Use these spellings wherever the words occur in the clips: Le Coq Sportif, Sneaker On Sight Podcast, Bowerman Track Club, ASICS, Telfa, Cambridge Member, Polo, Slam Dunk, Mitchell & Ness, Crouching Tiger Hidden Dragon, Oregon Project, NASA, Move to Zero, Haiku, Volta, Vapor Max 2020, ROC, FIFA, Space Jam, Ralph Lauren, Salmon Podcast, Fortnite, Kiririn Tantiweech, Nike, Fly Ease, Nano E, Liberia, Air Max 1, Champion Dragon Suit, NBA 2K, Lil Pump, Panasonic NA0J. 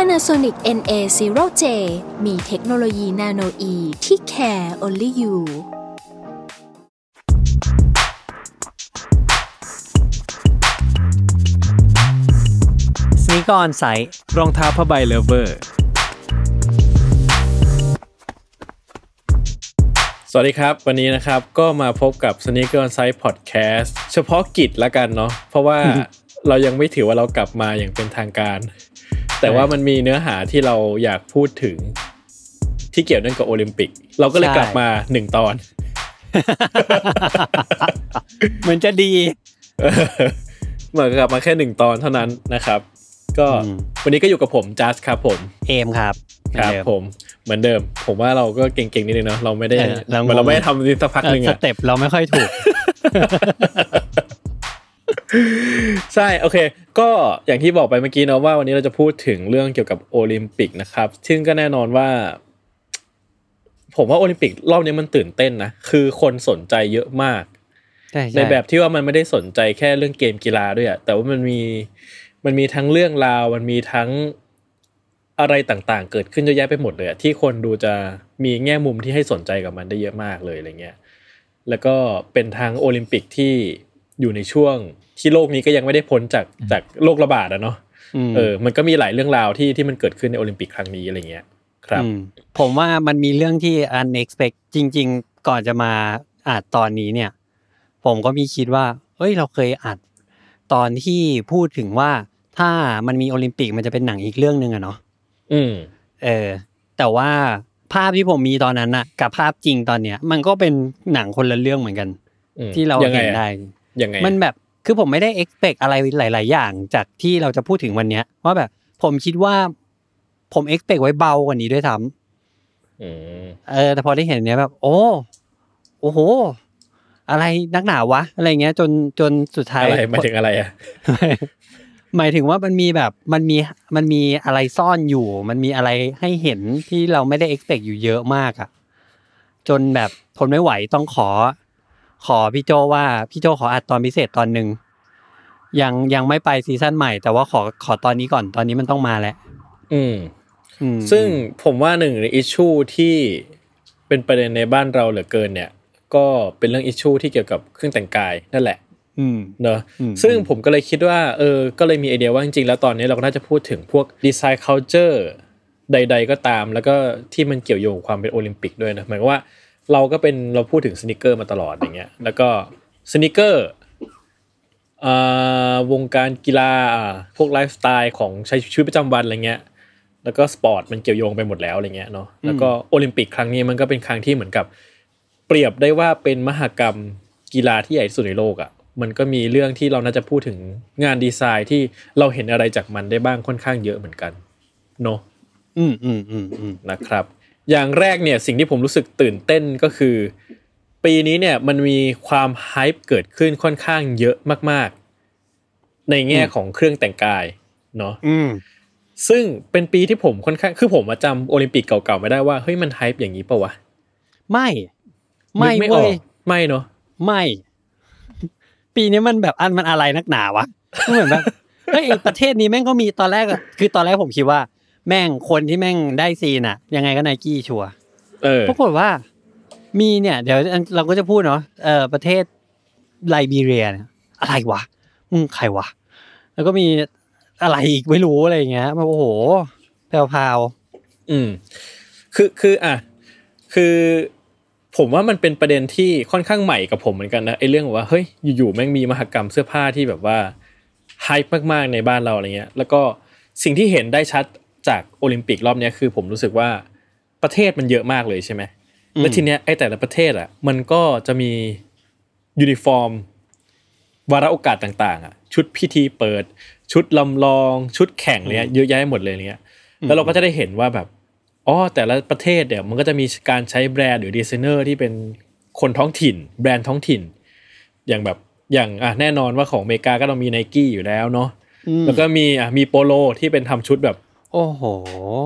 Panasonic NA0J มีเทคโนโลยี Nano E ที่ Care Only You Sneaker On Sight รองเท้าผ้าใบเลฟเวอร์สวัสดีครับวันนี้นะครับก็มาพบกับ Sneaker On Sight Podcast เฉพาะกิจละกันเนาะเพราะว่า เรายังไม่ถือว่าเรากลับมาอย่างเป็นทางการแต่ว่ามันมีเนื้อหาที่เราอยากพูดถึงที่เกี่ยวเนื่องกับโอลิมปิกเราก็เลยกลับมา1ตอนเหมือนจะดีเหมือนกลับมาแค่1ตอนเท่านั้นนะครับก็วันนี้ก็อยู่กับผมจัสครับผมเอมครับครับผมเหมือนเดิมผมว่าเราก็เก่งๆนิดนึงเนาะเราไม่ได้ทำสักพักนึงอะสเต็ปเราไม่ค่อยถูกใช่โอเคก็อย่างที่บอกไปเมื่อกี้เนาะว่าวันนี้เราจะพูดถึงเรื่องเกี่ยวกับโอลิมปิกนะครับซึ่งก็แน่นอนว่าผมว่าโอลิมปิกรอบนี้มันตื่นเต้นนะคือคนสนใจเยอะมากในแบบที่ว่ามันไม่ได้สนใจแค่เรื่องเกมกีฬาด้วยอ่ะแต่ว่ามันมีทั้งเรื่องราวมันมีทั้งอะไรต่างๆเกิดขึ้นเยอะแยะไปหมดเลยอ่ะที่คนดูจะมีแง่มุมที่ให้สนใจกับมันได้เยอะมากเลยอะไรเงี้ยแล้วก็เป็นทางโอลิมปิกที่อยู่ในช่วงที่โลกนี้ก็ยังไม่ได้พ้นจากโรคระบาดอ่ะเนาะมันก็มีหลายเรื่องราวที่มันเกิดขึ้นในโอลิมปิกครั้งนี้อะไรเงี้ยครับผมว่ามันมีเรื่องที่ unexpected จริงๆก่อนจะมาอัดตอนนี้เนี่ยผมก็มีคิดว่าเอ้ยเราเคยอัดตอนที่พูดถึงว่าถ้ามันมีโอลิมปิกมันจะเป็นหนังอีกเรื่องนึงอ่ะเนาะแต่ว่าภาพที่ผมมีตอนนั้นน่ะกับภาพจริงตอนเนี้ยมันก็เป็นหนังคนละเรื่องเหมือนกันที่เราเห็นได้ยังไงมันแบบคือผมไม่ได้ expect อะไรหลายๆอย่างจากที่เราจะพูดถึงวันนี้ว่าแบบผมคิดว่าผม expect ไว้เบากว่านี้ด้วยซ้ำแต่พอได้เห็นเนี้ยแบบโอ้โหอะไรนักหนาวะอะไรเงี้ยจนสุดท้ายอะไรหมายถึงอะไรอ่ะ หมายถึงว่ามันมีอะไรซ่อนอยู่มันมีอะไรให้เห็นที่เราไม่ได้ expect อยู่เยอะมากอ่ะจนแบบทนไม่ไหวต้องขอพี่โจว่าพี่โจขออัดตอนพิเศษตอนนึงยังไม่ไปซีซั่นใหม่แต่ว่าขอตอนนี้ก่อนตอนนี้มันต้องมาแล้วซึ่งผมว่า1ในอิชชูที่เป็นประเด็นในบ้านเราเหลือเกินเนี่ยก็เป็นเรื่องอิชชูที่เกี่ยวกับเครื่องแต่งกายนั่นแหละเนอะซึ่งผมก็เลยคิดว่าก็เลยมีไอเดียว่าจริงๆแล้วตอนนี้เราน่าจะพูดถึงพวกดีไซน์คัลเจอร์ใดๆก็ตามแล้วก็ที่มันเกี่ยวโยงความเป็นโอลิมปิกด้วยนะหมายว่าเราพูดถึงสนิเกอร์มาตลอดอย่างเงี้ยแล้วก็สนิเกอร์วงการกีฬาพวกไลฟ์สไตล์ของใช้ชีวิตประจำวันอะไรเงี้ยแล้วก็สปอร์ตมันเกี่ยวโยงไปหมดแล้วอะไรเงี้ยเนาะแล้วก็โอลิมปิกครั้งนี้มันก็เป็นครั้งที่เหมือนกับเปรียบได้ว่าเป็นมหกรรมกีฬาที่ใหญ่ที่สุดในโลกอ่ะมันก็มีเรื่องที่เราน่าจะพูดถึงงานดีไซน์ที่เราเห็นอะไรจากมันได้บ้างค่อนข้างเยอะเหมือนกันเนาะนะครับอย่างแรกเนี่ยสิ่งที่ผมรู้สึกตื่นเต้นก็คือปีนี้เนี่ยมันมีความไฮป์เกิดขึ้นค่อนข้างเยอะมากๆในแง่ของเครื่องแต่งกายเนาะซึ่งเป็นปีที่ผมค่อนข้างคือผมจำโอลิมปิกเก่าๆไม่ได้ว่าเฮ้ยมันไฮป์อย่างนี้ป่าววะไม่เว้ยไม่เนาะไม่ปีนี้มันแบบมันอะไรนักหนาวะเหมือนแบบเฮ้ยประเทศนี้แม่งก็มีตอนแรกผมคิดว่าแม่งคนที่แม่งได้ซีนอะยังไงก็ Nike ชัวร์ปรากฏว่ามีเนี่ยเดี๋ยวเราก็จะพูดเนาะประเทศไลบีเรียอะไรวะมึงใครวะแล้วก็มีอะไรอีกไม่รู้อะไรอย่างเงี้ยมาโอ้โหแพรวๆคือผมว่ามันเป็นประเด็นที่ค่อนข้างใหม่กับผมเหมือนกันนะไอ้เรื่องว่าเฮ้ยอยู่ๆแม่งมีมหกรรมเสื้อผ้าที่แบบว่าไฮป์มากๆในบ้านเราอะไรเงี้ยแล้วก็สิ่งที่เห็นได้ชัดจากโอลิมปิกรอบนี้คือผมรู้สึกว่าประเทศมันเยอะมากเลยใช่ไหมแล้วทีเนี้ยไอ้แต่ละประเทศอ่ะมันก็จะมียูนิฟอร์มวาระโอกาสต่างๆอ่ะชุดพิธีเปิดชุดลำลองชุดแข่งเนี้ยเยอะแยะหมดเลยเนี้ยแล้วเราก็จะได้เห็นว่าแบบ อ๋อแต่ละประเทศเนี่ยมันก็จะมีการใช้แบรนด์หรือดีไซเนอร์ที่เป็นคนท้องถิ่นแบรนด์ท้องถิ่นอย่างแบบอย่างอ่ะแน่นอนว่าของอเมริกาก็ต้องมี Nike อยู่แล้วเนาะแล้วก็มีอ่ะมี Polo ที่เป็นทำชุดแบบโอ้โห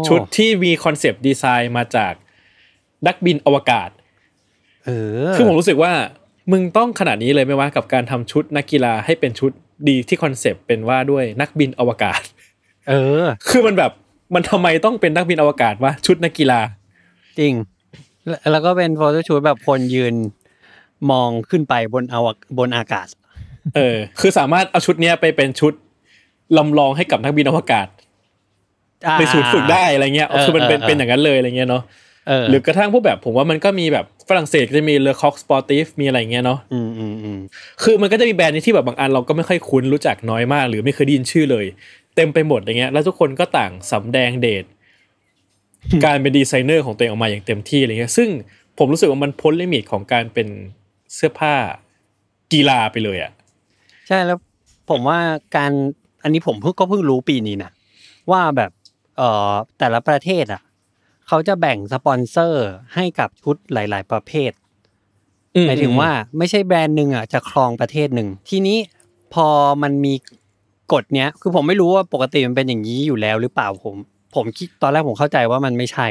ชุดที่มีคอนเซปต์ดีไซน์มาจากนักบินอวกาศคือผมรู้สึกว่ามึงต้องขนาดนี้เลยไหมวะกับการทำชุดนักกีฬาให้เป็นชุดดีที่คอนเซปต์เป็นว่าด้วยนักบินอวกาศคือมันแบบมันทำไมต้องเป็นนักบินอวกาศวะชุดนักกีฬาจริงแล้วก็เป็นโฟโต้ชุดแบบคนยืนมองขึ้นไปบนอากาศคือสามารถเอาชุดเนี้ยไปเป็นชุดลำลองให้กับนักบินอวกาศไปสูดฝึกได้อะไรเงี้ยคือมันเป็นอย่างนั้นเลยอะไรเงี้ยเนาะหรือกระทั่งพวกแบบผมว่ามันก็มีแบบฝรั่งเศสก็จะมี Le Coq Sportif มีอะไรเงี้ยเนาะคือมันก็จะมีแบรนด์ที่แบบบางอันเราก็ไม่ค่อยคุ้นรู้จักน้อยมากหรือไม่เคยได้ยินชื่อเลยเต็มไปหมดอย่างเงี้ยแล้วทุกคนก็ต่างสำแดงเดช การเป็นดีไซเนอร์ของตัวเองออกมาอย่างเต็มที่อะไรเงี้ยซึ่งผมรู้สึกว่ามันพ้นลิมิตของการเป็นเสื้อผ้ากีฬาไปเลยอ่ะใช่แล้วผมว่าการอันนี้ผมเพิ่งรู้ปีนี้นะว่าแบบแต่ละประเทศอ่ะเขาจะแบ่งสปอนเซอร์ให้กับชุดหลายๆประเภทหมายถึงว่าไม่ใช่แบรนด์นึงอ่ะจะครองประเทศนึงทีนี้พอมันมีกฎเนี้ยคือผมไม่รู้ว่าปกติมันเป็นอย่างนี้อยู่แล้วหรือเปล่าผมคิดตอนแรกผมเข้าใจว่ามันไม่ใช่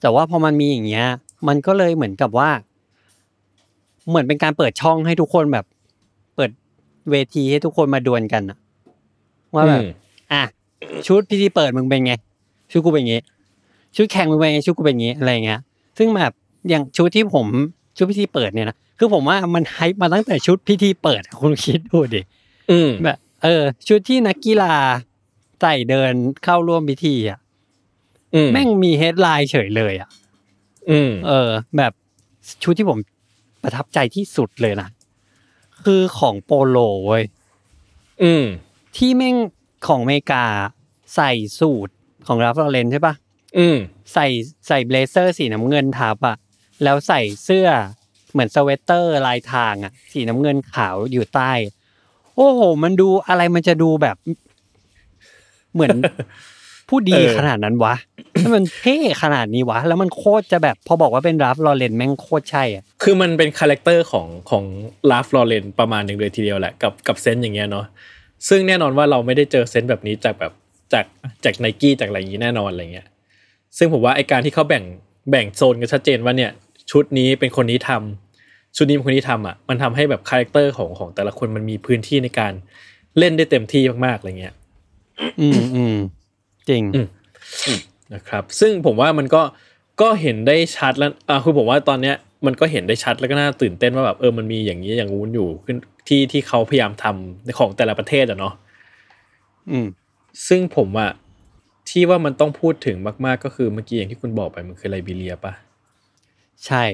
แต่ว่าพอมันมีอย่างเงี้ยมันก็เลยเหมือนกับว่าเหมือนเป็นการเปิดช่องให้ทุกคนแบบเปิดเวทีให้ทุกคนมาดวลกันนะว่าแบบอ่ะชุดที่เปิดมึงเป็นไงชุดกูเป็นอย่างงี้ชุดแข่งมึงเป็นไงชุดกูเป็นอย่างงี้อะไรเงี้ยซึ่งแบบอย่างชุดพิธีเปิดเนี่ยนะคือผมว่ามันไฮป์มาตั้งแต่ชุดพิธีเปิดคุณคิดดูดิแบบชุดที่นักกีฬาใส่เดินเข้าร่วมพิธีอ่ะแม่งมีเฮดไลน์เฉยเลยอ่ะแบบชุดที่ผมประทับใจที่สุดเลยนะคือของโปโลเว้ยที่แม่งของอเมริกาใส่สูทของ Ralph Lauren ใช่ป่ะใส่เบลเซอร์สีน้ำเงินทับอ่ะแล้วใส่เสื้อเหมือนสเวตเตอร์ลายทางอ่ะสีน้ำเงินขาวอยู่ใต้โอ้โหมันดูอะไรมันจะดูแบบเหมือนผู้ดีขนาดนั้นวะแล้วมันเท่ขนาดนี้วะแล้วมันโคตรจะแบบพอบอกว่าเป็น Ralph Lauren แม่งโคตรใช่อ่ะคือมันเป็นคาแรคเตอร์ของ Ralph Lauren ประมาณนึงเลยทีเดียวแหละกับเซนส์อย่างเงี้ยเนาะซึ่งแน่นอนว่าเราไม่ได้เจอเซนส์แบบนี้จาก Nike จากอะไรอย่างงี้แน่นอนอะไรเงี้ยซึ่งผมว่าไอ้การที่เขาแบ่งโซนกันชัดเจนว่าเนี่ยชุดนี้เป็นคนนี้ทำชุดนี้เป็นคนนี้ทำอ่ะมันทำให้แบบคาแรคเตอร์ของแต่ละคนมันมีพื้นที่ในการเล่นได้เต็มที่มากๆอะไรเงี้ยจริงนะครับซึ่งผมว่ามันก็เห็นได้ชัดแล้วคือผมว่าตอนเนี้ยมันก็เห็นได้ชัดแล้วก็น่าตื่นเต้นว่าแบบมันมีอย่างนี้อย่างงู้นอยู่ขึ้นที่เขาพยายามทำในของแต่ละประเทศอ่ะเนาะซึ่งผมอ่ะที่ว่ามันต้องพูดถึงมากๆก็คือเมื่อกี้อย่างที่คุณบอกไปมันคือไลบีเรียป่ะใช่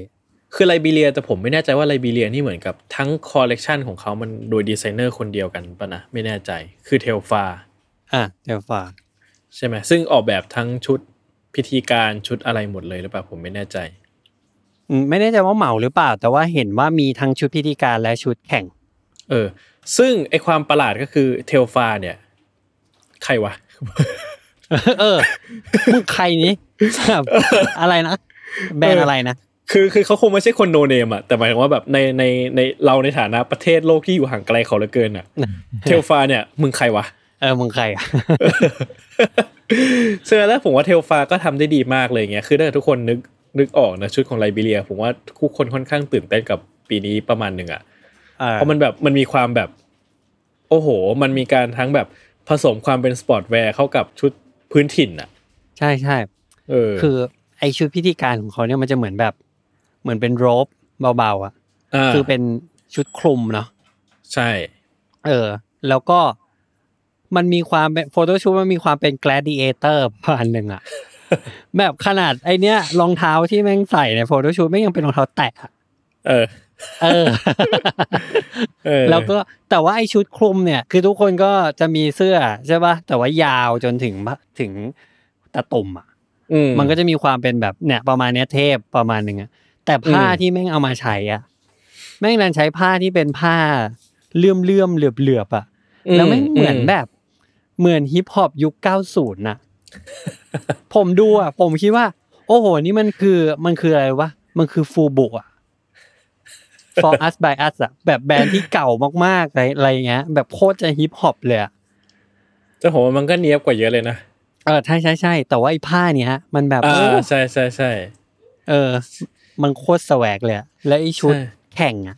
คือไลบีเรียแต่ผมไม่แน่ใจว่าไลบีเรียนี่เหมือนกับทั้งคอลเลกชันของเขามันโดยดีไซเนอร์คนเดียวกันป่ะนะไม่แน่ใจคือเทลฟาเทลฟาใช่ไหมซึ่งออกแบบทั้งชุดพิธีการชุดอะไรหมดเลยหรือเปล่าผมไม่แน่ใจว่าเหมาหรือเปล่าแต่ว่าเห็นว่ามีทั้งชุดพิธีการและชุดแข่งซึ่งไอความประหลาดก็คือเทลฟาเนี่ยใครวะ มึงใครนี้ อะไรนะแบรนด์อะไรนะคือเขาคงไม่ใช่คนโนเนมอ่ะแต่หมายถึงว่าแบบในเราในฐานะประเทศโลกที่อยู่ห่างไกลเขาเหลือเกินอ่ะเทลฟาเนี่ยมึงใครวะมึงใครอ่ะเสื้อแล้วผมว่าเทลฟาก็ทำได้ดีมากเลยเงี้ยคือถ้าทุกคนนึกออกนะชุดของไลบีเรียผมว่าทุกคนค่อนข้างตื่นเต้นกับปีนี้ประมาณนึงอ่ะเพราะมันแบบมันมีความแบบโอ้โหมันมีการทั้งแบบผสมความเป็นสปอร์ตแวร์เข้ากับชุดพื้นถิ่นอ่ะใช่ใช่คือไอชุดพิธีการของเขาเนี่ยมันจะเหมือนแบบเหมือนเป็นโรบเบาๆอ่ะคือเป็นชุดคลุมเนาะใช่แล้วก็มันมีความเป็นโฟโต้ชูตมันมีความเป็นแกลดิเอเตอร์ประมาณนึงอ่ะ แบบขนาดไอเนี้ยรองเท้าที่แม่งใส่ในโฟโต้ชูตแม่งยังเป็นรองเท้าแตะแล้วก็แต่ว่าไอ้ชุดคลุมเนี่ยคือทุกคนก็จะมีเสื้อใช่ป่ะแต่ว่ายาวจนถึงตะตุ่มอ่ะมันก็จะมีความเป็นแบบเนี่ยประมาณเนี้ยเทพประมาณนึงอ่ะแต่ผ้าที่แม่งเอามาใช้อ่ะแม่งดันใช้ผ้าที่เป็นผ้าเลื่อมๆเหลือบๆอ่ะแล้วแม่งเหมือนแบบเหมือนฮิปฮอปยุค90น่ะผมดูอ่ะผมคิดว่าโอ อ้โหนี่มันคืออะไรวะมันคือฟูบุอ่ะ for us by us อ่ะแบบแบรนด์ที่เก่ามากๆอะไรอย่างเงี้ยแบบโคตรจะฮิปฮอปเลยอ่ะแต่ผมว่ามันก็เนี๊ยบกว่าเยอะเลยนะใช่ๆๆแต่ว่าไอ้ผ้าเนี่ยมันแบบใช่ๆๆมันโคตรสแวกเลยและไอ้ชุดแข่งอ่ะ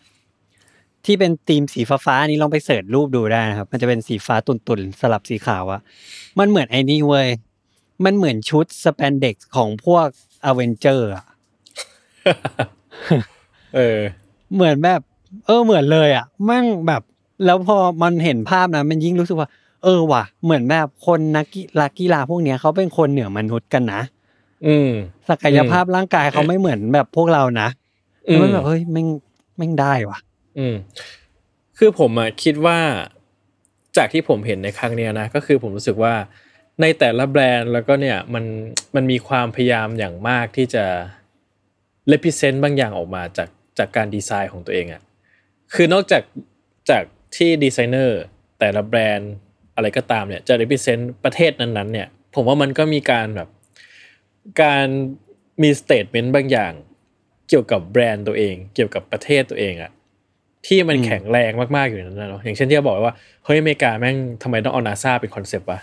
ที่เป็นธีมสีฟ้าๆนี้ลองไปเสิร์ชรูปดูได้นะครับมันจะเป็นสีฟ้าตุ่นๆสลับสีขาวอ่ะมันเหมือนไอ้นี่เว้ยมันเหมือนชุดสแปนเด็กซ์ของพวกอเวนเจอร์อ่ะเหมือนแบบเหมือนเลยอ่ะมั่งแบบแล้วพอมันเห็นภาพนะมันยิ่งรู้สึกว่าว่ะเหมือนแบบคนนักกีฬาพวกเนี้ยเขาเป็นคนเหนือมนุษย์กันนะศักยภาพร่างกายเขาไม่เหมือนแบบพวกเรานะมันแบบเฮ้ยแม่งได้ว่ะคือผมอ่ะคิดว่าจากที่ผมเห็นในครั้งเนี้ยนะก็คือผมรู้สึกว่าในแต่ละแบรนด์แล้วก็เนี่ยมันมีความพยายามอย่างมากที่จะ represent บางอย่างออกมาจากการดีไซน์ของตัวเองอ่ะคือนอกจากที่ดีไซเนอร์แต่ละแบรนด์อะไรก็ตามเนี่ยจะ represent ประเทศนั้นๆเนี่ยผมว่ามันก็มีการแบบการมี statement บางอย่างเกี่ยวกับแบรนด์ตัวเองเกี่ยวกับประเทศตัวเองอ่ะที่มันแข็งแรงมากๆอยู่นั้นนะเนาะอย่างเช่นที่เราบอกว่าเฮ้ยอเมริกาแม่งทำไมต้องเอา NASA เป็นคอนเซปต์วะ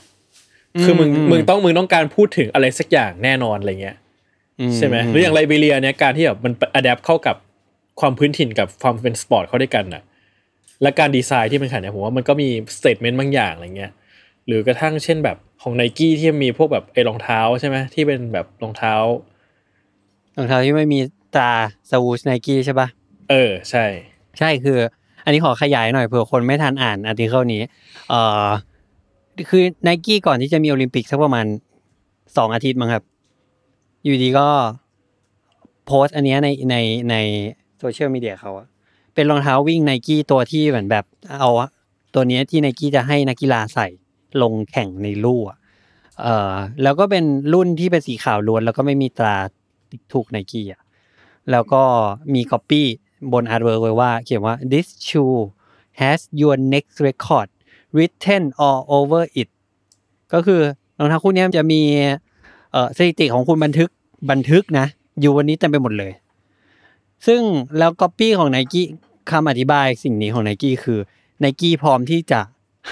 คือมึงต้องการพูดถึงอะไรสักอย่างแน่นอนอะไรเงี้ยใช่ไหมหรืออย่างไลบีเรียเนี่ยการที่แบบมันอะแดปเข้ากับความพื้นถิ่นกับความเป็นสปอร์ตเข้าด้วยกันน่ะและการดีไซน์ที่มันขันเนี่ยผมว่ามันก็มีสเตทเมนต์บางอย่างอะไรเงี้ยหรือกระทั่งเช่นแบบของ Nike ที่มีพวกแบบไอ้รองเท้าใช่ไหมที่เป็นแบบรองเท้าที่ไม่มีตาสวูช Nike ใช่ป่ะใช่คืออันนี้ขอขยายหน่อยเผื่อคนไม่ทันอ่านอาร์ติเคิลนี้คือ Nike ก่อนที่จะมีโอลิมปิกสักประมาณ2อาทิตย์มั้งครับอยู่ดีก็โพสต์อันเนี้ยในโซเชียลมีเดียเขาอะเป็นรองเท้าวิ่ง Nike ตัวที่เหมือนแบบเอาตัวเนี้ยที่ Nike จะให้นักกีฬาใส่ลงแข่งในลู่อ่ะแล้วก็เป็นรุ่นที่เป็นสีขาวล้วนแล้วก็ไม่มีตราถูก Nike อ่ะแล้วก็มีก๊อปปี้บนอาร์ตเวิร์กไว้ว่าเขียนว่า this shoe has your next record written all over it ก็คือรองเท้าคู่นี้จะมีสถิติของคุณบันทึกนะอยู่วันนี้เต็มไปหมดเลยซึ่งแล้วก๊อปปี้ของ Nike คำอธิบายสิ่งนี้ของ Nike คือ Nike พร้อมที่จะ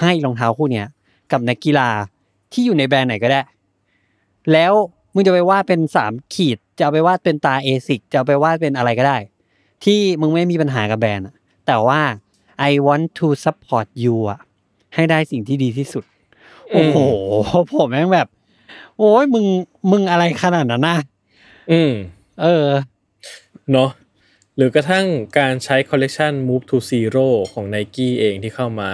ให้รองเท้าคู่นี้กับนักกีฬาที่อยู่ในแบรนด์ไหนก็ได้แล้วมึงจะไปวาดเป็น3ขีดจะไปวาดเป็นตา ASIC จะไปวาดเป็นอะไรก็ได้ที่มึงไม่มีปัญหากับแบรนด์แต่ว่า I want to support you อ่ะให้ได้สิ่งที่ดีที่สุดโอ้โหผมแม่งแบบโอ้ยมึงอะไรขนาดนั้นนะเนาะหรือกระทั่งการใช้คอลเลคชัน Move to Zero ของ Nike เองที่เข้ามา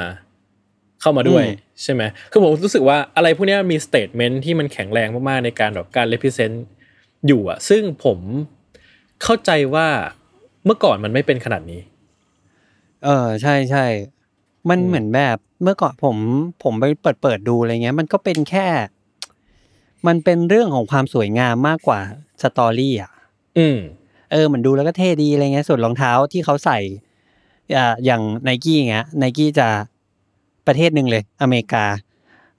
ด้วยใช่ไหมคือผมรู้สึกว่าอะไรพวกนี้มีสเตทเมนต์ที่มันแข็งแรงมากๆในการแบบการ represent อยู่อะซึ่งผมเข้าใจว่าเมื่อก่อนมันไม่เป็นขนาดนี้ใช่ใช่มันเหมือนแบบเมื่อก่อนผมไปเปิดดูอะไรเงี้ยมันก็เป็นแค่มันเป็นเรื่องของความสวยงามมากกว่าสตอรี่อ่ะเหมือนดูแล้วก็เท่ดีอะไรเงี้ยส่วนรองเท้าที่เขาใส่อย่าง Nike อย่างเงี้ย Nike จะประเทศนึงเลยอเมริกา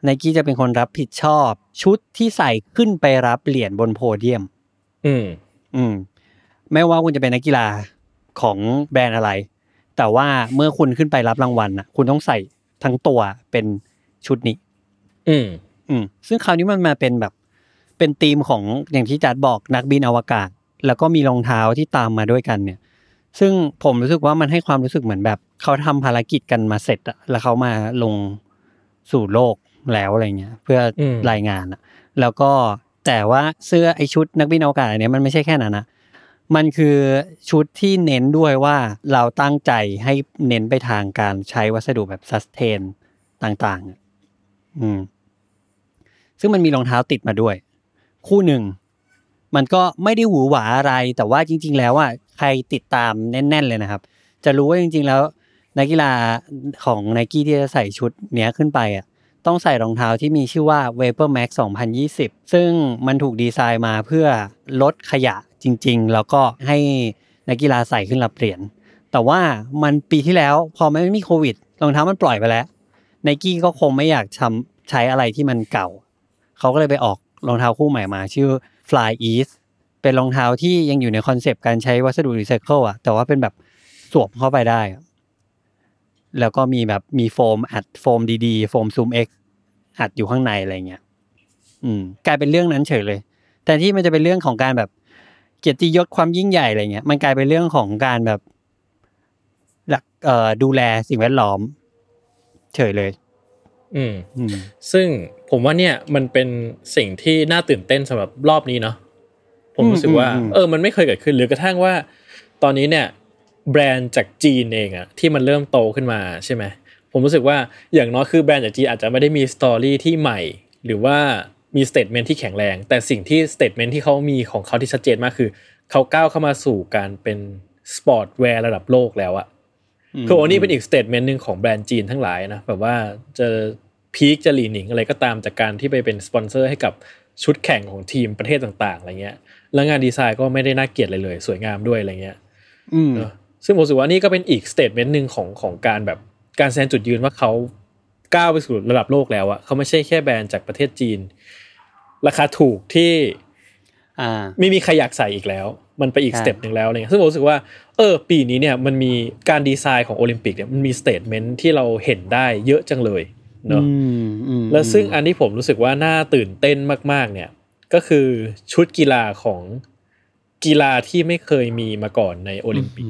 Nike จะเป็นคนรับผิดชอบชุดที่ใส่ขึ้นไปรับเหรียญบนโพเดียมไม่ว่าคุณจะเป็นนักกีฬาของแบรนด์อะไรแต่ว่าเมื่อคุณขึ้นไปรับรางวัลน่ะคุณต้องใส่ทั้งตัวเป็นชุดนี้ซึ่งคราวนี้มันมาเป็นแบบเป็นธีมของอย่างที่จัดบอกนักบินอวกาศแล้วก็มีรองเท้าที่ตามมาด้วยกันเนี่ยซึ่งผมรู้สึกว่ามันให้ความรู้สึกเหมือนแบบเขาทำภารกิจกันมาเสร็จอะแล้วเขามาลงสู่โลกแล้วอะไรเงี้ยเพื่อรายงานอะแล้วก็แต่ว่าเสื้อไอชุดนักบินอวกาศอันนี้มันไม่ใช่แค่นั้นนะมันคือชุดที่เน้นด้วยว่าเราตั้งใจให้เน้นไปทางการใช้วัสดุแบบซัสเทนต่างๆซึ่งมันมีรองเท้าติดมาด้วยคู่หนึ่งมันก็ไม่ได้หวือหวาอะไรแต่ว่าจริงๆแล้วอ่ะใครติดตามแน่นๆเลยนะครับจะรู้ว่าจริงๆแล้วนักกีฬาของ Nike ที่จะใส่ชุดเนี้ยขึ้นไปอ่ะต้องใส่รองเท้าที่มีชื่อว่า Vapor Max 2020ซึ่งมันถูกดีไซน์มาเพื่อลดขยะจริงๆแล้วก็ให้นักกีฬาใส่ขึ้นรับเหรียญแต่ว่ามันปีที่แล้วพอไม่มีโควิดรองเท้ามันปล่อยไปแล้ว Nike ก็คงไม่อยากใช้อะไรที่มันเก่าเขาก็เลยไปออกรองเท้าคู่ใหม่มาชื่อ Fly Ease ไป เป็นรองเท้าที่ยังอยู่ในคอนเซปต์การใช้วัสดุรีไซเคิลอ่ะแต่ว่าเป็นแบบสวมเข้าไปได้แล้วก็มีแบบมีโฟมอัดโฟมดีๆโฟมซูม X อัดอยู่ข้างในอะไรเงี้ยกลายเป็นเรื่องนั้นเฉยเลยแต่ที่มันจะเป็นเรื่องของการแบบเกียรติยศความยิ่งใหญ่อะไรเงี้ยมันกลายเป็นเรื่องของการแบบหลักดูแลสิ่งแวดล้อมเฉยเลยซึ่งผมว่าเนี่ยมันเป็นสิ่งที่น่าตื่นเต้นสำหรับรอบนี้เนาะผมรู้สึกว่ามันไม่เคยเกิดขึ้นหรือกระทั่งว่าตอนนี้เนี่ยแบรนด์จากจีนเองอะที่มันเริ่มโตขึ้นมาใช่ไหมผมรู้สึกว่าอย่างน้อยคือแบรนด์จากจีนอาจจะไม่ได้มีสตอรี่ที่ใหม่หรือว่ามีสเตทเมนต์ที่แข็งแรงแต่สิ่งที่สเตทเมนต์ที่เขามีของเขาที่ชัดเจนมากคือเขาก้าวเข้ามาสู่การเป็นสปอร์ตแวร์ระดับโลกแล้วอะคืออันนี้เป็นอีกสเตทเมนต์นึงของแบรนด์จีนทั้งหลายนะแบบว่าจะพีคจะหลีหนิงอะไรก็ตามจากการที่ไปเป็นสปอนเซอร์ให้กับชุดแข่งของทีมประเทศต่างๆอะไรเงี้ยแล้วงานดีไซน์ก็ไม่ได้น่าเกลียดเลยสวยงามด้วยอะไรเงี้ยซึ่งผมรู้สึกว่านี่ก็เป็นอีกสเตทเมนต์นึงของการแบบการแสดงจุดยืนว่าเขาก้าวไปสู่ระดับโลกแล้วอะเขาไม่ใช่แค่แบรนด์จากประเทศจีนราคาถูกที่ไม่มีใครอยากใส่อีกแล้วมันไปอีกสเต็ปนึงแล้วอะไรเงี้ยซึ่งผมรู้สึกว่าปีนี้เนี่ยมันมีการดีไซน์ของโอลิมปิกเนี่ยมันมีสเตทเมนต์ที่เราเห็นได้เยอะจังเลยเนาะแล้วซึ่งอันที่ผมรู้สึกว่าน่าตื่นเต้นมากๆเนี่ยก็คือชุดกีฬาของกีฬาที่ไม่เคยมีมาก่อนในโอลิมปิก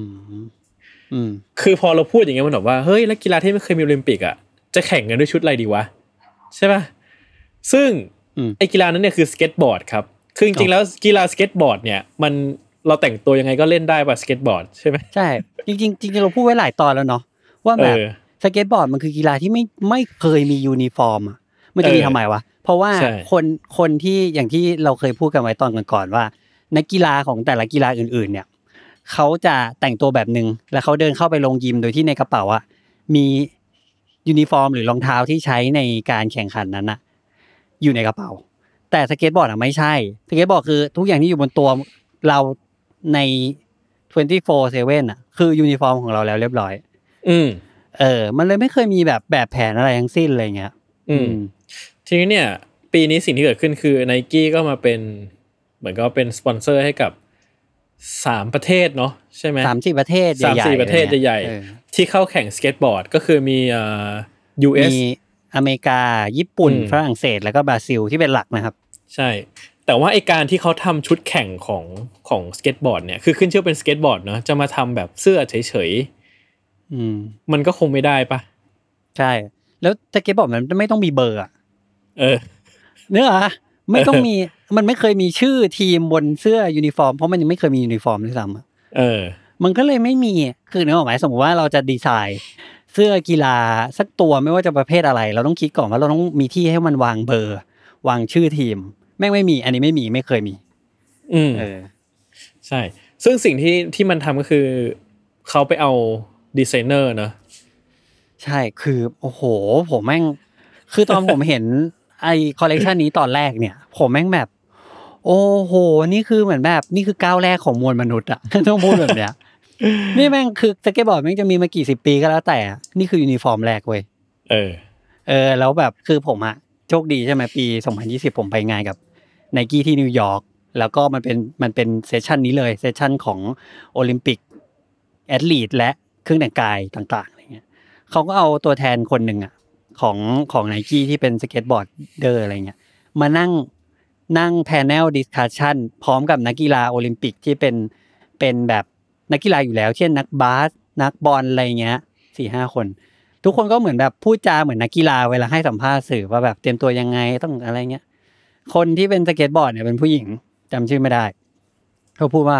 คือพอเราพูดอย่างเงี้ยมันบอกว่าเฮ้ยแล้วกีฬาที่ไม่เคยมีโอลิมปิกอ่ะจะแข่งกันด้วยชุดอะไรดีวะใช่ป่ะซึ่งไอกีฬานั้นเนี่ยคือสเก็ตบอร์ดครับคือจริงๆแล้วกีฬาสเก็ตบอร์ดเนี่ยมันเราแต่งตัวยังไงก็เล่นได้ป่ะสเก็ตบอร์ดใช่ไหมใช่จริงๆจริงๆเราพูดไว้หลายตอนแล้วเนาะว่าแบบสเก็ตบอร์ดมันคือกีฬาที่ไม่เคยมียูนิฟอร์มอ่ะมันจะมีทำไมวะเพราะว่าคนที่อย่างที่เราเคยพูดกันไว้ตอนก่อนๆว่านักกีฬาของแต่ละกีฬาอื่นๆเนี่ยเขาจะแต่งตัวแบบนึงแล้วเขาเดินเข้าไปลงยิมโดยที่ในกระเป๋าอ่ะมียูนิฟอร์มหรือรองเท้าที่ใช้ในการแข่งขันนั้นนะอยู่ในกระเป๋าแต่สเก็ตบอร์ดอ่ะไม่ใช่สเก็ตบอร์ดคือทุกอย่างที่อยู่บนตัวเราใน 24/7 อ่ะคือยูนิฟอร์มของเราแล้วเรียบร้อยมันเลยไม่เคยมีแบบแผนอะไรทั้งสิ้นอะไรเงี้ยทีนี้เนี่ยปีนี้สิ่งที่เกิดขึ้นคือ Nike ก็มาเป็นเหมือนก็เป็นสปอนเซอร์ให้กับ3ประเทศเนาะใช่มั้ย30ประเทศใหญ่ๆ34ประเทศใหญ่ๆที่เข้าแข่งสเก็ตบอร์ดก็คือมีUS มีอเมริกาญี่ปุ่นฝรั่งเศสแล้วก็บราซิลที่เป็นหลักนะครับใช่แต่ว่าไอ้การที่เขาทำชุดแข่งของสเก็ตบอร์ดเนี่ยคือขึ้นชื่อเป็นสเก็ตบอร์ดเนาะจะมาทำแบบเสื้อเฉยๆมันก็คงไม่ได้ปะใช่แล้วสเก็ตบอร์ดมันไม่ต้องมีเบอร์อ่ะเนื้อไม่ต้องมีมันไม่เคยมีชื่อทีมบนเสื้อยูนิฟอร์มเพราะมันยังไม่เคยมียูนิฟอร์มด้วยซ้ำมันก็เลยไม่มีคือในความหมายสมมติว่าเราจะดีไซน์เสื้อกีฬาสักตัวไม่ว่าจะประเภทอะไรเราต้องคิดก่อนว่าเราต้องมีที่ให้มันวางเบอร์วางชื่อทีมแม่งไม่มีอันนี้ไม่มีไม่เคยมีใช่ซึ่งสิ่งที่มันทำก็คือเขาไปเอาดีไซเนอร์นะใช่คือโอ้โหผมแม่งคือตอน ผมเห็นไอคอลเลกชันนี้ตอนแรกเนี่ยผมแม่งแบบโอ้โหนี่คือเหมือนแบบนี่คือก้าวแรกของมวลมนุษย์อะ ต้องพูดแบบเนี้ย นี่แม่งคือสเก็ตบอร์ดแม่งจะมีมากี่สิบปีก็แล้วแต่นี่คือยูนิฟอร์มแรกเว้ยแล้วแบบคือผมอะโชคดีใช่ไหมปี2020ผมไปงานกับ Nike ที่นิวยอร์กแล้วก็มันเป็นเซสชันนี้เลยเซสชันของโอลิมปิกแอธลีตและเครื่องแต่งกายต่างๆอะไรเงี้ยเขาก็เอาตัวแทนคนหนึ่งอ่ะของ Nike ที่เป็นสเก็ตบอร์ดเดอร์อะไรเงี้ยมานั่งแพนเนลดิสคัสชั่นพร้อมกับนักกีฬาโอลิมปิกที่เป็นแบบนักกีฬาอยู่แล้วเช่นนักบาสนักบอลอะไรเงี้ย 4-5 คนทุกคนก็เหมือนแบบพูดจาเหมือนนักกีฬาเวลาให้สัมภาษณ์สื่อว่าแบบเตรียมตัวยังไงต้องอะไรเงี้ยคนที่เป็นสเก็ตบอร์ดเนี่ยเป็นผู้หญิงจำชื่อไม่ได้เขาพูดว่า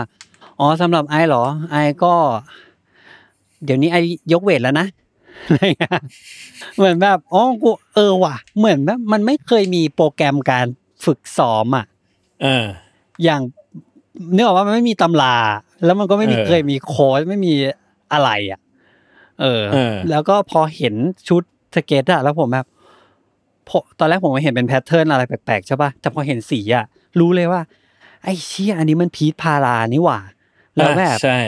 อ๋อสำหรับไอ้เหรอไอ้ก็เดี๋ยวนี้ไอ้ยกเวทแล้วนะอะไรเงี้ยเหมือนแบบอ๋อกูว่ะเหมือนแบบมันไม่เคยมีโปรแกรมการฝึกซ้อมอ่ะอย่างนึกออกว่ามันไม่มีตำราแล้วมันก็ไม่เคยมีโค้ชไม่มีอะไรอ่ะแล้วก็พอเห็นชุดสเก็ตอะแล้วผมแบบตอนแรกผมเห็นเป็นแพทเทิร์นอะไรแปลกๆใช่ป่ะแต่พอเห็นสีอะรู้เลยว่าไอ้เชี่ยอันนี้มันพีชพารานี่หว่าแล้วแบบใช่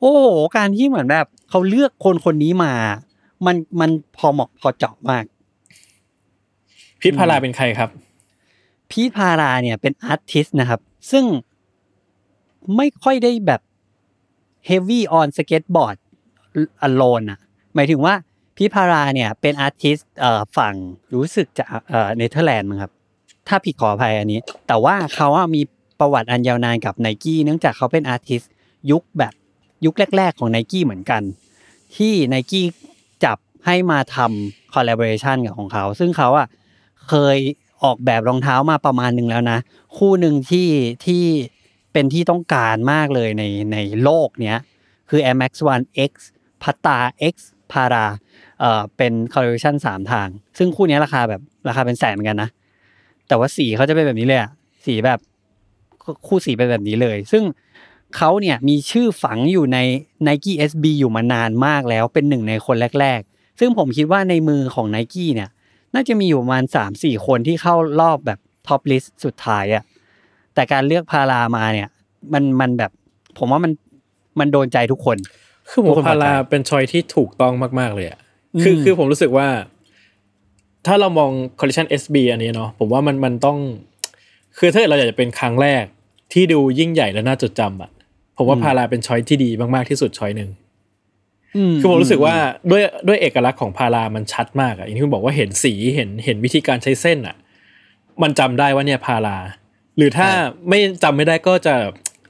โอ้การที่เหมือนแบบเขาเลือกคนนี้มามันพอเหมาะพอเจาะมากพีชพาราเป็นใครครับพีชพาราเนี่ยเป็นอาร์ติสต์นะครับซึ่ง ไม่ค่อยได้แบบเฮฟวี่ออนสเก็ตบอร์ดอโลนอะหมายถึงว่าพี่พาราเนี่ยเป็นอาร์ติสต์ฝั่งรู้สึกจะเนเธอร์แลนด์มั้งครับถ้าผิดขออภัยอันนี้แต่ว่าเขาอ่ะมีประวัติอันยาวนานกับ Nike เนื่องจากเขาเป็นอาร์ติสต์ยุคแบบยุคแรกๆของ Nike เหมือนกันที่ Nike จับให้มาทำคอลลาโบเรชั่นกับของเขาซึ่งเขาอ่ะเคยออกแบบรองเท้ามาประมาณนึงแล้วนะคู่นึงที่เป็นที่ต้องการมากเลยในโลกเนี้ยคือ Air Max 1 X Pata X Para เป็นคอลลาโบเรชั่น3ทางซึ่งคู่นี้ราคาเป็นแสนเหมือนกันนะแต่ว่าสีเขาจะเป็นแบบนี้เลยอ่ะสีแบบคู่สีเป็นแบบนี้เลยซึ่งเขาเนี่ยมีชื่อฝังอยู่ใน Nike SB อยู่มานานมากแล้วเป็นหนึ่งในคนแรกๆซึ่งผมคิดว่าในมือของ Nike เนี่ยน่าจะมีอยู่ประมาณ 3-4 คนที่เข้ารอบแบบท็อปลิสต์สุดท้ายอ่ะแต่การเลือกพารามาเนี่ยมันแบบผมว่ามันโดนใจทุกคนคือผมพาราเป็นชอยที่ถูกต้องมากๆเลยอ่ะคือผมรู้สึกว่าถ้าเรามองคอลเลคชั่น SB อันนี้เนาะผมว่ามันต้องคือถ้าเราอยากจะเป็นครั้งแรกที่ดูยิ่งใหญ่และน่าจดจำอ่ะผมว่าพาราเป็นช้อยที่ดีมากๆที่สุดช้อยนึงคือผมรู้สึกว่าด้วยเอกลักษณ์ของพารามันชัดมากอ่ะอย่างที่คุณบอกว่าเห็นสีเห็นวิธีการใช้เส้นอ่ะมันจำได้ว่าเนี่ยพาราหรือถ้าไม่จำไม่ได้ก็จะ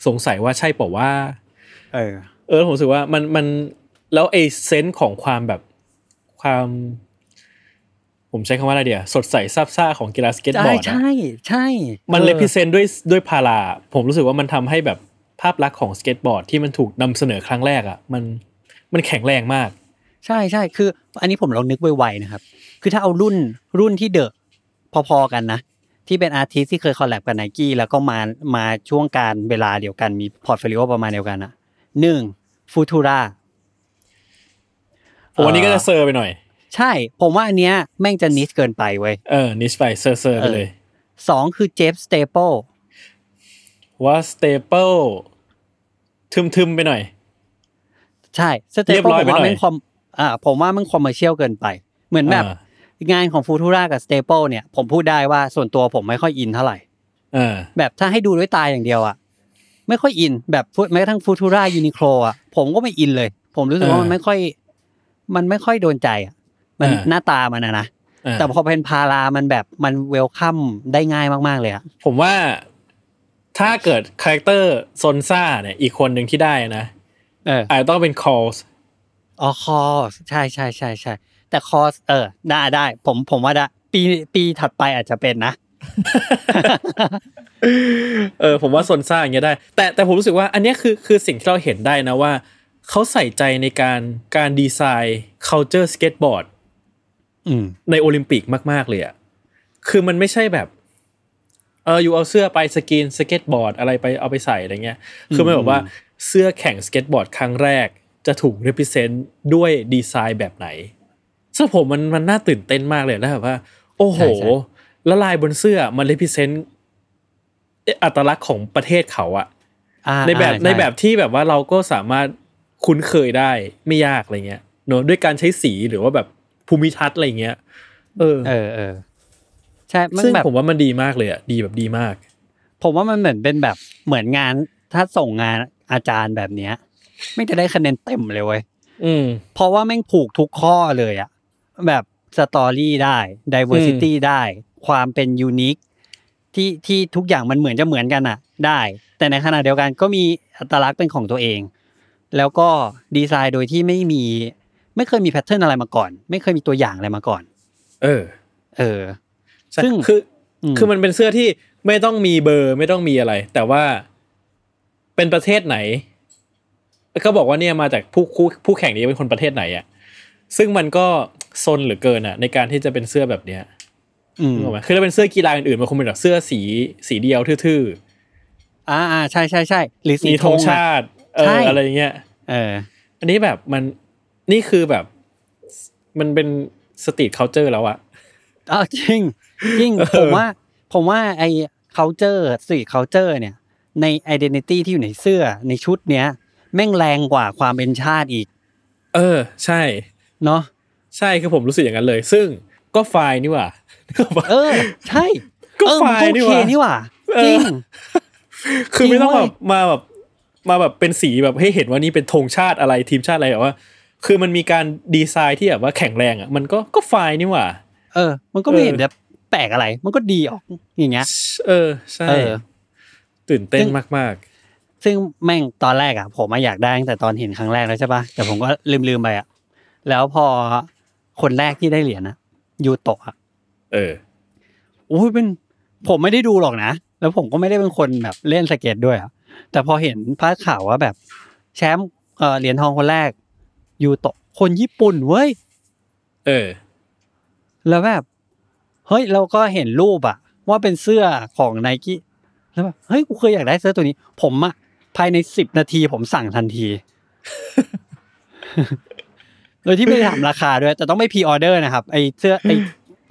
สงสัยว่าใช่เปล่าว่าผมรู้สึกว่ามันแล้วไอ้เซนส์ของความแบบความผมใช้คำว่าอะไรเดี๋ยวสดใสซาบซ่าของกีฬาสเก็ตบอร์ดนะใช่มันเลพิเซนต์ด้วยพาราผมรู้สึกว่ามันทำให้แบบภาพลักษณ์ของสเก็ตบอร์ดที่มันถูกนำเสนอครั้งแรกอ่ะมันแข็งแรงมากใช่คืออันนี้ผมลองนึกไวๆนะครับคือถ้าเอารุ่นที่เดอะพอๆกันนะที่เป็นอาร์ติสที่เคยคอลแลบกับ Nike แล้วก็มาช่วงการเวลาเดียวกันมีพอร์ตโฟลิโอประมาณเดียวกันอ่ะ1 Futura วันนี้ก็จะเซอร์ไปหน่อยใช่ผมว่าอันเนี้ยแม่งจะนิชเกินไปเว้ยนิชไปเซอร์ๆไปเลย2คือเจฟสเตเปิลว่าสเตเปิลทึมๆไปหน่อยใช่สเตเปิลผมว่ามันคอมเมอร์เชียลเกินไปเหมือนแบบงานของฟูทูรากับสเตเปิลเนี่ยผมพูดได้ว่าส่วนตัวผมไม่ค่อยอินเท่าไหร่แบบถ้าให้ดูด้วยตาอย่างเดียวอ่ะไม่ค่อยอินแบบแม้กระทั่งฟูทูรายูนิโคลอ่ะผมก็ไม่อินเลยผมรู้สึกว่ามันไม่ค่อยโดนใจอ่ะมันหน้าตามันนะแต่พอเป็นพารามันแบบมันเวลคัมได้ง่ายมากๆเลยอ่ะผมว่าถ้าเกิดคาแรคเตอร์ซอนซ่าเนี่ยอีกคนหนึ่งที่ได้นะอาจจะต้องเป็นคอสคอสใช่แต่คอสได้ผมว่าได้ปีถัดไปอาจจะเป็นนะผมว่าซอนซ่าอย่างเงี้ยได้แต่ผมรู้สึกว่าอันนี้คือสิ่งที่เราเห็นได้นะว่าเขาใส่ใจในการดีไซน์ culture skateboard ในโอลิมปิกมากๆเลยอ่ะคือมันไม่ใช่แบบอยู่เอาเสื้อไปสกรีนสเก็ตบอร์ดอะไรไปเอาไปใส่อะไรเงี้ยคือมันบอกว่าเสื้อแข่งสเก็ตบอร์ดครั้งแรกจะถูก represent ด้วยดีไซน์แบบไหนซึ่งผมมันน่าตื่นเต้นมากเลยนะแบบว่าโอ้โหแล้วลายบนเสื้อมัน represent อัตลักษณ์ของประเทศเขาอะในแบบที่แบบว่าเราก็สามารถคุ้นเคยได้ไม่ยากอะไรเงี้ยเนอะด้วยการใช้สีหรือว่าแบบภูมิทัศน์อะไรเงี้ยใช่ซึ่งผมว่ามันดีมากเลยอ่ะดีแบบดีมากผมว่ามันเหมือนเป็นแบบเหมือนงานถ้าส่งงานอาจารย์แบบเนี้ยไม่จะได้คะแนนเต็มเลยเว้ยเพราะว่าแม่งผูกทุกข้อเลยอ่ะแบบสตอรี่ได้ diversity ได้ความเป็นยูนิคที่ทุกอย่างมันเหมือนจะเหมือนกันอ่ะได้แต่ในขณะเดียวกันก็มีอัตลักษณ์เป็นของตัวเองแล้วก็ดีไซน์โดยที่ไม่เคยมีแพทเทิร์นอะไรมาก่อนไม่เคยมีตัวอย่างอะไรมาก่อนซึ่งคือมันเป็นเสื้อที่ไม่ต้องมีเบอร์ไม่ต้องมีอะไรแต่ว่าเป็นประเทศไหนก็บอกว่าเนี่ยมาจากผู้แข่งนี้เป็นคนประเทศไหนอ่ะซึ่งมันก็ซนเหลือเกินอ่ะในการที่จะเป็นเสื้อแบบเนี้ยถูกไหมคือถ้าเป็นเสื้อกีฬาอื่นๆมันคงเป็นแบบเสื้อสีเดียวทื่อๆใช่ใช่หรือสีธงชาติอะไรเงี้ยอันนี้แบบมันนี่คือแบบมันเป็นสตรีทคัลเจอร์แล้วอ่ะจริงผมว่าไอ้ culture สื่อ culture เนี่ยใน identity ที่อยู่ในเสื้อในชุดเนี้ยแม่งแรงกว่าความเป็นชาติอีกใช่เนาะใช่คือผมรู้สึกอย่างนั้นเลยซึ่งก็ไฟล์นี่หว่าใช่ก็ไฟล์นี่หว่าจริงคือไม่ต้องแบบมาแบบ มาแบบเป็นสีแบบให้เห็นว่านี่เป็นธงชาติอะไรทีมชาติอะไรแบบว่าคือมันมีการดีไซน์ที่แบบว่าแข็งแรงอ่ะมันก็ไฟล์นี่หว่ามันก็ไม่เห็นแบบแปลกอะไรมันก็ดีออกอย่างเงี้ยใช่ตื่นเต้นมากๆซึ่งแม่งตอนแรกอ่ะผมอยากได้ตั้งแต่ตอนเห็นครั้งแรกแล้วใช่ป่ะแต่ผมก็ลืมไปอ่ะแล้วพอคนแรกที่ได้เหรียญนะยูโตะอ่ะโอ้ยเป็นผมไม่ได้ดูหรอกนะแล้วผมก็ไม่ได้เป็นคนแบบเล่นสเก็ตด้วยอ่ะแต่พอเห็นพาดข่าวว่าแบบแชมป์เหรียญทองคนแรกยูโตะคนญี่ปุ่นเว้ยแล้วแบบเฮ้ยเราก็เห็นรูปอะว่าเป็นเสื้อของ Nike แล้วแบบเฮ้ยกูเคยอยากได้เสื้อตัวนี้ผมอะภายใน10นาทีผมสั่งทันที โดยที่ไม่ถามราคาด้วยแต่ต้องไม่พรีออเดอร์นะครับไอ้เสื้อไอ้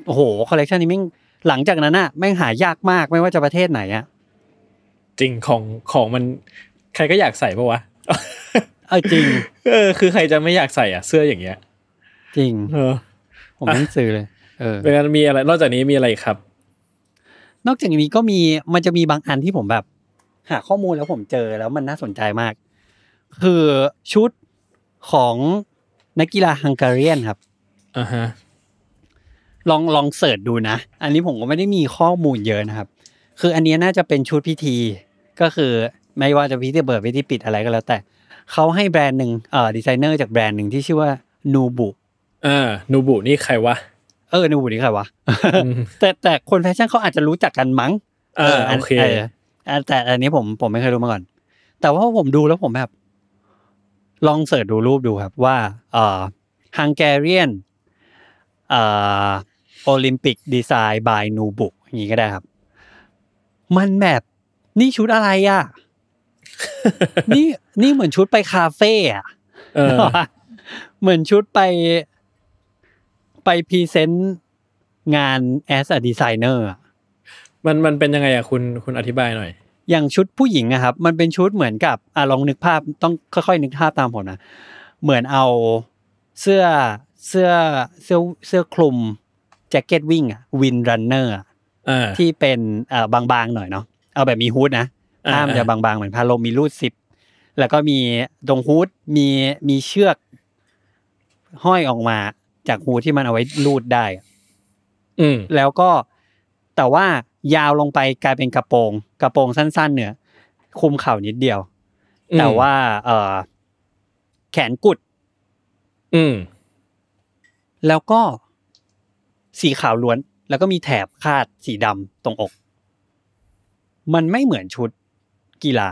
โอ้โหคอลเลคชันนี้แม่งหลังจากนั้นอะแม่งหายากมากไม่ว่าจะประเทศไหนอะจริงของมันใครก็อยากใส่ปะวะจริงคือใครจะไม่อยากใส่อ่ะเสื้ออย่างเงี้ยจริงผมไม่ซื้อเลยเป็นการมีอะไรนอกจากนี้มีอะไรครับนอกจากนี้ก็มีมันจะมีบางอันที่ผมแบบหาข้อมูลแล้วผมเจอแล้วมันน่าสนใจมากคือชุดของนักกีฬาฮังการีครับฮะลองเสิร์ชดูนะอันนี้ผมก็ไม่ได้มีข้อมูลเยอะนะครับคืออันนี้น่าจะเป็นชุดพิธีก็คือไม่ว่าจะพิธีเปิดพิธีปิดอะไรก็แล้วแต่เขาให้แบรนด์หนึ่งดีไซเนอร์จากแบรนด์หนึ่งที่ชื่อว่านูบุนูบุนี่ใครวะนูบุนี่ใครวะ แต่คนแฟชั่นเขาอาจจะรู้จักกันมั้งโอเคแต่อันนี้ผมไม่เคยรู้มาก่อนแต่ว่าผมดูแล้วผมแบบลองเสิร์ชดูรูปดูครับว่าฮังการีนโอลิมปิกดีไซน์ by นูบุอย่างนี้ก็ได้ครับมันแบบนี่ชุดอะไรอ่ะนี่เหมือนชุดไปคาเฟ่อะเหมือนชุดไปพรีเซนต์งาน as a designer อ่ะมันเป็นยังไงอ่ะคุณอธิบายหน่อยอย่างชุดผู้หญิงอะครับมันเป็นชุดเหมือนกับลองนึกภาพต้องค่อยๆนึกภาพตามผมนะเหมือนเอาเสื้อคลุมแจ็คเก็ตวิ่งอะวินรันเนอร์ที่เป็นบางๆหน่อยเนาะเอาแบบมีฮู้ดนะผ้ามันจะบางๆเหมือนผ้าลมมีรูดซิปแล้วก็มีตรงฮู้ดมีเชือกห้อยออกมาจากฮู้ดที่มันเอาไว้รูดได้แล้วก็แต่ว่ายาวลงไปกลายเป็นกระโปรงสั้นๆเนี่ยคุมเข่านิดเดียวแต่ว่าแขนกุดแล้วก็สีขาวล้วนแล้วก็มีแถบคาดสีดำตรงอกมันไม่เหมือนชุดกีฬา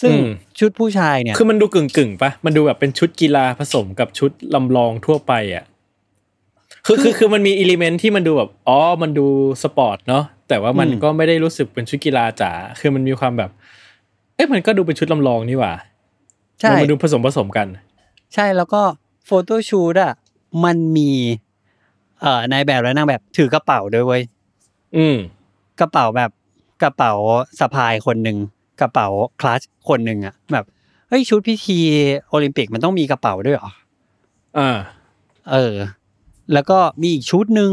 ซึ่งชุดผู้ชายเนี่ยคือมันดูกึ่งๆป่ะมันดูแบบเป็นชุดกีฬาผสมกับชุดลำลองทั่วไปอ่ะคือมันมีอิเลเมนต์ที่มันดูแบบมันดูสปอร์ตเนาะแต่ว่ามันก็ไม่ได้รู้สึกเป็นชุดกีฬาจ๋าคือมันมีความแบบมันก็ดูเป็นชุดลำลองนี่หว่าใช่มันดูผสมกันใช่แล้วก็โฟโต้ชูตอ่ะมันมีนายแบบและนางแบบถือกระเป๋าด้วยเว้ยกระเป๋าแบบกระเป๋าสะพายคนนึงกระเป๋าคลัชคนนึงอ่ะแบบเฮ้ยชุดพิธีโอลิมปิกมันต้องมีกระเป๋าด้วยเหรอแล้วก็มีอีกชุดนึง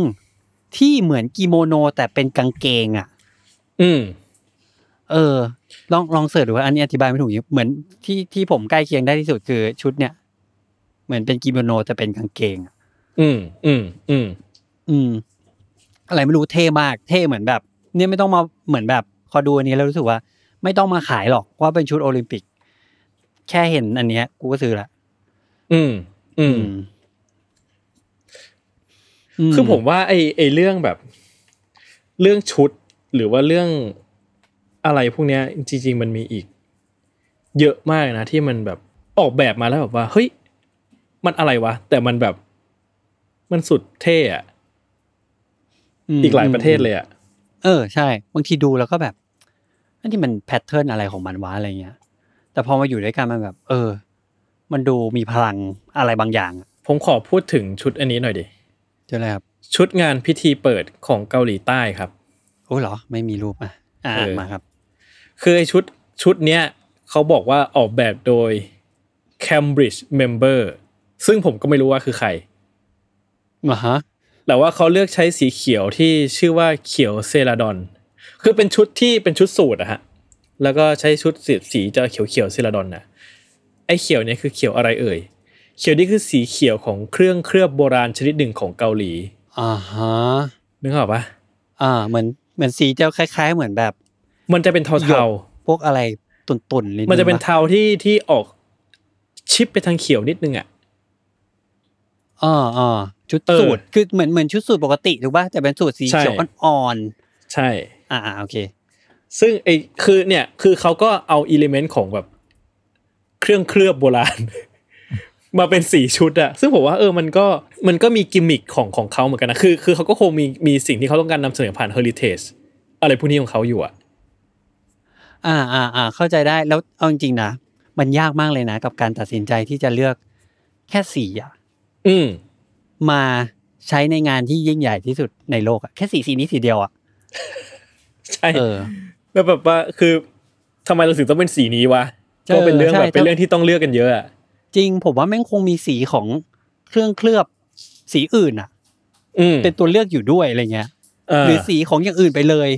ที่เหมือนกิโมโนแต่เป็นกางเกงอ่ะลองเสิร์ชดูว่าอันนี้อธิบายไม่ถูกเหมือนที่ผมใกล้เคียงได้ที่สุดคือชุดเนี่ยเหมือนเป็นกิโมโนแต่เป็นกางเกงอะไรไม่รู้เท่มากเท่เหมือนแบบเนี่ยไม่ต้องมาเหมือนแบบพอดูอันนี้แล้วรู้สึกว่าไม่ต้องมาขายหรอกว่าเป็นชุดโอลิมปิกแค่เห็นอันเนี้ยกูก็ซื้อละคือผมว่าไอ้เรื่องแบบเรื่องชุดหรือว่าเรื่องอะไรพวกเนี้ยจริงๆมันมีอีกเยอะมากนะที่มันแบบออกแบบมาแล้วแบบว่าเฮ้ยมันอะไรวะแต่มันแบบมันสุดเท่อะอีกหลายประเทศเลยอะใช่บางทีดูแล้วก็แบบอันนี้มันแพทเทิร์นอะไรของมันวะอะไรเงี้ยแต่พอมาอยู่ด้วยกันมันแบบมันดูมีพลังอะไรบางอย่างผมขอพูดถึงชุดอันนี้หน่อยดิเจออะไรครับชุดงานพิธีเปิดของเกาหลีใต้ครับโอ้เหรอไม่มีรูปมาครับคือชุดเนี้ยเขาบอกว่าออกแบบโดย Cambridge Member ซึ่งผมก็ไม่รู้ว่าคือใครฮะแต่ว่าเขาเลือกใช้สีเขียวที่ชื่อว่าเขียวเซราดอนคือเป็นชุดสูทอะฮะ แล้วก็ใช้ชุดสีจะเขียวๆซิลาดอนน่ะไอ้เขียวเนี่ยคือเขียวอะไรเอ่ยเขียวนี่คือสีเขียวของเครื่องเคลือบโบราณชนิดหนึ่งของเกาหลีอ่าฮะนึกออกปะเหมือนสีจะคล้ายๆเหมือนแบบมันจะเป็นเทาๆพวกอะไรตุ่นๆนิดนึงมันจะเป็นเทาที่ออกชิปไปทางเขียวนิดนึงอ่ะอ่าชุดสูตรคือเหมือนชุดสูตรปกติถูกป่ะแต่เป็นสูตรสีเขียวอ่อนๆใช่โอเคซึ่งไอ้คือเนี่ยคือเขาก็เอาอิเลเมนต์ของแบบเครื่องเคลือบโบราณ มาเป็น4ชุดอะซึ่งผมว่ามันก็มีกิมมิคของเขาเหมือนกันนะคือเขาก็คงมีสิ่งที่เขาต้องการนำเสนอผ่านเฮอริเทจอะไรพวกนี้ของเขาอยู่อะเข้าใจได้แล้วเอาจริงๆนะมันยากมากเลยนะกับการตัดสินใจที่จะเลือกแค่สีอะมาใช้ในงานที่ยิ่งใหญ่ที่สุดในโลกอะแค่สีนี้สีเดียวอะ ใช่แล้วแบบว่าคือทำไมเราถึงต้องเป็นสีนี้วะก็เป็นเรื่องแบบเป็นเรื่องที่ต้องเลือกกันเยอะอะจริงผมว่าแม่งคงมีสีของเครื่องเคลือบสีอื่นอ่ะเป็นตัวเลือกอยู่ด้วยอะไรเงี้ยหรือสีของอย่างอื่นไปเลย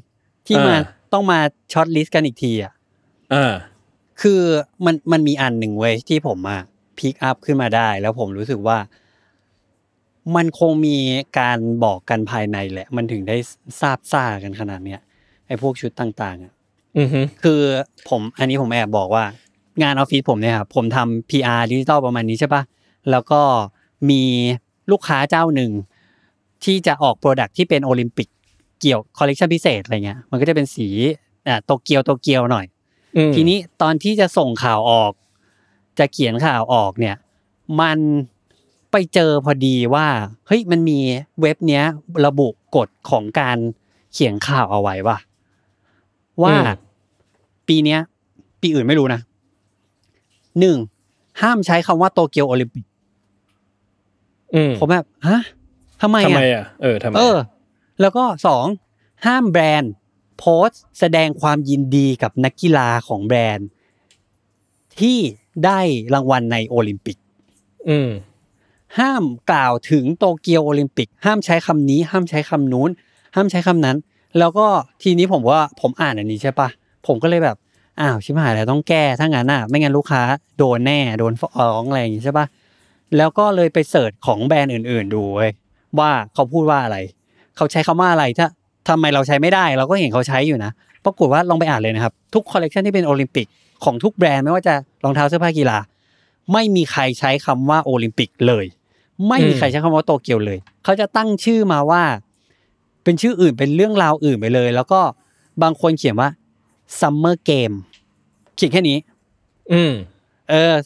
ที่มาต้องมาช็อตลิสต์กันอีกทีอ่ะคือมันมีอันหนึ่งเว้ยที่ผมมาพิกอัพขึ้นมาได้แล้วผมรู้สึกว่ามันคงมีการบอกกันภายในแหละมันถึงได้ทราบซ่ากันขนาดเนี้ยไอ้พวกชุดต่างๆอ่ะคือผมอันนี้ผมแอบบอกว่างานออฟฟิศผมเนี่ยครับผมทำ PR ดิจิตอลประมาณนี้ใช่ป่ะแล้วก็มีลูกค้าเจ้าหนึ่งที่จะออกโปรดักต์ที่เป็นโอลิมปิกเกี่ยวคอลเลคชันพิเศษอะไรเงี้ยมันก็จะเป็นสีโตเกียวหน่อยทีนี้ตอนที่จะส่งข่าวออกจะเขียนข่าวออกเนี่ยมันไปเจอพอดีว่าเฮ้ยมันมีเว็บเนี้ยระบุกฎของการเขียนข่าวเอาไว้ว่าปีเนี้ยปีอื่นไม่รู้นะ1ห้ามใช้คำว่าโตเกียวโอลิมปิกผมแบบฮะทำไมอ่ะแล้วก็2ห้ามแบรนด์โพสต์แสดงความยินดีกับนักกีฬาของแบรนด์ที่ได้รางวัลในโอลิมปิกห้ามกล่าวถึงโตเกียวโอลิมปิกห้ามใช้คำนี้ห้ามใช้คำนู้นห้ามใช้คำนั้นแล้วก็ทีนี้ผมว่าผมอ่านอันนี้ใช่ป่ะผมก็เลยแบบอ้าวชิบหายแล้วต้องแก้ถ้างั้นน่ะไม่งั้นลูกค้าโดนแน่โดนฟ้องอะไรอย่างงี้ใช่ป่ะแล้วก็เลยไปเสิร์ชของแบรนด์อื่นๆดูเว้ยว่าเขาพูดว่าอะไรเขาใช้คำว่าอะไรถ้าทำไมเราใช้ไม่ได้เราก็เห็นเขาใช้อยู่นะปรากฏว่าลองไปอ่านเลยนะครับทุกคอลเลคชันที่เป็นโอลิมปิกของทุกแบรนด์ไม่ว่าจะรองเท้าเสื้อผ้ากีฬาไม่มีใครใช้คำว่าโอลิมปิกเลยไม่มีใครใช้คำว่าโตเกียวเลยเขาจะตั้งชื่อมาว่าเป็นชื่ออื่นเป็นเรื่องราวอื่นไปเลยแล้วก็บางคนเขียนว่าซัมเมอร์เกมเขียนแค่นี้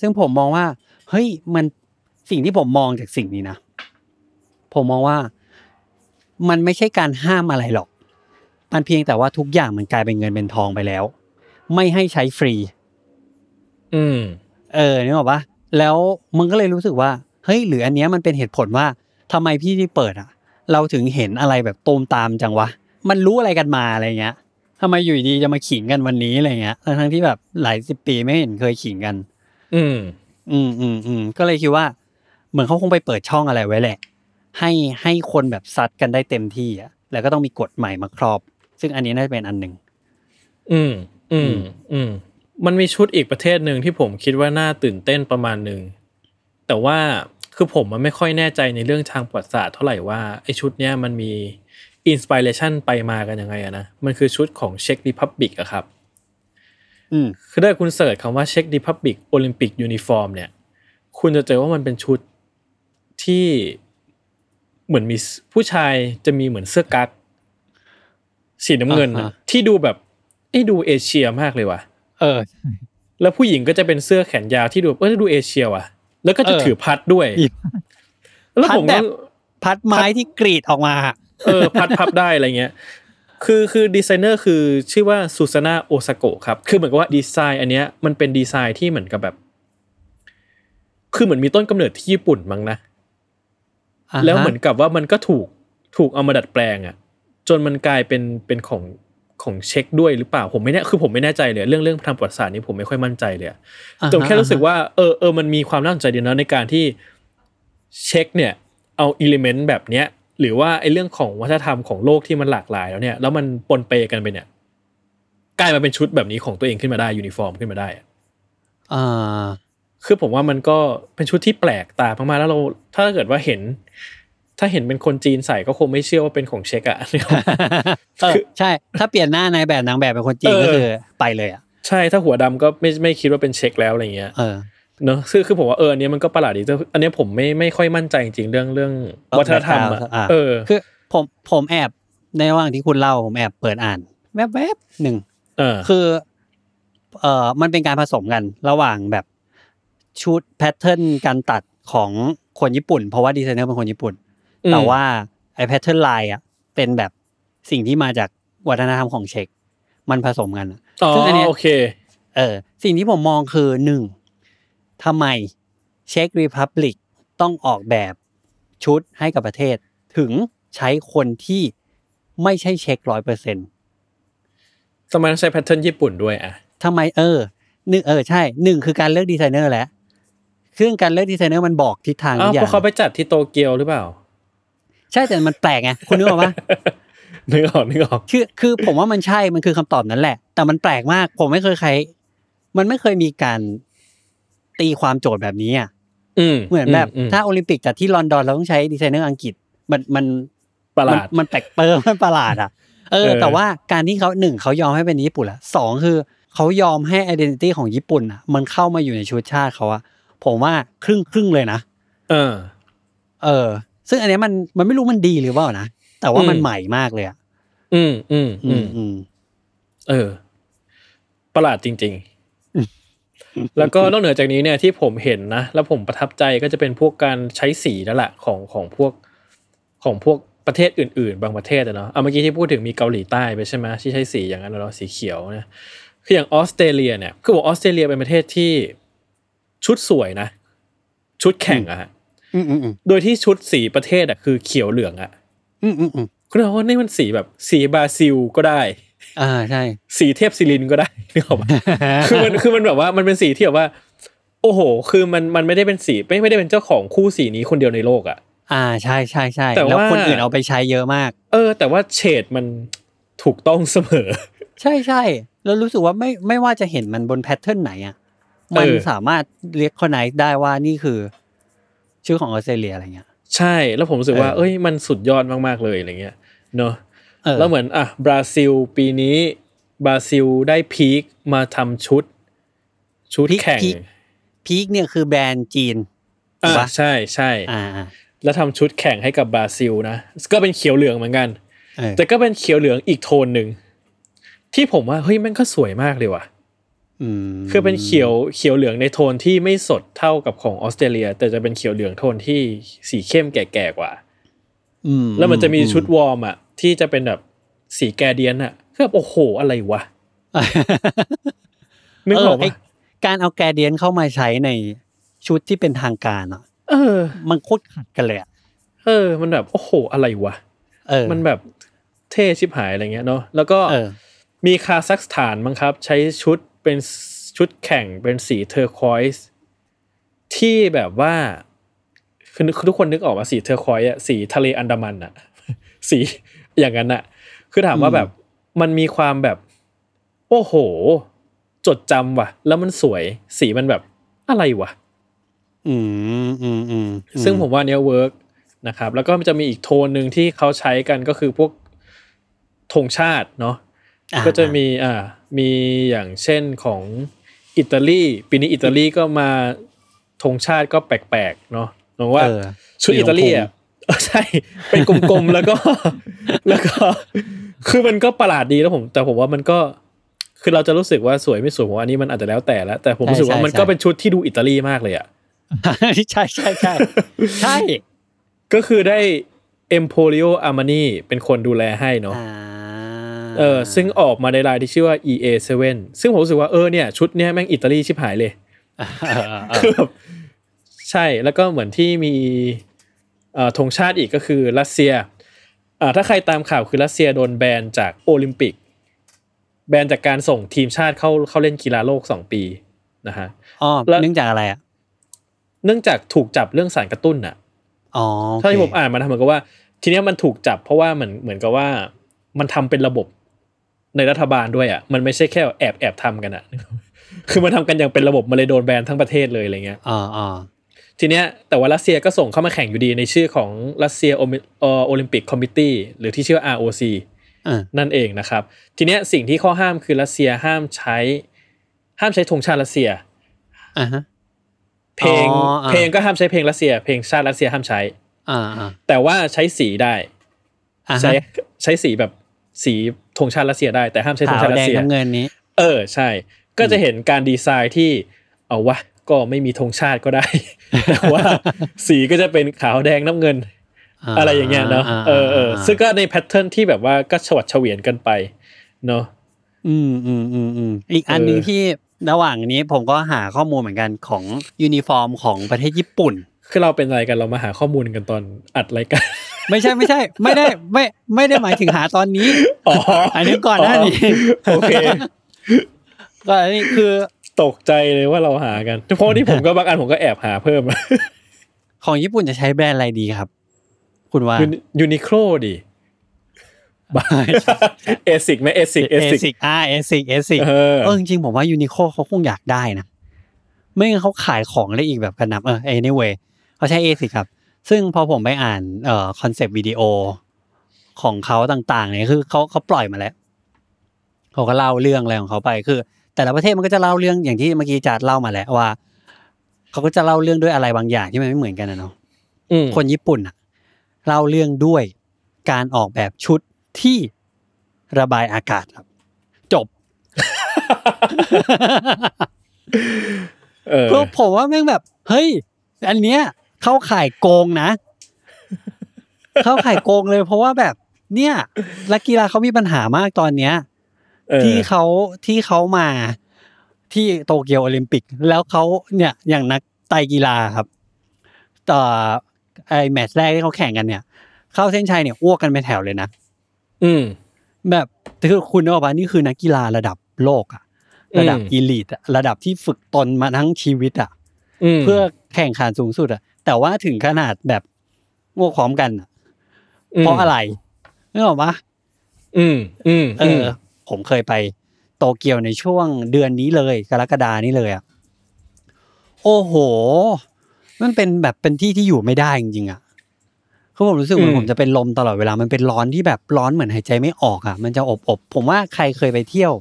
ซึ่งผมมองว่าเฮ้ยมันสิ่งที่ผมมองจากสิ่งนี้นะผมมองว่ามันไม่ใช่การห้ามอะไรหรอกมันเพียงแต่ว่าทุกอย่างมันกลายเป็นเงินเป็นทองไปแล้วไม่ให้ใช้ฟรีนี่บอกว่าแล้วมึงก็เลยรู้สึกว่าเฮ้ยหรืออันเนี้ยมันเป็นเหตุผลว่าทำไมพี่ที่เปิดอ่ะเราถึงเห็นอะไรแบบตูมตามจังวะมันรู้อะไรกันมาอะไรเงี้ยทำไมอยู่ดีจะมาขิงกันวันนี้อะไรเงี้ยทั้งที่แบบหลายสิบปีไม่เห็นเคยขิงกันก็เลยคิดว่าเหมือนเขาคงไปเปิดช่องอะไรไว้แหละให้คนแบบซัดกันได้เต็มที่อ่ะแล้วก็ต้องมีกฎใหม่มาครอบซึ่งอันนี้น่าจะเป็นอันหนึ่งมันมีชุดอีกประเทศนึงที่ผมคิดว่าน่าตื่นเต้นประมาณนึงแต่ว่าคือผมมันไม่ค่อยแน่ใจในเรื่องทางประวัติศาสตร์เท่าไหร่ว่าไอ้ชุดเนี้ยมันมีอินสไพเรชันไปมากันยังไงอะนะมันคือชุดของเช็กรีพับลิกอะครับคือถ้าคุณเสิร์ชคำว่าเช็กรีพับลิกโอลิมปิกยูนิฟอร์มเนี่ยคุณจะเจอว่ามันเป็นชุดที่เหมือนมีผู้ชายจะมีเหมือนเสื้อกั๊กสีน้ำเงินที่ดูแบบดูเอเชียมากเลยว่ะแล้วผู้หญิงก็จะเป็นเสื้อแขนยาวที่ดูดูเอเชียว่ะแล้วก็จะถือพัดด้วยแล้วผมก็พัดไม้ที่กรีดออกมาพัดพับได้อะไรเงี้ยคือดีไซเนอร์คือชื่อว่าซูซาน่าโอซาโกะครับคือเหมือนกับว่าดีไซน์อันเนี้ยมันเป็นดีไซน์ที่เหมือนกับแบบคือเหมือนมีต้นกำเนิดที่ญี่ปุ่นมั้งนะแล้วเหมือนกับว่ามันก็ถูกเอามาดัดแปลงอ่ะจนมันกลายเป็นของเช็คด้วยหรือเปล่าผมไม่แน่คือผมไม่แน่ใจเลยเรื่องทางประวัติศาสตร์นี้ผมไม่ค่อยมั่นใจเลยแต่แค่รู้สึกว่ามันมีความน่าสนใจดีนะในการที่เช็คเนี่ยเอาอิเลเมนต์แบบเนี้ยหรือว่าไอ้เรื่องของวัฒนธรรมของโลกที่มันหลากหลายแล้วเนี่ยแล้วมันปนเปกันไปเนี่ย กลายมาเป็นชุดแบบนี้ของตัวเองขึ้นมาได้ยูนิฟอร์มขึ้นมาได้คือผมว่ามันก็เป็นชุดที่แปลกตามากๆแล้วเราถ้าเกิดว่าเห็นเป็นคนจีนใส่ก็คงไม่เชื่อว่าเป็นของเช็กอ่ะใช่ถ้าเปลี่ยนหน้านายแบบนางแบบเป็นคนจีนก็คือไปเลยอ่ะใช่ถ้าหัวดำก็ไม่คิดว่าเป็นเช็กแล้วอะไรเงี้ยเนอะคือผมว่าอันนี้มันก็ประหลาดดีอันนี้ผมไม่ค่อยมั่นใจจริงๆเรื่องวัฒนธรรมอ่ะคือผมแอบในระหว่างที่คุณเล่าผมแอบเปิดอ่านแวบๆหนึ่งคือมันเป็นการผสมกันระหว่างแบบชุดแพทเทิร์นการตัดของคนญี่ปุ่นเพราะว่าดีไซเนอร์เป็นคนญี่ปุ่นแต่ว่าไอ้แพทเทิร์นไลน์อ่ะเป็นแบบสิ่งที่มาจากวัฒนธรรมของเช็กมันผสมกันซึ่งอันนี้โอเคสิ่งที่ผมมองคือหนึ่งทำไมเช็กรีพับลิกต้องออกแบบชุดให้กับประเทศถึงใช้คนที่ไม่ใช่เช็ก 100% ทำไมต้องใช้แพทเทิร์นญี่ปุ่นด้วยอ่ะทำไม1ใช่1คือการเลือกดีไซเนอร์แหละซึ่งการเลือกดีไซเนอร์มันบอกทิศทางอย่างเพราะเขาไปจัดที่โตเกียวหรือเปล่าใช่แต่มันแปลกไงคุณนึกออกปะนึกออกคือผมว่ามันใช่มันคือคำตอบนั้นแหละแต่มันแปลกมากผมไม่เคยใครมันไม่เคยมีการตีความโจทย์แบบนี้อ่ะเหมือนแบบถ้าโอลิมปิกจัดที่ลอนดอนเราต้องใช้ดีไซเนอร์อังกฤษมันประหลาดมันแปลกเปิดมันประหลาดอ่ะแต่ว่าการที่เขา1เขายอมให้เป็นญี่ปุ่นละ2คือเขายอมให้ identity ของญี่ปุ่นอ่ะมันเข้ามาอยู่ในชุดชาติเขาอ่ะผมว่าครึ่งเลยนะซึ่งอันนี้มันไม่รู้มันดีหรือเปล่านะแต่ว่ามันใหม่มากเลยอ่ะประหลาดจริงๆแล้วก็นอกเหนือจากนี้เนี่ยที่ผมเห็นนะแล้วผมประทับใจก็จะเป็นพวกการใช้สีนั่นแหละของพวกประเทศอื่นๆบางประเทศอ่ะเนาะเมื่อกี้ที่พูดถึงมีเกาหลีใต้ไปใช่มั้ยที่ใช้สีอย่างนั้นเนาะสีเขียวนะคืออย่างออสเตรเลียเนี่ยคือบอกออสเตรเลียเป็นประเทศที่ชุดสวยนะชุดแข่งอ่ะโดยที่ชุดสีประเทศอ่ะคือเขียวเหลืองอ่ะคุณเอาว่านี่มันสีแบบสีบราซิลก็ได้ใช่สีเทพศิรินก็ได้นึกออกป่ะ คือมันแบบว่ามันเป็นสีที่แบบว่าโอ้โหคือมันไม่ได้เป็นสีไม่ได้เป็นเจ้าของคู่สีนี้คนเดียวในโลกอ่ะใช่ๆๆแล้วคนอื่นเอาไปใช้เยอะมากแต่ว่าเฉดมันถูกต้องเสมอใช่ๆแล้วรู้สึกว่าไม่ว่าจะเห็นมันบนแพทเทิร์นไหนอ่ะมันสามารถเรียกคอนไนซ์ได้ว่านี่คือชื่อของออสเตรเลียอะไรเงี้ยใช่แล้วผมรู้สึกว่าเอ้ยมันสุดยอดมากๆเลยอะไรเงี้ยเนาะแล้วเหมือนบราซิลปีนี้บราซิลได้พีคมาทำชุดแข่งพีคเนี่ยคือแบรนด์จีนใช่ใช่แล้วทำชุดแข่งให้กับบราซิลนะก็เป็นเขียวเหลืองเหมือนกันแต่ก็เป็นเขียวเหลืองอีกโทนนึงที่ผมว่าเฮ้ยมันก็สวยมากเลยว่ะคือเป็นเขียวเหลืองในโทนที่ไม่สดเท่ากับของออสเตรเลียแต่จะเป็นเขียวเหลืองโทนที่สีเข้มแก่ๆกว่าแล้วมันจะมีชุดวอร์มอ่ะที่จะเป็นแบบสีแกเดียนอ่ะคือโอ้โหอะไรวะนึกออกป่ะการเอาแกเดียนเข้ามาใช้ในชุดที่เป็นทางการอ่ะมันโคตรขัดกันเลยอ่ะมันแบบโอ้โหอะไรวะมันแบบเท่ชิบหายอะไรเงี้ยเนาะแล้วก็มีคาซัคสถานมั้งครับใช้ชุดเป็นชุดแข่งเป็นสีเทอร์ควอยซ์ที่แบบว่าคือทุกคนนึกออกว่าสีเทอร์ควอยซ์อ่ะสีทะเลอันดามันอ่ะสีอย่างนั้นอ่ะคือถามว่าแบบมันมีความแบบโอ้โหจดจำว่ะแล้วมันสวยสีมันแบบอะไรวะซึ่งผมว่าเนี้ยเวิร์กนะครับแล้วก็จะมีอีกโทนหนึ่งที่เขาใช้กันก็คือพวกธงชาติเนาะก็จะมีมีอย่างเช่นของอิตาลีปีนี้อิตาลีก็มาธงชาติก็แปลกๆเนาะมองว่าชุดอิตาลีอ่ะใช่เป็นกลมๆแล้วก็คือมันก็ประหลาดดีแล้วแต่ผมว่ามันก็คือเราจะรู้สึกว่าสวยไม่สวยผมว่าอันนี้มันอาจจะแล้วแต่ละแต่ผมรู้สึกว่ามันก็เป็นชุดที่ดูอิตาลีมากเลยอ่ะใช่ๆใช่ก็คือได้เอ็มโพริโออาร์มานีเป็นคนดูแลให้เนาะซึ่งออกมาในลายที่ชื่อว่า EA7 ซึ่งผมรู้สึกว่าเนี่ยชุดเนี้ยแม่งอิตาลีชิบหายเลยคือแบบใช่แล้วก็เหมือนที่มีธงชาติอีกก็คือรัสเซียถ้าใครตามข่าวคือรัสเซียโดนแบนจากโอลิมปิกแบนจากการส่งทีมชาติเข้าเล่นกีฬาโลก2ปีนะฮะเนื่องจากอะไรอ่ะเนื่องจากถูกจับเรื่องสารกระตุ้นน่ะถ้าที่ผมอ่านมานะเหมือนกับว่าทีเนี้ยมันถูกจับเพราะว่าเหมือนกับว่ามันทำเป็นระบบ ในรัฐบาลด้วยอ่ะมันไม่ใช่แค่แอบทำกันอ่ะ คือมันทำกันอย่างเป็นระบบมาเลยโดนแบนทั้งประเทศเลยอะไรเงี้ยทีเนี้ยแต่ว่ารัสเซียก็ส่งเข้ามาแข่งอยู่ดีในชื่อของรัสเซียโอลิมปิกคอมมิตี้หรือที่ชื่อ ROC นั่นเองนะครับทีเนี้ยสิ่งที่ข้อห้ามคือรัสเซียห้ามใช้ธงชาติรัสเซียเพลงก็ห้ามใช้เพลงรัสเซียเพลงชาติรัสเซียห้ามใช้แต่ว่าใช้สีได้ใช้สีแบบสีธงชาติรัสเซียได้แต่ห้ามใช้ธงชาติรัสเซียขาวแดงน้ำเงินนี้ใช่ก็จะเห็นการดีไซน์ที่เอาวะก็ไม่มีธงชาติก็ได้แต่ว่าสีก็จะเป็นขาวแดงน้ำเงินอะไรอย่างเงี้ยเนาะซึ่งก็ในแพทเทิร์นที่แบบว่าก็ฉวัดเฉวียนกันไปเนาะอีกอันนึงที่ระหว่างนี้ผมก็หาข้อมูลเหมือนกันของยูนิฟอร์มของประเทศญี่ปุ่นคือเราเป็นอะไรกันเรามาหาข้อมูลกันตอนอัดรายการไม่ใช่ไม่ได้หมายถึงหาตอนนี้อ๋ออันนี้ก่อนหน้านี้โอเคก็อันนี้คือตกใจเลยว่าเราหากันเพราะที่ผมก็บางอันผมก็แอบหาเพิ่มของญี่ปุ่นจะใช้แบรนด์อะไรดีครับคุณว่ายูนิโคลดิบายเอซิกมั้ยเอซิกเอซิกจริงๆผมว่ายูนิโคลเขาคงอยากได้นะไม่งั้นเขาขายของได้อีกแบบกระหน่ำanyway เขาใช้เอซิกครับซึ่งพอผมไปอ่านคอนเซปต์วิดีโอของเขาต่างๆเนี่ยคือเขาปล่อยมาแล้วเขาก็เล่าเรื่องอะไรของเขาไปคือแต่ละประเทศมันก็จะเล่าเรื่องอย่างที่เมื่อกี้จาร์เล่ามาแล้วว่าเขาก็จะเล่าเรื่องด้วยอะไรบางอย่างที่มันไม่เหมือนกันนะเนาะคนญี่ปุ่นอ่ะเล่าเรื่องด้วยการออกแบบชุดที่ระบายอากาศครับจบ เพราะผมว่าแม่งแบบเฮ้ยอันเนี้ยเข้าข่ายโกงนะ เข้าข่ายโกงเลยเพราะว่าแบบเนี่ยนักกีฬาเขามีปัญหามากตอนเนี้ยที่เขามาที่โตเกียวโอลิมปิกแล้วเขาเนี่ยอย่างนักไตรกีฬาครับต่อไอแมตช์แรกที่เขาแข่งกันเนี่ยเข้าเส้นชัยเนี่ยอ้วกกันเป็นแถวเลยนะแบบคือคุณบอกว่านี่คือนักกีฬาระดับโลกอะระดับอีลีทอะระดับที่ฝึกตนมาทั้งชีวิตอะเพื่อแข่งขันสูงสุดอะแต่ว่าถึงขนาดแบบอ้วกพร้อมกันเพราะอะไรนึกออกปะผมเคยไปโตเกียวในช่วงเดือนนี้เลยกรกฎานี้เลยอ่ะโอ้โหมันเป็นแบบเป็นที่ที่อยู่ไม่ได้จริงๆอ่ะคือผมรู้สึกเหมือนผมจะเป็นลมตลอดเวลามันเป็นร้อนที่แบบร้อนเหมือนหายใจไม่ออกอ่ะมันจะอบๆผมว่าใครเคยไปเที่ยว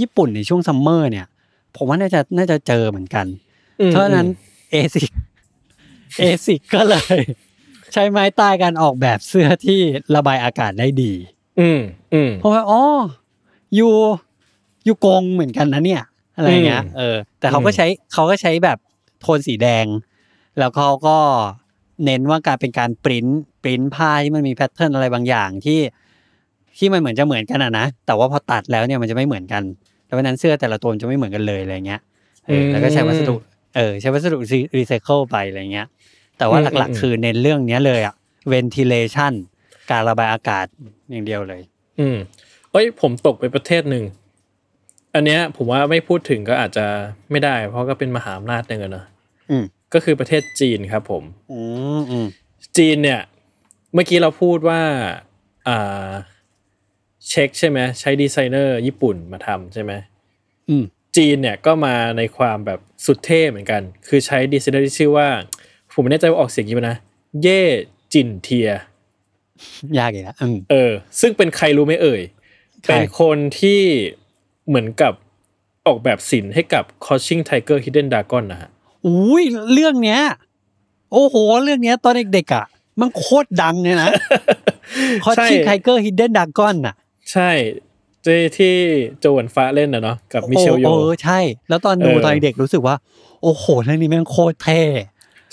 ญี่ปุ่นในช่วงซัมเมอร์เนี่ยผมว่าน่าจะเจอเหมือนกันเพราะนั้นเอซิกก็เลยใช้ไม้ตายการออกแบบเสื้อที่ระบายอากาศได้ดีเพราะว่าอ๋ออยู่กงเหมือนกันนะเนี่ยอะไรเงี้ยแต่เขาก็ใช้แบบโทนสีแดงแล้วเขาก็เน้นว่าการเป็นการปริ้นผ้าที่มันมีแพทเทิร์นอะไรบางอย่างที่มันเหมือนจะเหมือนกันอ่ะนะแต่ว่าพอตัดแล้วเนี่ยมันจะไม่เหมือนกันเพราะฉะนั้นเสื้อแต่ละตัวจะไม่เหมือนกันเลยอะไรเงี้ยแล้วก็ใช้วัสดุใช้วัสดุรีไซเคิลไปอะไรเงี้ยแต่ว่าหลักๆคือเน้นเรื่องนี้เลยอ่ะ ventilation การระบายอากาศอย่างเดียวเลยเอ้ยผมตกไปประเทศหนึ่งอันเนี้ยผมว่าไม่พูดถึงก็อาจจะไม่ได้เพราะก็เป็นมหาอำนาจนึงอ่ะเนาะก็คือประเทศจีนครับผมจีนเนี่ยเมื่อกี้เราพูดว่าเช็คใช่ไหมใช้ดีไซเนอร์ญี่ปุ่นมาทำใช่ไหมจีนเนี่ยก็มาในความแบบสุดเท่เหมือนกันคือใช้ดีไซเนอร์ที่ชื่อว่าผมไม่แน่ใจว่าออกเสียงยังไงนะเย่จินเทียยากอีกแล้วซึ่งเป็นใครรู้ไหมเอ่ยเป็นคนที่เหมือนกับออกแบบศิลป์ให้กับ Crouching Tiger Hidden Dragon นะฮะอุ้ยเรื่องเนี้ยโอ้โหเรื่องเนี้ยตอนเด็กๆอ่ะมันโคตรดังเลยนะ Crouching Tiger Hidden Dragon น่ะใช่ที่โจวันฟ้าเล่นน่ะเนาะกับมิเชลโยใช่แล้วตอนดูตอนเด็กรู้สึกว่าโอ้โหเรื่องนี้แม่งโคตรเท่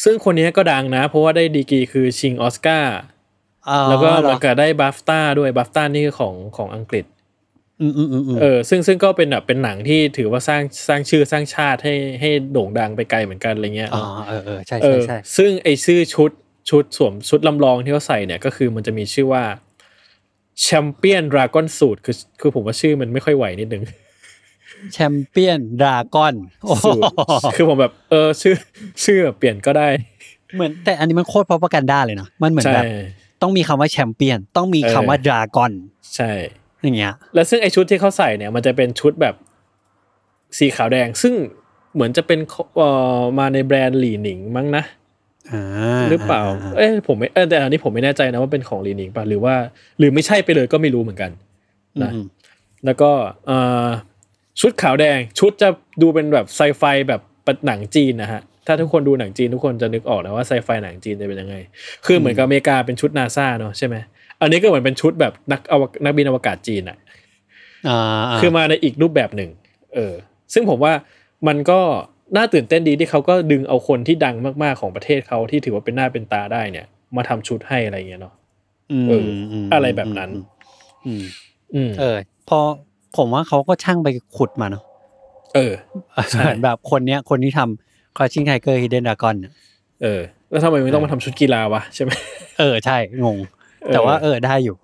ซึ่งคนนี้ก็ดังนะเพราะว่าได้ดีกรีคือชิงออสการ์แล้วก็มันก็ได้บัฟต้าด้วยบัฟต้านี่คือของอังกฤษซึ่งก็เป็นแบบเป็นหนังที่ถือว่าสร้างชื่อสร้างชาติให้โด่งดังไปไกลเหมือนกันอะไรเงี้ยใช่ใช่ซึ่งไอ้ชื่อชุดสวมชุดลำลองที่เขาใส่เนี่ยก็คือมันจะมีชื่อว่า Champion Dragon Suit คือผมว่าชื่อมันไม่ค่อยไหวนิดนึง Champion Dragon Suit คือผมแบบชื่อเปลี่ยนก็ได้เหมือนแต่อันนี้มันโคตร propaganda เลยนะมันเหมือนแบบต้องมีคำว่าแชมเปี้ยนต้องมีคำว่าดราก้อนใช่ อย่างเงี้ยแล้วซึ่งไอชุดที่เขาใส่เนี่ยมันจะเป็นชุดแบบสีขาวแดงซึ่งเหมือนจะเป็นมาในแบรนด์หลี่หนิงมั้งนะหรือเปล่าเอ้ยผมไม่แต่อันนี้ผมไม่แน่ใจนะว่าเป็นของหลี่หนิงป่ะหรือไม่ใช่ไปเลยก็ไม่รู้เหมือนกันนะแล้วก็ชุดขาวแดงชุดจะดูเป็นแบบไซไฟแบบหนังจีนนะฮะถ้าทุกคนดูหนังจีนทุกคนจะนึกออกแล้วว่าไซไฟหนังจีนจะเป็นยังไงคือเหมือนกับอเมริกาเป็นชุด NASA เนาะใช่มั้ยอันนี้ก็เหมือนเป็นชุดแบบนักบินอวกาศจีนอ่ะคือมาในอีกรูปแบบหนึ่งซึ่งผมว่ามันก็น่าตื่นเต้นดีที่เขาก็ดึงเอาคนที่ดังมากๆของประเทศเขาที่ถือว่าเป็นหน้าเป็นตาได้เนี่ยมาทำชุดให้อะไรเงี้ยเนาะอะไรแบบนั้นพอผมว่าเขาก็ช่างไปขุดมาเนาะเหมือนแบบคนที่ทำ Crouching Tiger Hidden Dragon แล้วทำไมไม่ต้องมาทำชุดกีฬาวะใช่ไหมใช่งงแต่ว่าได้อยู่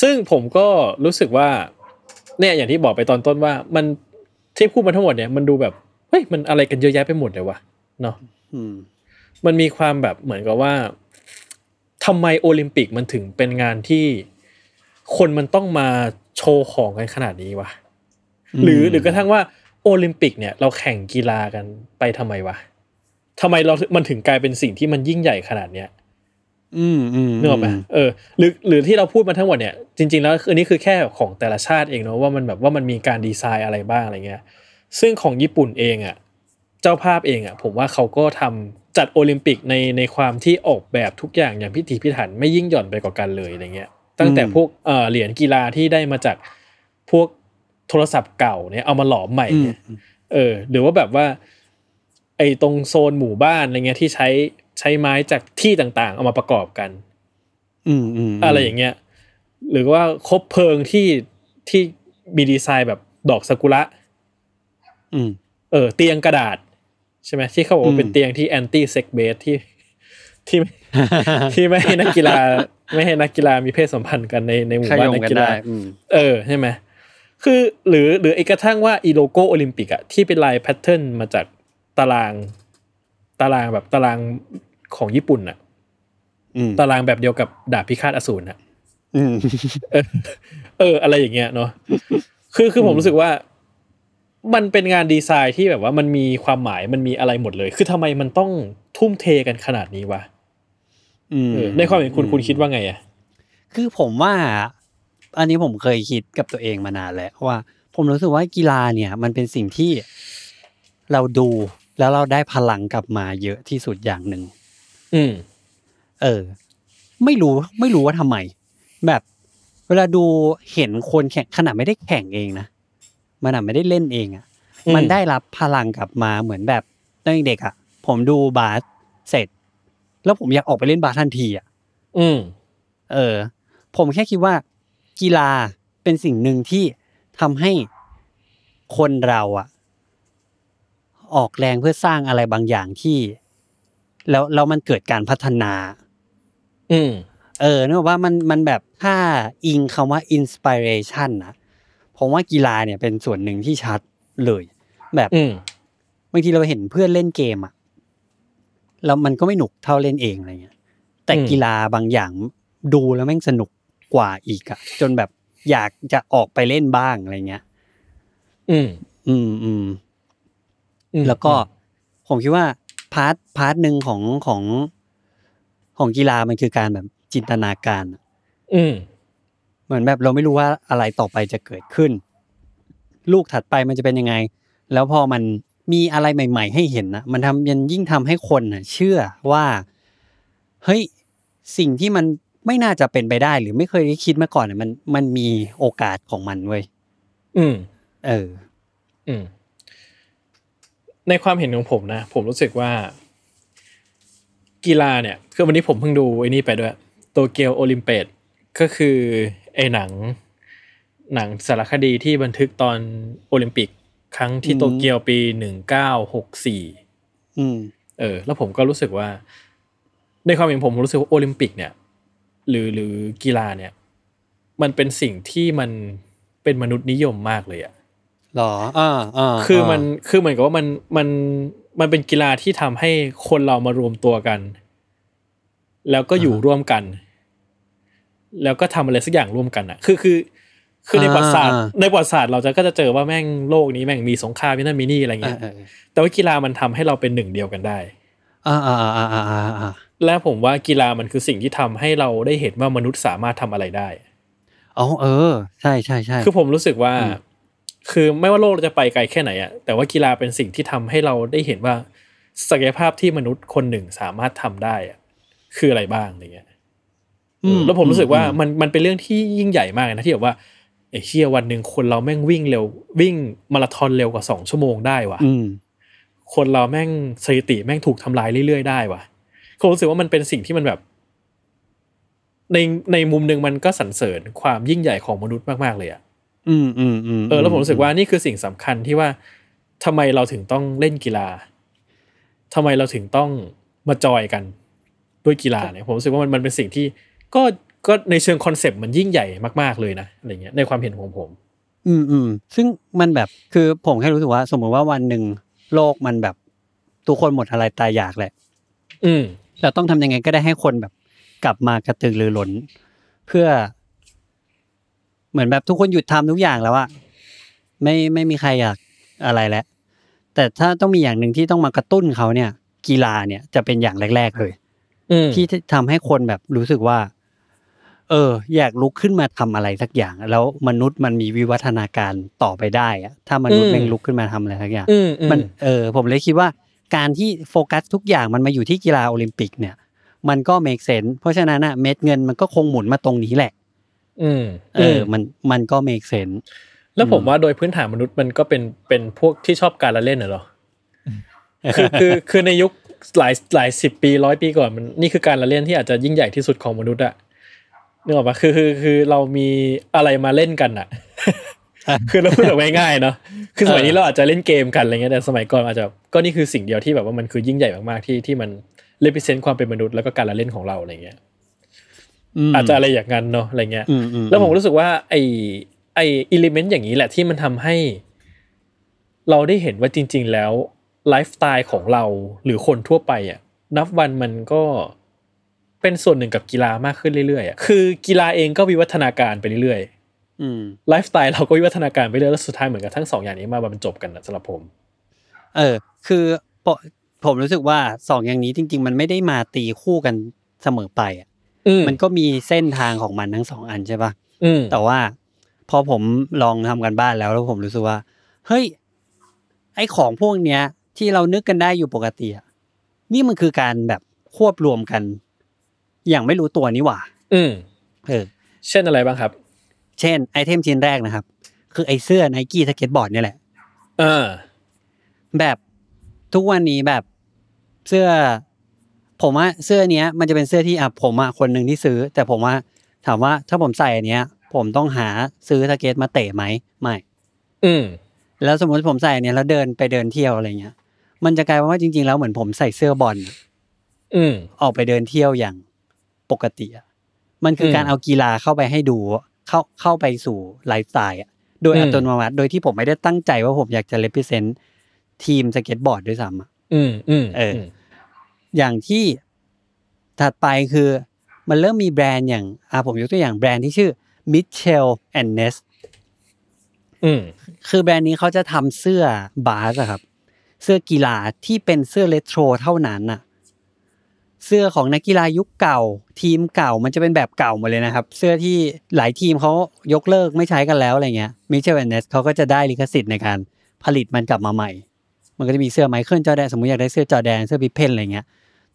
ซึ่งผมก็รู้สึกว่าเนี่ยอย่างที่บอกไปตอนต้นว่ามันที่พูดมาทั้งหมดเนี่ยมันดูแบบเฮ้ยมันอะไรกันเยอะแยะไปหมดเลยวะเนาะมันมีความแบบเหมือนกับว่าทำไมโอลิมปิกมันถึงเป็นงานที่คนมันต้องมาโชว์ของกันขนาดนี้วะหรือกระทั่งว่าโอลิมปิกเนี่ยเราแข่งกีฬากันไปทำไมวะทำไมมันถึงกลายเป็นสิ่งที่มันยิ่งใหญ่ขนาดเนี้ยนึกออกไหมหรือที่เราพูดมาทั้งหมดเนี่ยจริงๆแล้วอันนี้คือแค่ของแต่ละชาติเองเนาะว่ามันแบบว่ามันมีการดีไซน์อะไรบ้างอะไรเงี้ยซึ่งของญี่ปุ่นเองอ่ะเจ้าภาพเองอ่ะผมว่าเขาก็ทำจัดโอลิมปิกในความที่ออกแบบทุกอย่างอย่างพิถีพิถันไม่ยิ่งหย่อนไปกว่ากันเลยอะไรเงี้ยตั้งแต่พวกเหรียญกีฬาที่ได้มาจากพวกโทรศัพท์เก่าเนี่ยเอามาหลอมใหม่เนี่ยหรือว่าแบบว่าไอ้ตรงโซนหมู่บ้านอะไรเงี้ยที่ใช้ไม้จากที่ต่างๆเอามาประกอบกันอะไรอย่างเงี้ยหรือว่าคบเพลิงที่มีดีไซน์แบบดอกซากุระเตียงกระดาษใช่ไหมที่เขาบอกว่าเป็นเตียงที่แอนตี้เซ็กเบสที่ ที่ไม่ให้นักกีฬาไม่ให้นักกีฬามีเพศสัมพันธ์กันในหมู่บ้านนักกีฬาใช่ไหมคือหรือไอ้กระทั่งว่าอีโลโก้โอลิมปิกอะที่เป็นลายแพทเทิร์นมาจากตารางแบบตารางของญี่ปุ่นน่ะตารางแบบเดียวกับดาบพิฆาตอสูรน่ะอะไรอย่างเงี้ยเนาะคือผมรู้สึกว่ามันเป็นงานดีไซน์ที่แบบว่ามันมีความหมายมันมีอะไรหมดเลยคือทำไมมันต้องทุ่มเทกันขนาดนี้วะในความเห็นคุณคิดว่าไงอ่ะคือผมว่าอันนี้ผมเคยคิดกับตัวเองมานานแล้วว่าผมรู้สึกว่ากีฬาเนี่ยมันเป็นสิ่งที่เราดูแล้วเราได้พลังกลับมาเยอะที่สุดอย่างหนึ่งไม่รู้ว่าทำไมแบบเวลาดูเห็นคนแข่งขนาดไม่ได้แข่งเองนะมันไม่ได้เล่นเองอ่ะมันได้รับพลังกลับมาเหมือนแบบตอนเด็กอ่ะผมดูบาสเสร็จแล้วผมอยากออกไปเล่นบาสทันทีอ่ะผมแค่คิดว่ากีฬาเป็นสิ่งหนึ่งที่ทำให้คนเราอ่ะออกแรงเพื่อสร้างอะไรบางอย่างที่แล้วมันเกิดการพัฒนานึกว่ามันแบบถ้าอิงคำว่า inspiration นะผมว่ากีฬาเนี่ยเป็นส่วนหนึ่งที่ชัดเลยแบบบางทีเราเห็นเพื่อนเล่นเกมอ่ะแล้วมันก็ไม่หนุกเท่าเล่นเองอะไรเงี้ยแต่กีฬาบางอย่างดูแล้วแม่งสนุกกว่าอีกอ่ะจนแบบอยากจะออกไปเล่นบ้างอะไรเงี้ยแล้วก็ผมคิดว่าพาร์ทนึงของกีฬามันคือการแบบจินตนาการเหมือนแบบเราไม่รู้ว่าอะไรต่อไปจะเกิดขึ้นลูกถัดไปมันจะเป็นยังไงแล้วพอมันมีอะไรใหม่ๆให้เห็นนะมันยิ่งทำให้คนน่ะเชื่อว่าเฮ้ยสิ่งที่มันไม่น่าจะเป็นไปได้หรือไม่เคยได้คิดมาก่อนเนี่ยมันมีโอกาสของมันเว้ยในความเห็นของผมนะผมรู้สึกว่ากีฬาเนี่ยคือวันนี้ผมเพิ่งดูไอ้นี่ไปด้วยโตเกียวโอลิมปิกก็คือไอ้หนังสารคดีที่บันทึกตอนโอลิมปิกครั้งที่โตเกียวปี1964แล้วผมก็รู้สึกว่าในความเห็นผมรู้สึกว่าโอลิมปิกเนี่ยหรือกีฬาเนี่ยมันเป็นสิ่งที่มันเป็นมนุษย์นิยมมากเลยอะหรอคือมันคือเหมือนกับว่ามันเป็นกีฬาที่ทำให้คนเรามารวมตัวกันแล้วก็อยู่ร่วมกัน แล้วก็ทำอะไรสักอย่างร่วมกันอ่ะคือในประวัติศาสตร์เราจะก็จะเจอว่าแม่งโลกนี้แม่งมีสงครามมีนั่นมีนี่อะไรเงี้ยแต่ว่ากีฬามันทำให้เราเป็นหนึ่งเดียวกันได้และผมว่ากีฬามันคือสิ่งที่ทำให้เราได้เห็นว่ามนุษย์สามารถทำอะไรได้อ๋อเออใช่ใช่ใช่คือผมรู้สึกว่าคือไม่ว่าโลกจะไปไกลแค่ไหนอ่ะแต่ว่ากีฬาเป็นสิ่งที่ทำให้เราได้เห็นว่าศักยภาพที่มนุษย์คนหนึ่งสามารถทำได้อ่ะคืออะไรบ้างอะไรเงี้ยแล้วผมรู้สึกว่ามันเป็นเรื่องที่ยิ่งใหญ่มากนะที่แบบว่าไอ้เหี้ยวันนึงคนเราแม่งวิ่งเร็ววิ่งมาราธอนเร็วกว่า2ชั่วโมงได้ว่ะคนเราแม่งสถิติแม่งถูกทำลายเรื่อยๆได้ว่ะผมรู้สึกว่ามันเป็นสิ่งที่มันแบบในมุมนึงมันก็สรรเสริญความยิ่งใหญ่ของมนุษย์มากๆเลยอ่ะแล้วผมรู้สึกว่านี่คือสิ่งสำคัญที่ว่าทำไมเราถึงต้องเล่นกีฬาทำไมเราถึงต้องมาจอยกันด้วยกีฬาเนี่ยผมรู้สึกว่ามันเป็นสิ่งที่ก็ในเชิงคอนเซปต์มันยิ่งใหญ่มากๆเลยนะอะไรเงี้ยในความเห็นของผมซึ่งมันแบบคือผมแค่รู้สึกว่าสมมติว่าวันหนึ่งโลกมันแบบทุกคนหมดอะไรตายอยากแหละเราต้องทำยังไงก็ได้ให้คนแบบกลับมากระตือรือร้นเพื่อเหมือนแบบทุกคนหยุดทำทุกอย่างแล้วอะไม่มีใครอยากอะไรแล้วแต่ถ้าต้องมีอย่างนึงที่ต้องมากระตุ้นเขาเนี่ยกีฬาเนี่ยจะเป็นอย่างแรกๆเลยที่ทำให้คนแบบรู้สึกว่าอยากลุกขึ้นมาทำอะไรสักอย่างแล้วมนุษย์มันมีวิวัฒนาการต่อไปได้อะถ้ามนุษย์แม่งลุกขึ้นมาทำอะไรสักอย่างมันผมเลยคิดว่าการที่โฟกัสทุกอย่างมันมาอยู่ที่กีฬาโอลิมปิกเนี่ยมันก็เมคเซนส์เพราะฉะนั้นน่ะเม็ดเงินมันก็คงหมุนมาตรงนี้แหละมันก็เมคเซนส์แล้วผมว่าโดยพื้นฐานมนุษย์มันก็เป็นพวกที่ชอบการละเล่นน่ะเหรอคือในยุคหลาย10ปี100ปีก่อนมันนี่คือการละเล่นที่อาจจะยิ่งใหญ่ที่สุดของมนุษย์อะนึกออกป่ะคือเรามีอะไรมาเล่นกันน่ะคือเราพูดแบบง่ายๆเนาะคือสมัยนี้เราอาจจะเล่นเกมกันอะไรเงี้ยแต่สมัยก่อนอาจจะก็นี่คือสิ่งเดียวที่แบบว่ามันคือยิ่งใหญ่มากๆที่มันrepresent ความเป็นมนุษย์แล้วก็การละเล่นของเราอะไรเงี้ยอาจจะอะไรอย่างนั้นเนาะอะไรเงี้ยแล้วผมรู้สึกว่าไอ้ element อย่างนี้แหละที่มันทำให้เราได้เห็นว่าจริงๆแล้วไลฟ์สไตล์ของเราหรือคนทั่วไปอ่ะนับวันมันก็เป็นส่วนหนึ่งกับกีฬามากขึ้นเรื่อยๆอ่ะคือกีฬาเองก็วิวัฒนาการไปเรื่อยๆไลฟ์สไตล์เราก็วิวัฒนาการไปเรื่อยแล้วสุดท้ายเหมือนกับทั้งสองอย่างนี้มาบรรจบกันสำหรับผมคือผมรู้สึกว่า2อย่างนี้จริงๆมันไม่ได้มาตีคู่กันเสมอไปอ่ะมันก็มีเส้นทางของมันทั้ง2อันใช่ป่ะแต่ว่าพอผมลองทำกันบ้านแล้วผมรู้สึกว่าเฮ้ยไอ้ของพวกเนี้ยที่เรานึกกันได้อยู่ปกติอ่ะนี่มันคือการแบบควบรวมกันอย่างไม่รู้ตัวนี่หว่าเช่นอะไรบ้างครับเช่นไอเทมชิ้นแรกนะครับคือไอ้เสื้อ Nike สเก็ตบอร์ดเนี่ยแหละแบบทุกวันนี้แบบเสื้อผมว่าเสื้อเนี้ยมันจะเป็นเสื้อที่ผมอ่ะคนนึงที่ซื้อแต่ผมว่าถามว่าถ้าผมใส่อันเนี้ยผมต้องหาซื้อสเก็ตมาเตะไหมไม่แล้วสมมติผมใส่เนี้ยแล้วเดินเที่ยวอะไรเงี้ยมันจะกลายว่าจริงๆแล้วเหมือนผมใส่เสื้อบอลออกไปเดินเที่ยวอย่างปกติอ่ะมันคือการเอากีฬาเข้าไปให้ดูเข้าไปสู่ไลฟ์สไตล์โดยอัตโนมัติโดยที่ผมไม่ได้ตั้งใจว่าผมอยากจะ representทีมสเก็ตบอร์ดด้วยซ้ำอย่างที่ถัดไปคือมันเริ่มมีแบรนด์อย่างผมยกตัวอย่างแบรนด์ที่ชื่อ Mitchell & Ness คือแบรนด์นี้เขาจะทำเสื้อบาสอะครับเสื้อกีฬาที่เป็นเสื้อเรโทรเท่านั้นน่ะเสื้อของนักกีฬายุคเก่าทีมเก่ามันจะเป็นแบบเก่าหมดเลยนะครับเสื้อที่หลายทีมเขายกเลิกไม่ใช้กันแล้วอะไรเงี้ย Mitchell & Ness เขาก็จะได้ลิขสิทธิ์ในการผลิตมันกลับมาใหม่มันก็จะมีเสื้อไมเคิลจอร์แดนสมมุติอยากได้เสื้อจอร์แดนเสื้อพิพเพนอะไรเงี้ย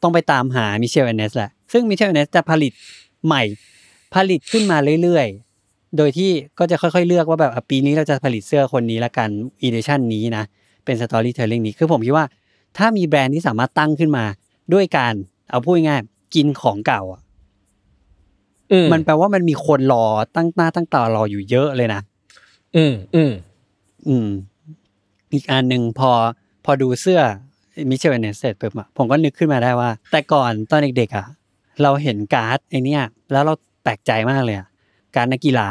ต้องไปตามหามิเชลแอนเนสแหละซึ่งมิเชลแอนเนสจะผลิตใหม่ผลิตขึ้นมาเรื่อยๆโดยที่ก็จะค่อยๆเลือกว่าแบบปีนี้เราจะผลิตเสื้อคนนี้ละกันอีดิชั่นนี้นะเป็นสตอรี่เทลลิ่งนี้คือผมคิดว่าถ้ามีแบรนด์ที่สามารถตั้งขึ้นมาด้วยการเอาพูดง่ายๆกินของเก่าอ่ะมันแปลว่ามันมีคนรอตั้งหน้าตั้งตารออยู่เยอะเลยนะอีกอันหนึ่งพอดูเสื้อมิเชลเนสเสร็จปุ๊บอ่ะผมก็นึกขึ้นมาได้ว่าแต่ก่อนตอนเด็กๆอ่ะเราเห็นการ์ดไอเนี้ยแล้วเราแปลกใจมากเลยอ่ะการ์ดนักกีฬา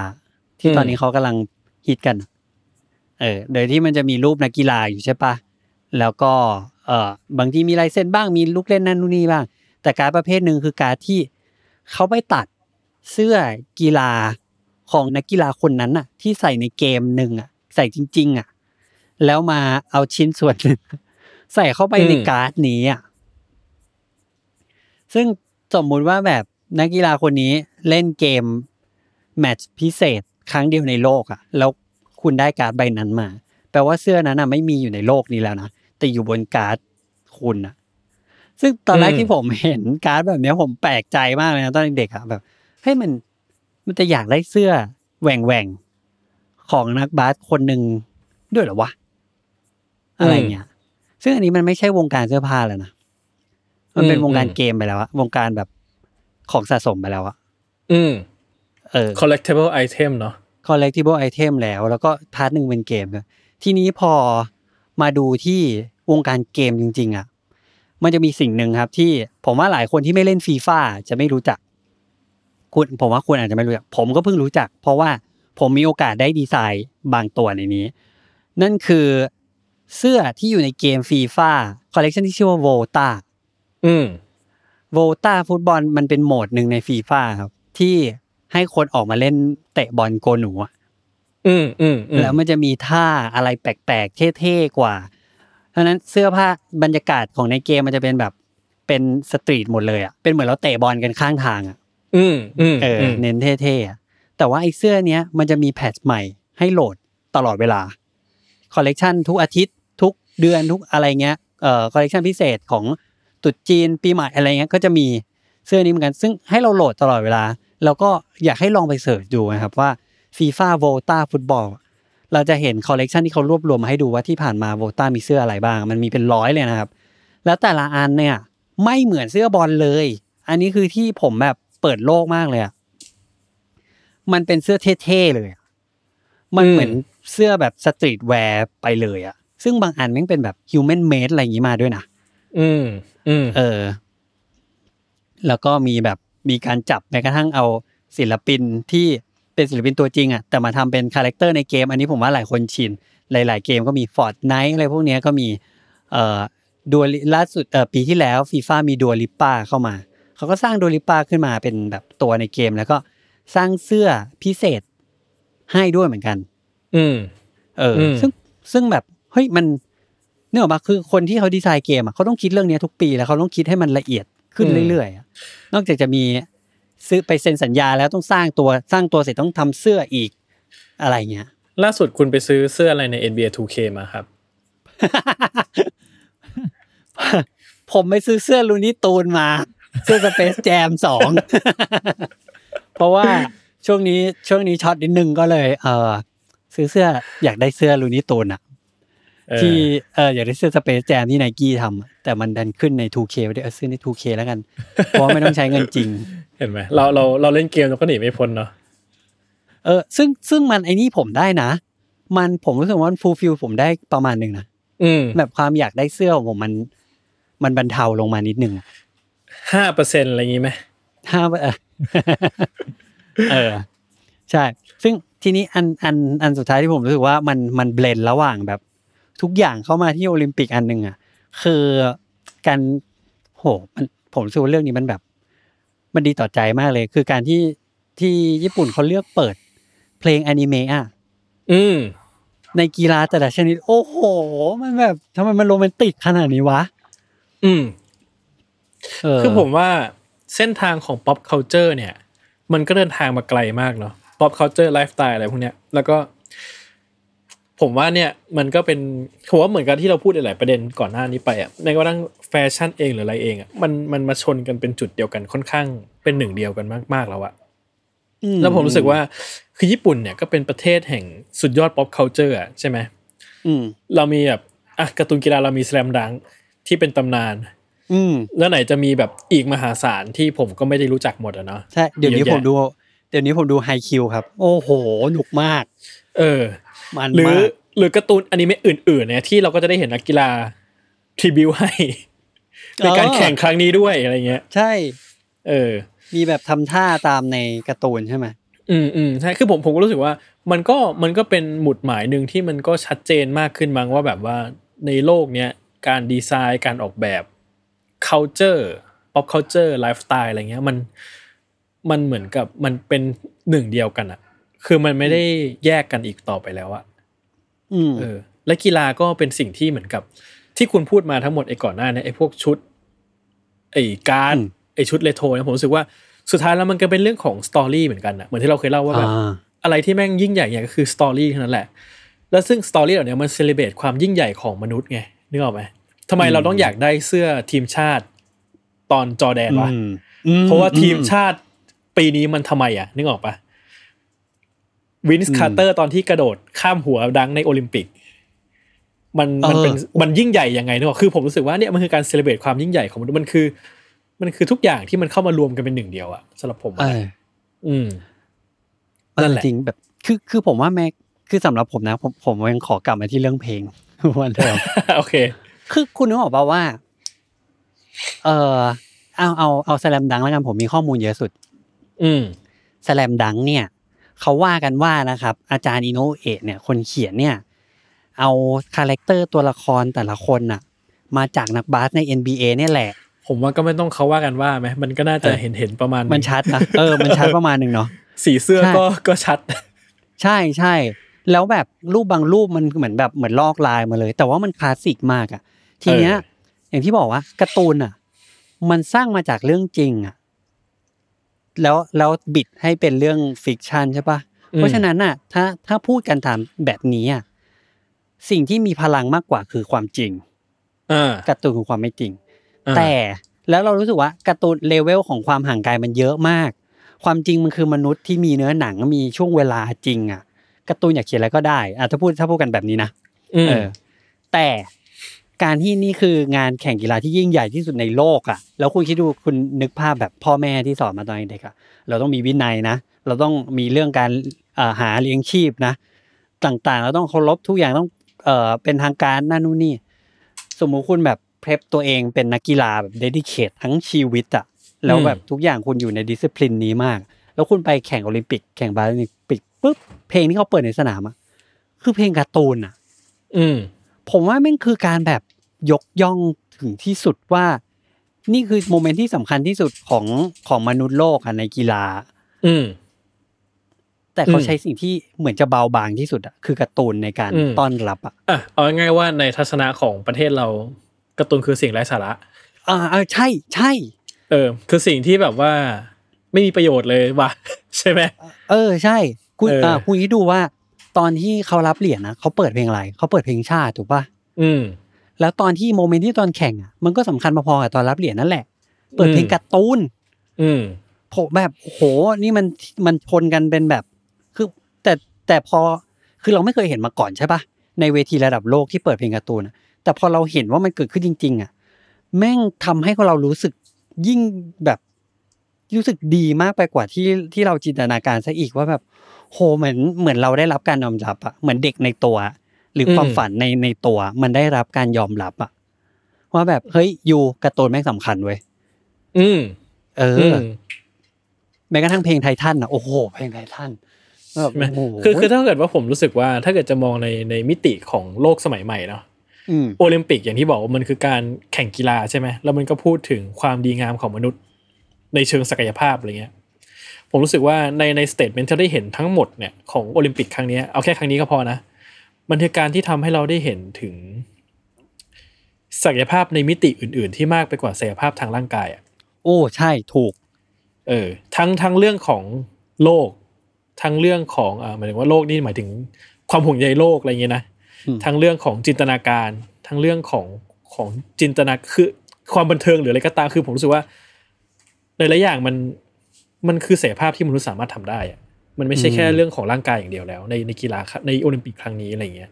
ที่ตอนนี้เขากำลังฮิตกันโดยที่มันจะมีรูปนักกีฬาอยู่ใช่ปะแล้วก็บางทีมีลายเส้นบ้างมีลูกเล่นนั่นนู่นนี่บ้างแต่การ์ดประเภทนึงคือการ์ดที่เขาไปตัด เสื้อกีฬาของนักกีฬาคนนั้นน่ะที่ใส่ในเกมนึงอ่ะใส่จริงๆอ่ะแล้วมาเอาชิ้นส่วนนึงใส่เข้าไปในการ์ดนี้อ่ะซึ่งสมมุติว่าแบบนักกีฬาคนนี้เล่นเกมแมตช์พิเศษครั้งเดียวในโลกอ่ะแล้วคุณได้การ์ดใบนั้นมาแปลว่าเสื้อนั้นน่ะไม่มีอยู่ในโลกนี้แล้วนะแต่อยู่บนการ์ดคุณน่ะซึ่งตอนแรกที่ผมเห็นการ์ดแบบนี้ผมแปลกใจมากเลยนะตอนเด็กๆอ่ะแบบเฮ้ยมันจะอยากได้เสื้อแหว่งๆของนักบาสคนนึงด้วยเหรอวะอะไรเงี้ยซึ่งอันนี้มันไม่ใช่วงการเสื้อผ้าแล้วนะมันเป็นวงการเกมไปแล้วอะวงการแบบของสะสมไปแล้วอะcollectible item เนาะ collectible item แล้วก็พาร์ทนึงเป็นเกมนะทีนี้พอมาดูที่วงการเกมจริงๆอะมันจะมีสิ่งนึงครับที่ผมว่าหลายคนที่ไม่เล่น FIFA จะไม่รู้จักผมว่าคุณอาจจะไม่รู้จักผมก็เพิ่งรู้จักเพราะว่าผมมีโอกาสได้ดีไซน์บางตัวในนี้นั่นคือเสื้อที่อยู่ในเกม FIFA คอลเลคชั่นที่ชื่อว่า Volta Volta ฟุตบอลมันเป็นโหมดนึงใน FIFA ครับที่ให้คนออกมาเล่นเตะบอลโกหนูอ่ะแล้วมันจะมีท่าอะไรแปลกๆเท่ๆกว่าเพราะนั้นเสื้อผ้าบรรยากาศของในเกมมันจะเป็นแบบเป็นสตรีทหมดเลยอ่ะเป็นเหมือนเราเตะบอลกันข้างทางอ่ะเน้นเท่ๆอ่ะแต่ว่าไอ้เสื้อเนี้ยมันจะมีแพทช์ใหม่ให้โหลดตลอดเวลาคอลเลกชันทุกอาทิตย์ทุกเดือนทุกอะไรเงี้ยคอลเลกชันพิเศษของตรุษจีนปีใหม่อะไรเงี้ยก็จะมีเสื้อนี้เหมือนกันซึ่งให้เราโหลดตลอดเวลาแล้วก็อยากให้ลองไปเสิร์ชดูนะครับว่า FIFA Volta ฟุตบอลเราจะเห็นคอลเลกชันที่เขารวบรวมมาให้ดูว่าที่ผ่านมา Volta มีเสื้ออะไรบ้างมันมีเป็นร้อยเลยนะครับแล้วแต่ละอันเนี่ยไม่เหมือนเสื้อบอลเลยอันนี้คือที่ผมแบบเปิดโลกมากเลยอ่ะมันเป็นเสื้อเท่ๆเลยมันเหมือนเสื้อแบบสตรีทแวร์ไปเลยอ่ะซึ่งบางอันมันเป็นแบบฮิวแมนเมดอะไรอย่างงี้มาด้วยนะแล้วก็มีแบบมีการจับแม้กระทั่งเอาศิลปินที่เป็นศิลปินตัวจริงอ่ะแต่มาทำเป็นคาแรคเตอร์ในเกมอันนี้ผมว่าหลายคนชินหลายๆเกมก็มี Fortnite อะไรพวกเนี้ยก็มีดัวล่าสุดปีที่แล้ว FIFA มีดัวลิป้าเข้ามาเขาก็สร้างดัวลิป้าขึ้นมาเป็นแบบตัวในเกมแล้วก็สร้างเสื้อพิเศษให้ด้วยเหมือนกันซึ่งแบบเฮ้ยมันเนี่ยมาคือคนที่เขาดีไซน์เกมอ่ะเขาต้องคิดเรื่องนี้ทุกปีแล้วเขาต้องคิดให้มันละเอียดขึ้นเรื่อยๆนอกจากจะมีซื้อไปเซ็นสัญญาแล้วต้องสร้างตัวเสร็จต้องทำเสื้ออีกอะไรเงี้ยล่าสุดคุณไปซื้อเสื้ออะไรใน NBA 2K มาครับ ผมไปซื้อเสื้อลูนี่ตูนมาเสื้อ Space Jam 2 เพราะว่าช่วงนี้ช็อตนิดนึงก็เลยซื้อเสื้ออยากได้เสื้อลูนี่ตูนอ่ะที่อยากได้เสื้อ Space Jam ที่ Nike ทำแต่มันดันขึ้นใน 2K ไม่ได้ซื้อใน 2K แล้วกันเพราะไม่ต้องใช้เงินจริงเห็นไหมเราเล่นเกมเราก็หนีไม่พ้นเนาะซึ่งมันไอ้นี่ผมได้นะมันผมรู้สึกว่ามันฟูลฟิลผมได้ประมาณนึงนะแบบความอยากได้เสื้อของผมมันบรรเทาลงมานิดนึง 5% อะไรอย่างงี้มั้ยใช่ซึ่งทีนี้อันสุดท้ายที่ผมรู้สึกว่ามันเบลนด์ระหว่างแบบทุกอย่างเข้ามาที่โอลิมปิกอันนึงอ่ะคือการโหมันผมรู้สึกว่าเรื่องนี้มันแบบมันดีต่อใจมากเลยคือการที่ญี่ปุ่นเขาเลือกเปิดเพลงอนิเมะอ่ะในกีฬาแต่ละชนิดโอ้โหมันแบบทำไมมันโรแมนติกขนาดนี้วะคือผมว่าเส้นทางของ pop culture เนี่ยมันก็เดินทางมาไกลมากเนาะ pop culture lifestyle อะไรพวกเนี้ยแล้วก็ผมว่าเนี่ยมันก็เป็นผมว่าเหมือนกันที่เราพูดหลายประเด็นก่อนหน้านี้ไปอ่ะในกระทั่งแฟชั่นเองหรืออะไรเองอ่ะมันมาชนกันเป็นจุดเดียวกันค่อนข้างเป็นหนึ่งเดียวกันมากๆแล้วอ่ะแล้วผมรู้สึกว่าคือญี่ปุ่นเนี่ยก็เป็นประเทศแห่งสุดยอด pop culture อ่ะใช่ไหมเรามีแบบอ่ะการ์ตูนกีฬาเรามี Slam Dunk ที่เป็นตำนานแล้วไหนจะมีแบบอีกมหาศาลที่ผมก็ไม่ได้รู้จักหมดอ่ะเนาะใช่เดี๋ยวนี้ผมดู Haiku ครับโอ้โหหนุกมากหรือการ์ตูนอนิเมะอื่นๆเนี่ยที่เราก็จะได้เห็นนักกีฬาทริบิวต์ให้ในการแข่งครั้งนี้ด้วยอะไรเงี้ยใช่มีแบบทำท่าตามในการ์ตูนใช่ไหมใช่คือผมก็รู้สึกว่ามันก็เป็นหมุดหมายนึงที่มันก็ชัดเจนมากขึ้นมั้งว่าแบบว่าในโลกเนี้ยการดีไซน์การออกแบบ culture pop culture lifestyle อะไรเงี้ยมัน มันเหมือนกับมันเป็นหนึ่งเดียวกันอ่ะคือมันไม่ได้แยกกันอีกต่อไปแล้วอ่ะและกีฬาก็เป็นสิ่งที่เหมือนกับที่คุณพูดมาทั้งหมดไอ้ก่อนหน้าเนี่ยไอ้พวกชุดไอ้การไอ้ชุดเรโทรนะผมรู้สึกว่าสุดท้ายแล้วมันก็เป็นเรื่องของสตอรี่เหมือนกันนะเหมือนที่เราเคยเล่าว่าแบบอะไรที่แม่งยิ่งใหญ่เนี่ยก็คือสตอรี่เท่านั้นแหละแล้วซึ่งสตอรี่เหล่านี้มันเซเลเบรตความยิ่งใหญ่ของมนุษย์ไงนึกออกไหมทำไมเราต้องอยากได้เสื้อทีมชาติตอนจอร์แดนวะเพราะว่าทีมชาติปีนี้มันทำไมอ่ะนึกออกปะวินส์คาร์เตอร์ตอนที่กระโดดข้ามหัวดังในโอลิมปิกมันยิ่งใหญ่ยังไงนึกออกคือผมรู้สึกว่าเนี่ยมันคือการเซเลเบรตความยิ่งใหญ่ของมนุษย์มันคือทุกอย่างที่มันเข้ามารวมกันเป็นหนึ่งเดียวอะสำหรับผมนั่นแหละจริงแบบคือผมว่าแม็กคือสำหรับผมนะผมยังขอกลับมาที่เรื่องเพลงวันเดิมโอเคคือคุณนึกออกป่าวว่าเอาสแลมดังแล้วกันผมมีข้อมูลเยอะสุดสแลมดังเนี่ยเขาว่ากันว่านะครับอาจารย์อิโนะเอะเนี่ยคนเขียนเนี่ยเอาคาแรคเตอร์ตัวละครแต่ละคนน่ะมาจากนักบาสใน NBA เนี่ยแหละผมว่าก็ไม่ต้องเขาว่ากันว่าไหมมันก็น่าจะเห็นประมาณมันชัดนะมันชัดประมาณนึงเนาะสีเสื้อก็ชัดใช่ใช่แล้วแบบรูปบางรูปมันเหมือนลอกลายมาเลยแต่ว่ามันคลาสสิกมากอ่ะทีเนี้ยอย่างที่บอกว่าการ์ตูนอ่ะมันสร้างมาจากเรื่องจริงอ่ะแล้วบิดให้เป็นเรื่องฟิกชันใช่ป่ะเพราะฉะนั้นอ่ะถ้าพูดกันถามแบบนี้อ่ะสิ่งที่มีพลังมากกว่าคือความจริงการ์ตูนคือความไม่จริงแต่แล้วเรารู้สึกว่าการ์ตูนเลเวลของความห่างไกลมันเยอะมากความจริงมันคือมนุษย์ที่มีเนื้อหนังมีช่วงเวลาจริงอ่ะการ์ตูนอยากเขียนอะไรก็ได้อ่ะถ้าพูดกันแบบนี้นะแต่การที่นี่คืองานแข่งกีฬาที่ยิ่งใหญ่ที่สุดในโลกอ่ะแล้วคุณคิดดูคุณนึกภาพแบบพ่อแม่ที่สอนมาตอนเด็กอ่ะเราต้องมีวินัยนะเราต้องมีเรื่องการหาเลี้ยงชีพนะต่างๆเราต้องเคารพทุกอย่างต้องเป็นทางการนั่นนู่นนี่สมมุติคุณแบบเพลฟตัวเองเป็นนักกีฬาแบบเดดิเคททั้งชีวิตอ่ะแล้วแบบทุกอย่างคุณอยู่ในดิสซิปลินนี้มากแล้วคุณไปแข่งโอลิมปิกแข่งบาสโอลิมปิกปุ๊บเพลงที่เขาเปิดในสนามอ่ะคือเพลงการ์ตูนอ่ะผมว่าแม่งคือการแบบยกย่องถึงที่สุดว่านี่คือโมเมนต์ที่สำคัญที่สุดของมนุษย์โลกอ่ะในกีฬาแต่เขาใช้สิ่งที่เหมือนจะเบาบางที่สุดอ่ะคือการ์ตูนในการต้อนรับอ่ะเอาง่ายๆว่าในทัศนะของประเทศเราการ์ตูนคือสิ่งไร้สาระใช่ใช่คือสิ่งที่แบบว่าไม่มีประโยชน์เลยว่ะใช่ไหมใช่คุณคิดดูว่าตอนที่เขารับเหรียญนะเขาเปิดเพลงอะไรเขาเปิดเพลงชาติถูกป่ะแล้วตอนที่โมเมนต์ที่ตอนแข่งอ่ะมันก็สำคัญพอๆกับตอนรับเหรียญนั่นแหละเปิดเพลงการ์ตูนผมแบบโหนี่มันชนกันเป็นแบบคือแต่พอคือเราไม่เคยเห็นมาก่อนใช่ป่ะในเวทีระดับโลกที่เปิดเพลงการ์ตูนแต่พอเราเห็นว่ามันเกิดขึ้นจริงๆอ่ะแม่งทำให้เรารู้สึกยิ่งแบบรู้สึกดีมากไปกว่าที่เราจินตนาการซะอีกว่าแบบโหเหมือนเราได้รับการยอมรับอ่ะเหมือนเด็กในตัวหรือความฝันในตัวมันได้รับการยอมรับอ่ะว่าแบบเฮ้ยอยู่การ์ตูนแม่งสำคัญเว้ยแม้กระทั่งเพลงไททันอ่ะโอ้โหเพลงไททันแบบคือถ้าเกิดว่าผมรู้สึกว่าถ้าเกิดจะมองในมิติของโลกสมัยใหม่เนาะโอลิมปิกอย่างที่บอกว่ามันคือการแข่งกีฬาใช่ไหมแล้วมันก็พูดถึงความดีงามของมนุษย์ในเชิงศักยภาพอะไรเงี้ยผมรู้สึกว่าในสเตทเมนต์ที่ได้เห็นทั้งหมดเนี่ยของโอลิมปิกครั้งนี้เอาแค่ครั้งนี้ก็พอนะมันคือการที่ทำให้เราได้เห็นถึงศักยภาพในมิติอื่นๆที่มากไปกว่าศักยภาพทางร่างกายอ่ะโอ้ใช่ถูกทั้งเรื่องของโลกทั้งเรื่องของหมายถึงว่าโลกนี่หมายถึงความห่วงใยโลกอะไรเงี้ยนะทั้งเรื่องของจินตนาการทั้งเรื่องของจินตนาคือความบันเทิงหรืออะไรก็ตามคือผมรู้สึกว่าหลายๆอย่างมันคือศักยภาพที่มนุษย์สามารถทำได้อะมันไม่ใช่แค่เรื่องของร่างกายอย่างเดียวแล้วในกีฬาในโอลิมปิกครั้งนี้อะไรเงี้ย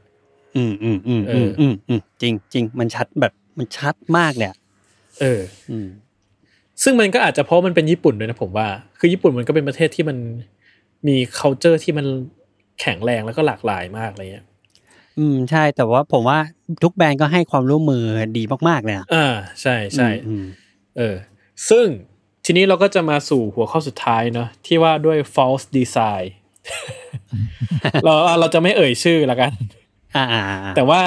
จริงจริงมันชัดแบบมันชัดมากเลยซึ่งมันก็อาจจะเพราะมันเป็นญี่ปุ่นด้วยนะผมว่าคือญี่ปุ่นมันก็เป็นประเทศที่มันมี culture ที่มันแข็งแรงแล้วก็หลากหลายมากอะไรเงี้ยใช่แต่ว่าผมว่าทุกแบรนด์ก็ให้ความร่วมมือดีมากๆเลยอ่ะใช่ใช่ซึ่งทีนี้เราก็จะมาสู่หัวข้อสุดท้ายเนาะที่ว่าด้วย false design เราจะไม่เอ่ยชื่อละกันแต่ว่า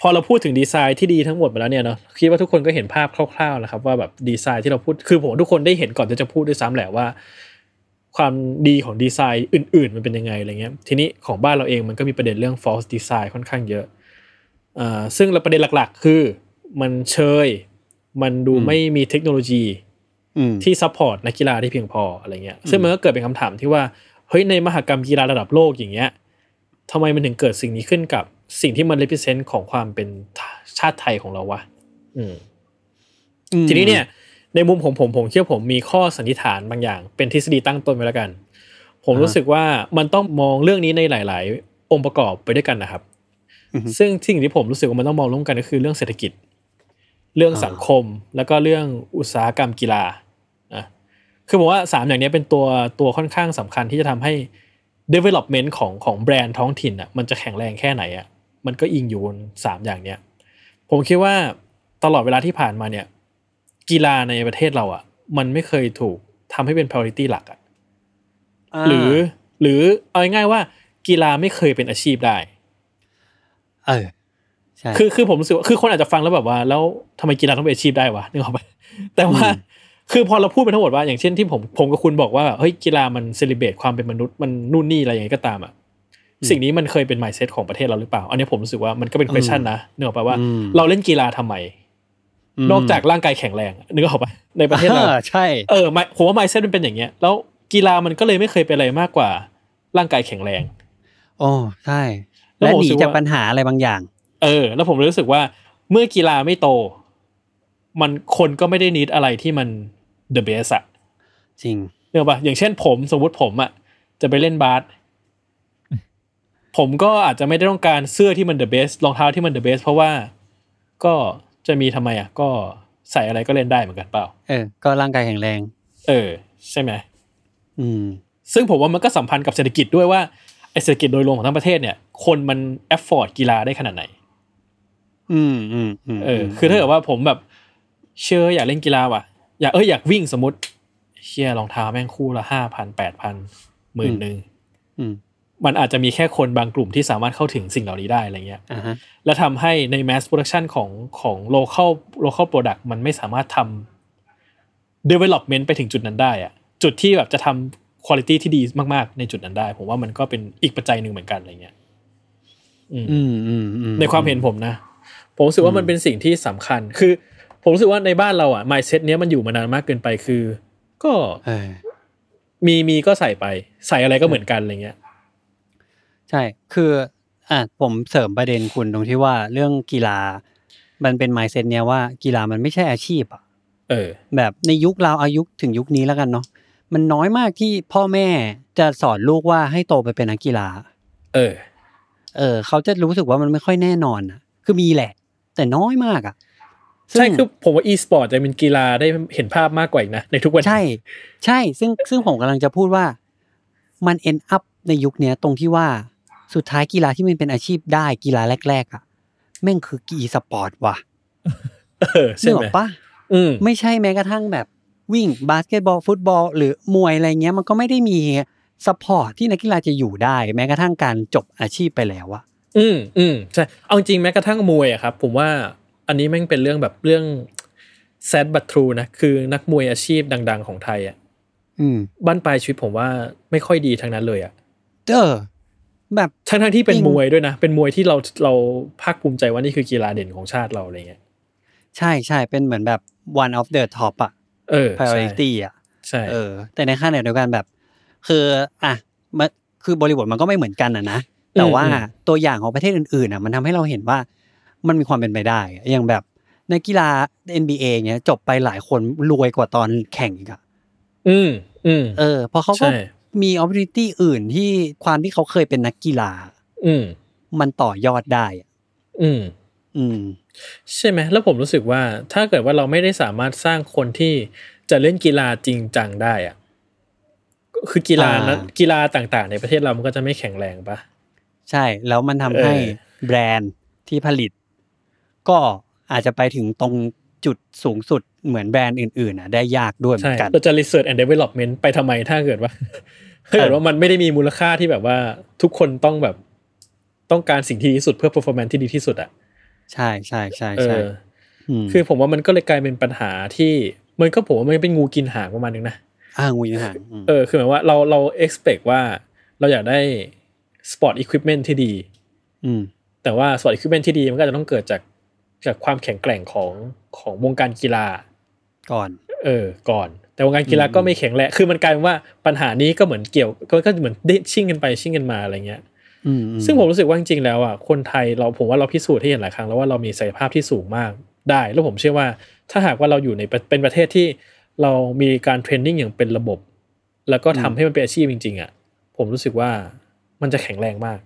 พอเราพูดถึงดีไซน์ที่ดีทั้งหมดมาแล้วเนี่ยเนาะคิดว่าทุกคนก็เห็นภาพคร่าวๆแล้วครับว่าแบบดีไซน์ที่เราพูดคือผมทุกคนได้เห็นก่อนจะพูดด้วยซ้ำแหละว่า ความดีของดีไซน์อื่นๆมันเป็นยังไงอะไรเงี้ยทีนี้ของบ้านเราเองมันก็มีประเด็นเรื่อง false design ค่อนข้างเยอะซึ่งประเด็นหลักๆคือมันเชยมันดูไม่มีเทคโนโลยีที่ซัพพอร์ตนักกีฬาได้เพียงพออะไรเงี้ยซึ่งมันก็เกิดเป็นคำถามที่ว่าเฮ้ยในมหกรรมกีฬาระดับโลกอย่างเงี้ยทำไมมันถึงเกิดสิ่งนี้ขึ้นกับสิ่งที่มัน represent ของความเป็นชาติไทยของเราวะทีนี้เนี่ยในมุมของผมเชื่อผมมีข้อสันนิษฐานบางอย่างเป็นทฤษฎีตั้งต้นไว้แล้วกันผมรู้สึกว่ามันต้องมองเรื่องนี้ในหลายๆองค์ประกอบไปด้วยกันนะครับซึ่งสิ่งที่ผมรู้สึกว่ามันต้องมองร่วมกันก็คือเรื่องเศรษฐกิจเรื่องสังคมแล้วก็เรื่องอุตสาหกรรมกีฬานะคือผมว่า3อย่างนี้เป็นตัวค่อนข้างสำคัญที่จะทำให้ development ของแบรนด์ท้องถิ่นอ่ะมันจะแข็งแรงแค่ไหนอ่ะมันก็อิงอยู่บน3อย่างเนี้ยผมคิดว่าตลอดเวลาที่ผ่านมาเนี่ยกีฬาในประเทศเราอ่ะมันไม่เคยถูกทำให้เป็น priority หลักอ่ะหรือเอาง่ายๆว่ากีฬาไม่เคยเป็นอาชีพได้ใช่คือผมรู้สึกว่าคือคนอาจจะฟังแล้วแบบว่าแล้วทำไมกีฬาต้องเป็นอาชีพได้วะนึกออกป่ะแต่ว่าคือพอเราพูดไปทั้งหมดว่าอย่างเช่นที่ผมกับคุณบอกว่าเฮ้ยกีฬามันเซเลเบรตความเป็นมนุษย์มันนู่นนี่อะไรอย่างงี้ก็ตามอ่ะสิ่งนี้มันเคยเป็น mindset ของประเทศเราหรือเปล่าอันนี้ผมรู้สึกว่ามันก็เป็น question นะนึกออกป่ะว่าเราเล่นกีฬาทำไมนอกจากร่างกายแข็งแรงนึกออกป่ะในประเทศเราใช่ผมว่า mindset มันเป็นอย่างเงี้ยแล้วกีฬามันก็เลยไม่เคยเป็นอะไรมากกว่าร่างกายแข็งแรงอ๋อใช่และหนีจากปัญหาอะไรบางอย่างแล้วผมรู้สึกว่าเมื่อกีฬาไม่โตมันคนก็ไม่ได้นิดอะไรที่มัน the best อ่ะจริงเนอะป่ะอย่างเช่นผมสมมติผมอ่ะจะไปเล่นบาสผมก็อาจจะไม่ได้ต้องการเสื้อที่มัน the best รองเท้าที่มัน the best เพราะว่าก็จะมีทำไมอ่ะก็ใส่อะไรก็เล่นได้เหมือนกันเปล่าก็ร่างกายแข็งแรงใช่ไหมซึ่งผมว่ามันก็สัมพันธ์กับเศรษฐกิจด้วยว่าเศรษฐกิจโดยรวมของทั้งประเทศเนี่ยคนมัน afford กีฬาได้ขนาดไหนคือถ้าเกิดว่าผมแบบเชื่ออยากเล่นกีฬาว่ะอยากวิ่งสมมติเชี่ยรองเท้าแม่งคู่ละ 5,000 8,000 10,000 นึงมันอาจจะมีแค่คนบางกลุ่มที่สามารถเข้าถึงสิ่งเหล่านี้ได้อะไรเงี้ยและทำให้ใน mass production ของ local product มันไม่สามารถทำ development ไปถึงจุดนั้นได้อะจุดที่แบบจะทำquality ที่ดีมากๆในจุดนั้นได้ผมว่ามันก็เป็นอีกปัจจัยนึงเหมือนกันอะไรเงี้ยในความเห็นผมนะผมรู้สึกว่ามันเป็นสิ่งที่สำคัญคือผมรู้สึกว่าในบ้านเราอ่ะ mindset เนี้ยมันอยู่มานานมากเกินไปคือก็มีก็ใส่ไปใส่อะไรก็เหมือนกันอะไรเงี้ยใช่คือผมเสริมประเด็นคุณตรงที่ว่าเรื่องกีฬามันเป็น mindset เนี้ยว่ากีฬามันไม่ใช่อาชีพอ่ะแบบในยุคเราอายุถึงยุคนี้แล้วกันเนาะมันน้อยมากที่พ่อแม่จะสอนลูกว่าให้โตไปเป็นนักกีฬาเขาจะรู้สึกว่ามันไม่ค่อยแน่นอนอ่ะคือมีแหละแต่น้อยมากอ่ะใช่คือผมว่า e-sport จะเป็นกีฬาได้เห็นภาพมากกว่าอีกนะในทุกวันใช่ซึ่งผมกำลังจะพูดว่ามัน end up ในยุคนี้ตรงที่ว่าสุดท้ายกีฬาที่มันเป็นอาชีพได้กีฬาแรกๆอ่ะแม่งคือ e-sport ว่ะใช่ป่ะไม่ใช่แม้กระทั่งแบบวิ่งบาสเกตบอลฟุตบอลหรือมวยอะไรเงี้ยมันก็ไม่ได้มีซัพพอร์ตที่นักกีฬาจะอยู่ได้แม้กระทั่งการจบอาชีพไปแล้วอะใช่เอาจริงแม้กระทั่งมวยอะครับผมว่าอันนี้แม่งเป็นเรื่องแบบเรื่อง sad but true นะคือนักมวยอาชีพดังๆของไทยอะบั้นปลายชีวิตผมว่าไม่ค่อยดีทั้งนั้นเลยอะแบบทั้งที่เป็นมวยด้วยนะเป็นมวยที่เราภาคภูมิใจว่านี่คือกีฬาเด่นของชาติเราอะไรเงี้ยใช่ใช่เป็นเหมือนแบบ one of the top อะpriority อ่ะใช่แต่ในค่าเดียวกันแบบคือมันคือบริบทมันก็ไม่เหมือนกันนะแต่ว่าตัวอย่างของประเทศอื่นๆมันทำให้เราเห็นว่ามันมีความเป็นไปได้อย่างแบบในกีฬา NBA เงี้ยจบไปหลายคนรวยกว่าตอนแข่งอีกอ่ะเพราะเขาก็มี opportunity อื่นที่ความที่เขาเคยเป็นนักกีฬามันต่อยอดได้ใช่ไหมแล้วผมรู้สึกว่าถ้าเกิดว่าเราไม่ได้สามารถสร้างคนที่จะเล่นกีฬาจริงจังได้อ่ะคือกีฬาต่างๆในประเทศเรามันก็จะไม่แข็งแรงปะใช่แล้วมันทำให้แบรนด์ที่ผลิตก็อาจจะไปถึงตรงจุดสูงสุดเหมือนแบรนด์อื่นๆได้ยากด้วยเหมือนกันเราจะ research and development ไปทำไมถ้าเกิดว่ามันไม่ได้มีมูลค่าที่แบบว่าทุกคนต้องแบบต้องการสิ่งที่ดีที่สุดเพื่อ performance ที่ดีที่สุดอ่ะใช่ๆๆคือผมว่ามันก็เลยกลายเป็นปัญหาที่มันก็ผมว่ามันเป็นงูกินหางประมาณนึงนะ งูยหางคือหมายว่าเราexpect ว่าเราอยากได้ sport equipment ที่ดีแต่ว่า sport equipment ที่ดีมันก็จะต้องเกิดจากความแข็งแกร่งของวงการกีฬาก่อนก่อนแต่วงการกีฬาก็ไม่แข็งแรงคือมันกลายเป็นว่าปัญหานี้ก็เหมือนเกี่ยวก็เหมือนชิ่งกันไปชิ่งกันมาอะไรเงี้ยซึ่งผมรู้สึกว่าจริงๆแล้วอ่ะคนไทยเราผมว่าเราพิสูจน์ให้เห็นหลายครั้งแล้วว่าเรามีศักยภาพที่สูงมากได้แล้วผมเชื่อว่าถ้าหากว่าเราอยู่ในเป็นประเทศที่เรามีการเทรนนิ่งอย่างเป็นระบบแล้วก็ทำให้มันเป็นอาชีพจริงๆอ่ะผมรู้สึกว่ามันจะแข็งแรงมาก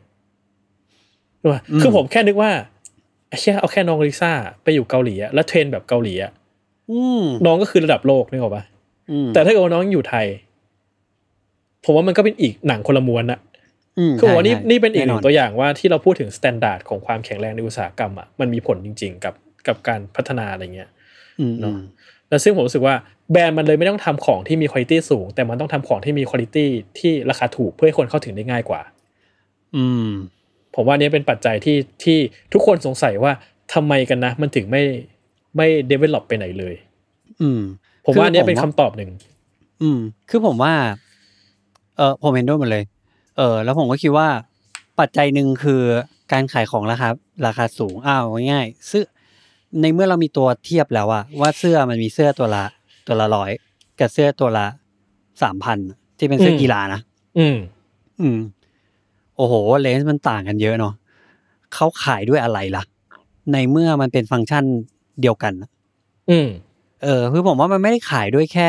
คือผมแค่นึกว่าเอาแค่น้องลิซ่าไปอยู่เกาหลีอ่ะแล้วเทรนแบบเกาหลีอ่ะน้องก็คือระดับโลกนึกออกป่ะแต่ถ้าเกิดว่าน้องอยู่ไทยผมว่ามันก็เป็นอีกหนังคนละม้วนอ่ะคือว่านี่เป็นอีกหนึ่งตัวอย่างว่าที่เราพูดถึงมาตรฐานของความแข็งแรงในอุตสาหกรรมอ่ะมันมีผลจริงๆกับการพัฒนาอะไรเงี้ยเนาะแล้วซึ่งผมรู้สึกว่าแบรนด์มันเลยไม่ต้องทำของที่มีคุณภาพสูงแต่มันต้องทำของที่มีคุณภาพที่ราคาถูกเพื่อให้คนเข้าถึงได้ง่ายกว่าผมว่านี่เป็นปัจจัยที่ทุกคนสงสัยว่าทำไมกันนะมันถึงไม่ develop ไปไหนเลยผมว่านี่เป็นคำตอบหนึ่งคือผมว่าผมเห็นด้วยหมดเลยแล้วผมก็คิดว่าปัจจัยหนึ่งคือการขายของราคาสูงง่ายๆซื้อในเมื่อเรามีตัวเทียบแล้วอะว่าเสื้อมันมีเสื้อตัวละร้อยกับเสื้อตัวละ 3,000 ที่เป็นเสื้อกีฬานะโอ้โหเลนส์มันต่างกันเยอะเนาะเขาขายด้วยอะไรล่ะในเมื่อมันเป็นฟังก์ชันเดียวกันคือผมว่ามันไม่ได้ขายด้วยแค่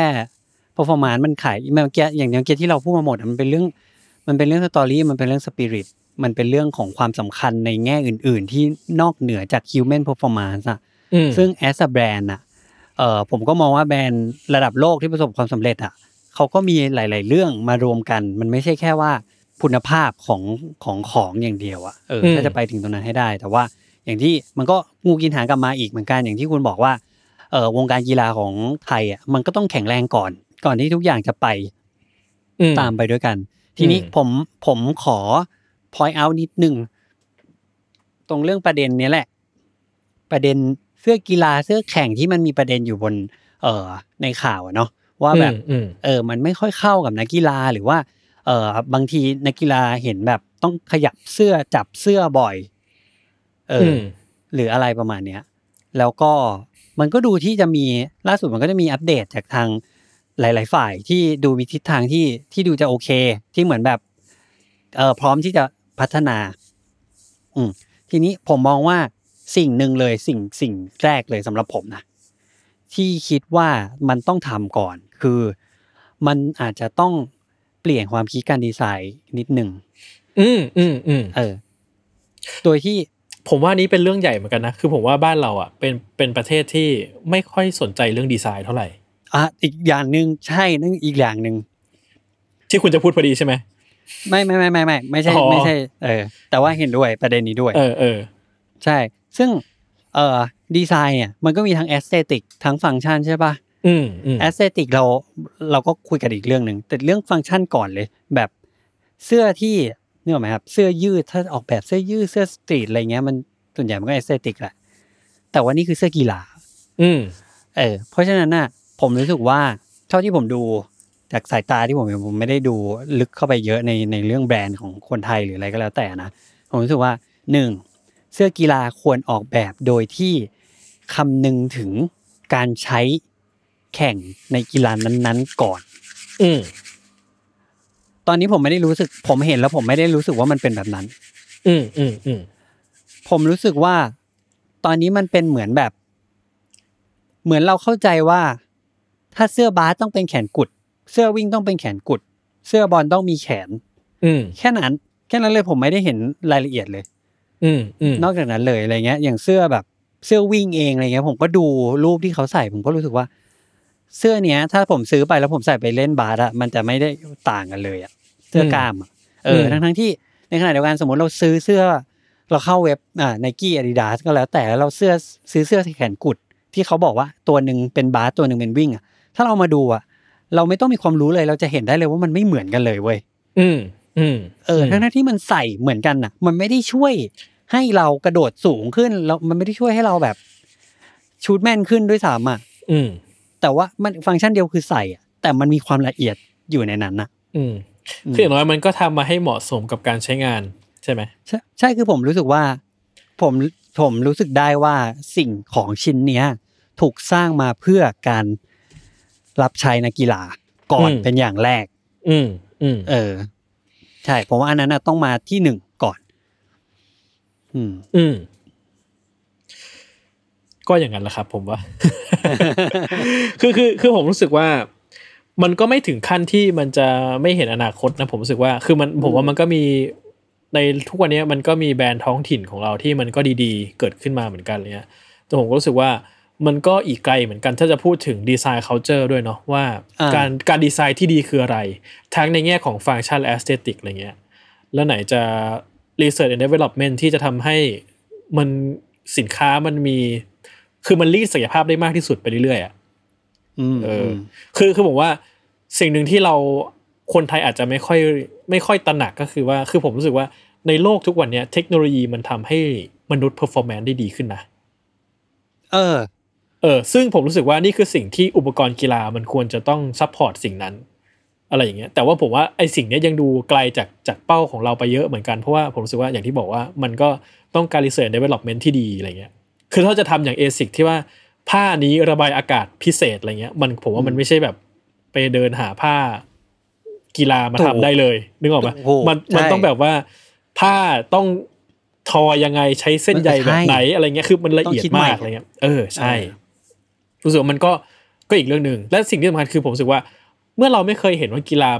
performance มันขายอย่างเมื่อกี้ที่เราพูดมาหมดมันเป็นเรื่องสตอรี่มันเป็นเรื่องสปิริตมันเป็นเรื่องของความสำคัญในแง่อื่นๆที่นอกเหนือจาก human performance อ่ะซึ่ง as a brand อ่ะผมก็มองว่าแบรนด์ระดับโลกที่ประสบความสำเร็จอ่ะเขาก็มีหลายๆเรื่องมารวมกันมันไม่ใช่แค่ว่าคุณภาพของอย่างเดียวอ่ะถ้าจะไปถึงตรงนั้นให้ได้แต่ว่าอย่างที่มันก็งูกินหางกลับมาอีกเหมือนกันอย่างที่คุณบอกว่าวงการกีฬาของไทยอ่ะมันก็ต้องแข็งแรงก่อนที่ทุกอย่างจะไปตามไปด้วยกันทีนี้ผมขอ point out นิดนึงตรงเรื่องประเด็นนี้แหละประเด็นเสื้อกีฬาเสื้อแข่งที่มันมีประเด็นอยู่บนในข่าวเนาะว่าแบบมันไม่ค่อยเข้ากับนักกีฬาหรือว่าบางทีนักกีฬาเห็นแบบต้องขยับเสื้อจับเสื้อบ่อยหรืออะไรประมาณเนี้ยแล้วก็มันก็ดูที่จะมีล่าสุดมันก็จะมีอัปเดตจากทางหลายๆฝ่ายที่ดูมีทิศทางที่ดูจะโอเคที่เหมือนแบบพร้อมที่จะพัฒนาทีนี้ผมมองว่าสิ่งหนึ่งเลยสิ่งแรกเลยสำหรับผมนะที่คิดว่ามันต้องทำก่อนคือมันอาจจะต้องเปลี่ยนความคิดการดีไซน์นิดนึงโดยที่ผมว่านี้เป็นเรื่องใหญ่เหมือนกันนะคือผมว่าบ้านเราอ่ะเป็นประเทศที่ไม่ค่อยสนใจเรื่องดีไซน์เท่าไหร่อีกอย่างนึงใช่นั่นอีกอย่างนึงที่คุณจะพูดพอดีใช่มั้ยไม่ใช่แต่ว่าเห็นด้วยประเด็นนี้ด้วยใช่ซึ่งดีไซน์เนี่ยมันก็มีทั้งแอสเธติกทั้งฟังก์ชันใช่ป่ะแอสเธติกเราก็คุยกันอีกเรื่องนึงแต่เรื่องฟังก์ชันก่อนเลยแบบเสื้อที่นึกออกมั้ยครับเสื้อยืดถ้าออกแบบเสื้อยืดเสื้อสตรีทอะไรเงี้ยมันส่วนใหญ่มันก็แอสเธติกแหละแต่ว่านี่คือเสื้อกีฬาเพราะฉะนั้นน่ะผมรู้สึกว่าเท่าที่ผมดูจากสายตาที่ผมไม่ได้ดูลึกเข้าไปเยอะในเรื่องแบรนด์ของคนไทยหรืออะไรก็แล้วแต่นะผมรู้สึกว่า1เสื้อกีฬาควรออกแบบโดยที่คำนึงถึงการใช้แข่งในกีฬานั้นๆก่อนตอนนี้ผมไม่ได้รู้สึกผมเห็นแล้วผมไม่ได้รู้สึกว่ามันเป็นแบบนั้นผมรู้สึกว่าตอนนี้มันเป็นเหมือนแบบเหมือนเราเข้าใจว่าถ้าเสื้อบาสต้องเป็นแขนกุดเสื้อวิ่งต้องเป็นแขนกุดเสื้อบอลต้องมีแขนแค่นั้นเลยผมไม่ได้เห็นรายละเอียดเลยนอกจากนั้นเลยอะไรเงี้ยอย่างเสื้อแบบเสื้อวิ่งเองอะไรเงี้ยผมก็ดูรูปที่เขาใส่ผมก็รู้สึกว่าเสื้อเนี้ยถ้าผมซื้อไปแล้วผมใส่ไปเล่นบาสอะมันจะไม่ได้ต่างกันเลยอะเสื้อกล้ามทั้งที่ในขณะเดียวกันสมมติเราซื้อเสื้อเราเข้าเว็บNike Adidas ก็แล้วแต่เราซื้อเสื้อแขนกุดที่เขาบอกว่าตัวนึงเป็นบาสตัวนึงเป็นวิ่งอะถ้าเรามาดูอะเราไม่ต้องมีความรู้เลยเราจะเห็นได้เลยว่ามันไม่เหมือนกันเลยเว้ยทั้งที่มันใส่เหมือนกันน่ะมันไม่ได้ช่วยให้เรากระโดดสูงขึ้นแล้วมันไม่ได้ช่วยให้เราแบบชูตแม่นขึ้นด้วยซ้ำอ่ะแต่ว่ามันฟังก์ชันเดียวคือใส่อ่ะ แต่มันมีความละเอียดอยู่ในนั้นนะคืออย่างน้อยมันก็ทำมาให้เหมาะสมกับการใช้งานใช่ไหมใช่คือผมรู้สึกว่าผมรู้สึกได้ว่าสิ่งของชิ้นเนี้ยถูกสร้างมาเพื่อการรับใช้นักกีฬาก่อนเป็นอย่างแรกใช่ผมว่าอันนั้นนะต้องมาที่หนึ่งก่อนก็อย่างนั้นแหละครับผมว่า คือผมรู้สึกว่ามันก็ไม่ถึงขั้นที่มันจะไม่เห็นอนาคตนะผมรู้สึกว่าคือมันผมว่ามันก็มีในทุกวันนี้มันก็มีแบรนด์ท้องถิ่นของเราที่มันก็ดีๆเกิดขึ้นมาเหมือนกันเลยนะแต่ผมก็รู้สึกว่ามันก็อีกไกลเหมือนกันถ้าจะพูดถึงดีไซน์ culture ด้วยเนาะว่าการดีไซน์ที่ดีคืออะไรทั้งในแง่ของฟังก์ชันและแอสเธติกอะไรเงี้ยแล้วไหนจะ research and development ที่จะทำให้มันสินค้ามันมีคือมันรีดศักยภาพได้มากที่สุดไปเรื่อยๆอ่ะคือผมว่าสิ่งหนึ่งที่เราคนไทยอาจจะไม่ค่อยตระหนักก็คือว่าคือผมรู้สึกว่าในโลกทุกวันเนี้ยเทคโนโลยีมันทำให้มนุษย์ performance ได้ดีขึ้นนะซึ่งผมรู้สึกว่านี่คือสิ่งที่อุปกรณ์กีฬามันควรจะต้องซัพพอร์ตสิ่งนั้นอะไรอย่างเงี้ยแต่ว่าผมว่าไอ้สิ่งนี้ยังดูไกลจากเป้าของเราไปเยอะเหมือนกันเพราะว่าผมรู้สึกว่าอย่างที่บอกว่ามันก็ต้องการ research development ที่ดีอะไรเงี้ยคือถ้าจะทำอย่าง ASIC ที่ว่าผ้านี้ระบายอากาศพิเศษอะไรเงี้ยมันผมว่ามันไม่ใช่แบบไปเดินหาผ้ากีฬามาทำได้เลยนึกออกป่ะมันต้องแบบว่าผ้าต้องทอยังไงใช้เส้นใยแบบไหนอะไรเงี้ยคือมันละเอียดมากอะไรเงี้ยใช่รู้สึกว่ามันก็อีกเรื่องนึงและสิ่งที่สำคัญคือผมรู้สึกว่าเมื่อเราไม่เคยเห็นว่ากีฬา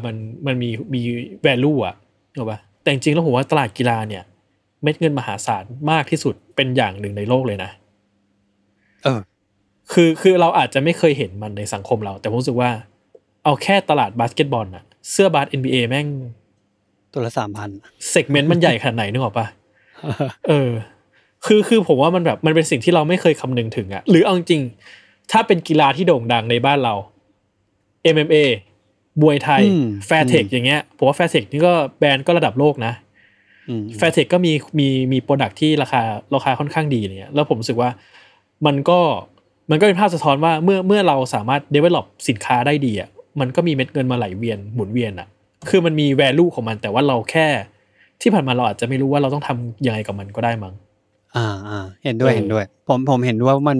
มันมี value อ่ะถูกป่ะแต่จริงๆแล้วผมว่าตลาดกีฬาเนี่ยเม็ดเงินมหาศาลมากที่สุดเป็นอย่างหนึ่งในโลกเลยนะคือเราอาจจะไม่เคยเห็นมันในสังคมเราแต่ผมรู้สึกว่าเอาแค่ตลาดบาสเกตบอลน่ะเสื้อบาส NBA แม่งตัวละ 3,000 เซกเมนต์มันใหญ่ขนาดไหนนึกออกป่ะคือผมว่ามันแบบมันเป็นสิ่งที่เราไม่เคยคำนึงถึงอ่ะหรือเอาจริงถ้าเป็นกีฬาที่โด่งดังในบ้านเรา MMA มวยไทยแฟร์เทคอย่างเงี้ยผมว่าแฟร์เทคนี่ก็แบรนด์ก็ระดับโลกนะแฟร์เทคก็มีโปรดักต์ที่ราคาค่อนข้างดีเนี่ยแล้วผมรู้สึกว่ามันก็เป็นภาพสะท้อนว่าเมื่อเราสามารถ develop สินค้าได้ดีอ่ะมันก็มีเม็ดเงินมาไหลเวียนหมุนเวียนอ่ะคือมันมี value ของมันแต่ว่าเราแค่ที่ผ่านมาเราอาจจะไม่รู้ว่าเราต้องทำยังไงกับมันก็ได้มั้งเห็นด้วยเห็นด้วยผมเห็นด้วยว่ามัน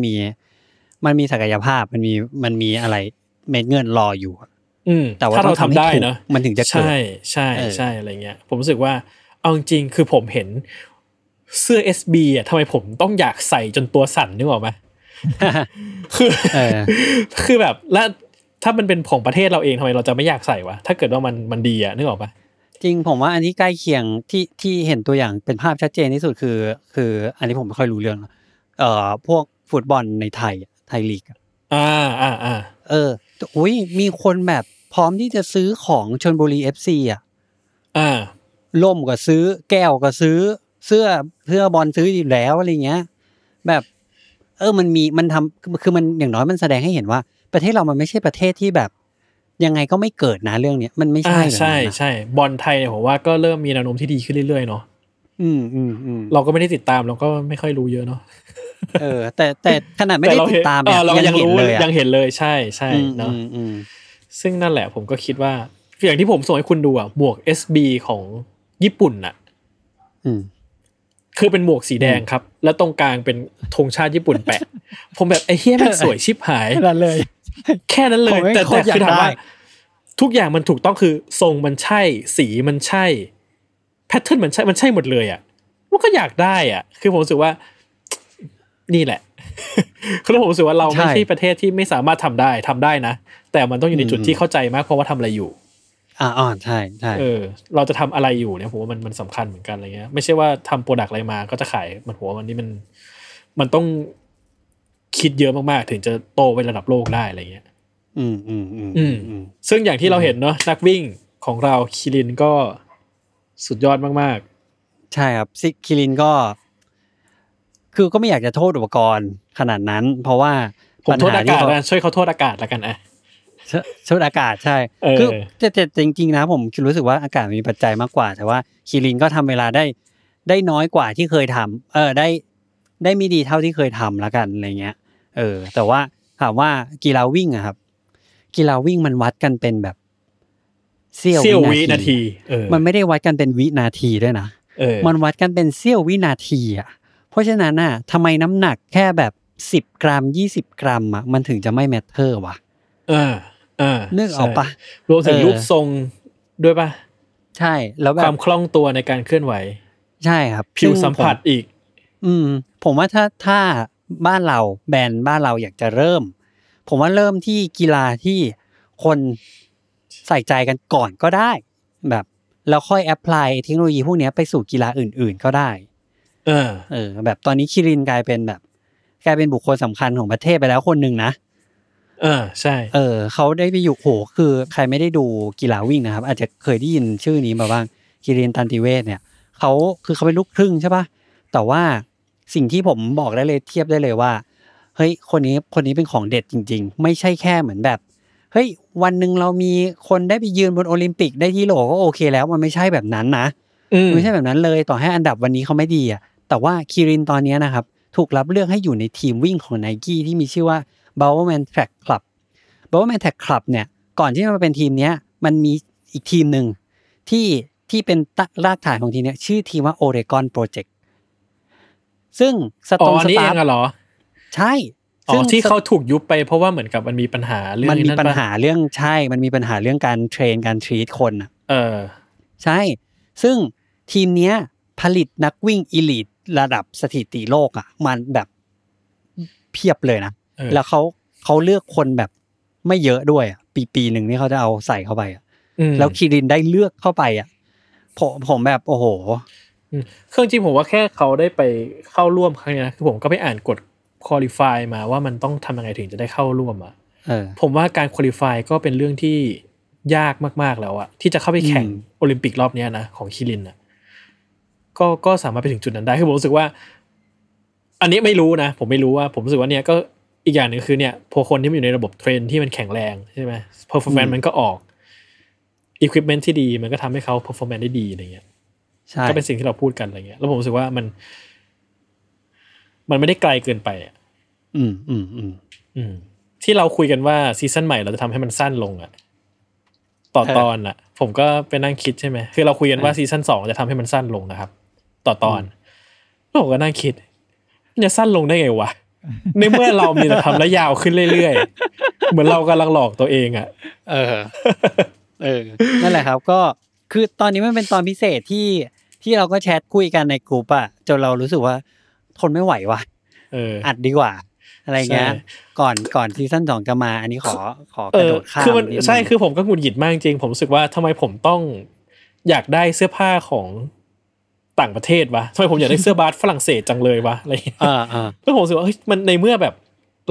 มีศักยภาพมันมีอะไรเม็ดเงินรออยู่แต่ว่าถ้าเราทำได้นะมันถึงจะเกิดใช่อะไรเงี้ยผมรู้สึกว่าเอาจริงคือผมเห็นเสื้อ SB อ่ะทำไมผมต้องอยากใส่จนตัวสั่นนึกออกไหมคือแบบแล้วถ้ามันเป็นของประเทศเราเองทำไมเราจะไม่อยากใส่วะถ้าเกิดว่ามันดีอ่ะนึกออกปะจริงผมว่าอันนี้ใกล้เคียงที่เห็นตัวอย่างเป็นภาพชัดเจนที่สุดคืออันนี้ผมไม่ค่อยรู้เรื่องพวกฟุตบอลในไทยลีกอุ้ยมีคนแบบพร้อมที่จะซื้อของชลบุรี FC อ่ะล่มก็ซื้อแก้วก็ซื้อเสื้อบอลซื้ออยู่แล้วอะไรเงี้ยแบบมันมีมันทำคือมันอย่างน้อยมันแสดงให้เห็นว่าประเทศเรามันไม่ใช่ประเทศที่แบบยังไงก็ไม่เกิดนะเรื่องเนี้ยมันไม่ใช่เลยใช่บอลไทยเนี่ยผมว่าก็เริ่มมีแนวโน้มที่ดีขึ้นเรื่อยๆเนาะเราก็ไม่ได้ติดตามเราก็ไม่ค่อยรู้เยอะเนาะแต่ขนาดไม่ได้ติดตามเรายังรู้เลยยังเห็นเลยใช่ใช่เนาะซึ่งนั่นแหละผมก็คิดว่าอย่างที่ผมส่งให้คุณดูอ่ะหมวก SB ของญี่ปุ่นน่ะคือเป็นหมวกสีแดงครับแล้วตรงกลางเป็นธงชาติญี่ปุ่นแปะ ผมแบบไอ้เหี้ยมันสวยชิบหายนั่นเลยแค่นั้นเลยแต่คือถามว่าทุกอย่างมันถูกต้องคือทรงมันใช่สีมันใช่แพทเทิร์นมันใช่หมดเลยอ่ะมันก็อยากได้อ่ะคือผมรู้สึกว่านี่แหละคือผมรู้สึกว่าเราไม่ใช่ประเทศที่ไม่สามารถทำได้นะแต่มันต้องอยู่ในจุดที่เข้าใจมากเพราะว่าทำอะไรอยู่ใช่ใช่เราจะทำอะไรอยู่เนี่ยผมว่ามันสำคัญเหมือนกันอะไรเงี้ยไม่ใช่ว่าทำโปรดักต์อะไรมาก็จะขายมันหัวมันนี่มันต้องคิดเยอะมากๆถึงจะโตไประดับโลกได้อะไรเงี้ยซึ่งอย่างที่เราเห็นเนาะนักวิ่งของเราคิรินก็สุดยอดมากๆใช่ครับซิคิรินก็คือก็ไม่อยากจะโทษอุปกรณ์ขนาดนั้นเพราะว่าผมโทษอากาศแล้วช่วยเขาโทษอากาศแล้วกันอ่ะโทษอากาศใช่คือแต่จริงๆนะผมรู้สึกว่าอากาศมีปัจจัยมากกว่าแต่ว่าคิรินก็ทำเวลาได้น้อยกว่าที่เคยทำได้ไม่ดีเท่าที่เคยทำแล้วกันอะไรเงี้ยแต่ว่าถามว่ากีฬาวิ่งอะครับ กีฬาวิ่งมันวัดกันเป็นแบบเสี้ยววินาทีมันไม่ได้วัดกันเป็นวินาทีด้วยนะมันวัดกันเป็นเสี้ยววินาทีอ่ะเพราะฉะนั้นน่ะทำไมน้ำหนักแค่แบบ10กรัม20กรัมอ่ะมันถึงจะไม่แมทเทอร์วะนึกออกปะรวมถึงรูปทรงด้วยปะใช่แล้วแบบความคล่องตัวในการเคลื่อนไหวใช่ครับผิวสัมผัสอีกผมว่าถ้าบ้านเราแบรนด์บ้านเราอยากจะเริ่มผมว่าเริ่มที่กีฬาที่คนใส่ใจกันก่อนก็ได้แบบแล้วค่อยแอพพลายเทคโนโลยีพวกนี้ไปสู่กีฬาอื่นๆก็ได้แบบตอนนี้คิรินกลายเป็นแบบกลายเป็นบุคคลสำคัญของประเทศไปแล้วคนนึงนะใช่เขาได้ไปอยู่โหคือใครไม่ได้ดูกีฬาวิ่งนะครับอาจจะเคยได้ยินชื่อนี้มาบ้างคิรินตันติเวชเนี่ยเขาเป็นลูกครึ่งใช่ป่ะแต่ว่าสิ่งที่ผมบอกได้เลยเทียบได้เลยว่าเฮ้ยคนนี้เป็นของเด็ดจริงๆไม่ใช่แค่เหมือนแบบเฮ้ยวันนึงเรามีคนได้ไปยืนบนโอลิมปิกได้ที่โหลก็โอเคแล้วมันไม่ใช่แบบนั้นนะไม่ใช่แบบนั้นเลยต่อให้อันดับวันนี้เขาไม่ดีอ่ะแต่ว่าคิรินตอนนี้นะครับถูกรับเลือกให้อยู่ในทีมวิ่งของ Nike ที่มีชื่อว่า Bowerman Track Club Bowerman Track Club เนี่ยก่อนที่จะมาเป็นทีมเนี้ยมันมีอีกทีมนึงที่เป็นรากฐานของทีมเนี้ยชื่อทีมว่า Oregon Project ซึ่งสตองสตาร์ทเหรอใช่ซึ่งที่เขาถูกยุบไปเพราะว่าเหมือนกับมันมีปัญหาเรื่องนั้นมันมีปัญหาเรื่องใช่มันมีปัญหาเรื่องการเทรนการทรีตคนน่ะใช่ซึ่งทีมเนี้ยผลิตนักวิ่งอีลีทระดับสถิติโลกอ่ะมันแบบเพียบเลยนะแล้วเขาเลือกคนแบบไม่เยอะด้วยอ่ะปีนึงนี่เขาจะเอาใส่เข้าไปอ่ะแล้วคิรินได้เลือกเข้าไปอ่ะผมแบบโอ้โหเครื่องจริงผมว่าแค่เขาได้ไปเข้าร่วมครั้งนี้นะคือผมก็ไปอ่านกฎqualify มาว่ามันต้องทำยังไงถึงจะได้เข้าร่วมอ่ะผมว่าการ qualify ก็เป็นเรื่องที่ยากมากๆแล้วอ่ะที่จะเข้าไปแข่งโอลิมปิกรอบนี้นะของคิรินน่ะก็สามารถไปถึงจุดนั้นได้คือผมรู้สึกว่าอันนี้ไม่รู้นะผมไม่รู้ว่าผมรู้สึกว่าเนี่ยก็อีกอย่างนึงคือเนี่ยพอคนที่มันอยู่ในระบบเทรนที่มันแข็งแรงใช่ไหม performance มันก็ออก equipment ที่ดีมันก็ทำให้เขา performance ได้ดีอะไรเงี้ยก็เป็นสิ่งที่เราพูดกันอะไรเงี้ยแล้วผมรู้สึกว่ามันไม่ได้ไกลเกินไปอ่ะที่เราคุยกันว่าซีซั่นใหม่เราจะทำให้มันสั้นลงอ่ะต่อตอนอ่ะผมก็ไปนั่งคิดใช่ไหมคือเราคุยกันว่าซีซั่น2จะทำให้มันสั้นลงนะครับต่อตอนผมก็นั่งคิดมันจะสั้นลงได้ไงวะ ในเมื่อเรามีแต่ทำแล้วยาวขึ้นเรื่อยๆ เหมือนเรากำลังหลอกตัวเองอ่ะนั่นแหละครับก็คือตอนนี้มันเป็นตอนพิเศษที่เราก็แชทคุยกันในกลุ่มอ่ะจนเรารู้สึกว่าทนไม่ไหวว่ะอัดดีกว่าอะไรเงี้ยก่อนซีซั่น2จะมาอันนี้ขอกระโดดข้ามคือมันใช่คือผมก็หงุดหงิดมากจริงผมรู้สึกว่าทำไมผมต้องอยากได้เสื้อผ้าของต่างประเทศวะทำไมผมอยากได้เสื้อบาสฝรั่งเศสจังเลยวะอะไรเงี้ยแล้วผมรู้สึกว่าเฮ้ยมันในเมื่อแบบ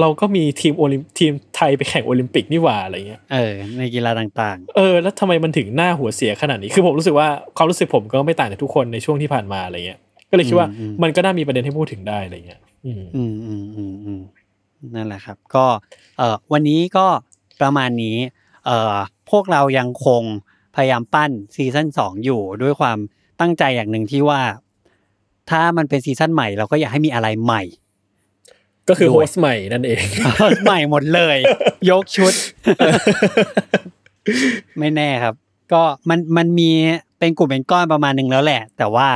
เราก็มีทีมไทยไปแข่งโอลิมปิกนี่หว่าอะไรเงี้ยในกีฬาต่างๆแล้วทำไมมันถึงหน้าหัวเสียขนาดนี้คือผมรู้สึกว่าความรู้สึกผมก็ไม่ต่างจากทุกคนในช่วงที่ผ่านมาอะไรเงี้ยก็เลยคิดว่ามันก็น่ามีประเด็นให้พูดถึงได้อะไรเงี้ยนั่นแหละครับก็วันนี้ก็ประมาณนี้พวกเรายังคงพยายามปั้นซีซั่น2อยู่ด้วยความตั้งใจอย่างหนึ่งที่ว่าถ้ามันเป็นซีซั่นใหม่เราก็อยากให้มีอะไรใหม่ก็คือโฮสต์ใหม่นั่นเองโฮสต์ใหม่หมดเลยยกชุดไม่แน่ครับก็มันมีเป็นกลุ่มเป็นก้อนประมาณนึงแล้วแหละแต่ว่า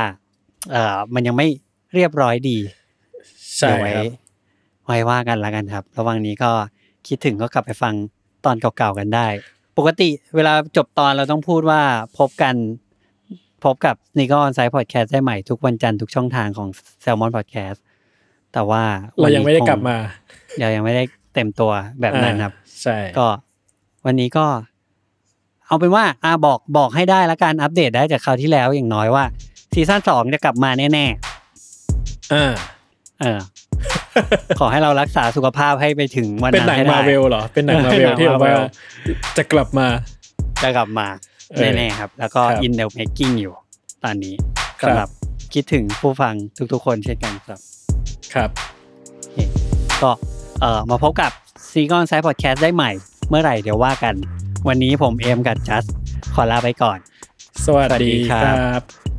มันยังไม่เรียบร้อยดีใช่ครับไว้ว่ากันแล้วกันครับระหว่างนี้ก็คิดถึงก็กลับไปฟังตอนเก่าๆกันได้ปกติเวลาจบตอนเราต้องพูดว่าพบกับ Sneaker On Sight Podcast ได้ใหม่ทุกวันจันทร์ทุกช่องทางของ Salmon Podcast แต่ว่าเรายังไม่ได้กลับมายังไม่ได้เต็มตัวแบบนั้นครับใช่ก็วันนี้ก็เอาเป็นว่าบอกให้ได้แล้วกันอัปเดตได้จากคราวที่แล้วอย่างน้อยว่าซีซั่น2จะกลับมาแน่ๆขอให้เรารักษาสุขภาพให้ไปถึงวันนั้นให้ได้เป็นหนังมาเวลเหรอเป็นหนังมาเวลที่ว่าจะกลับมาแน่ๆครับแล้วก็ in the making อยู่ตอนนี้สำหรับคิดถึงผู้ฟังทุกๆคนเช่นกันครับก็มาพบกับ Sneaker On Sight Podcast ได้ใหม่เมื่อไหร่เดี๋ยวว่ากันวันนี้ผมเอมกับจัสขอลาไปก่อนสวัสดีครับ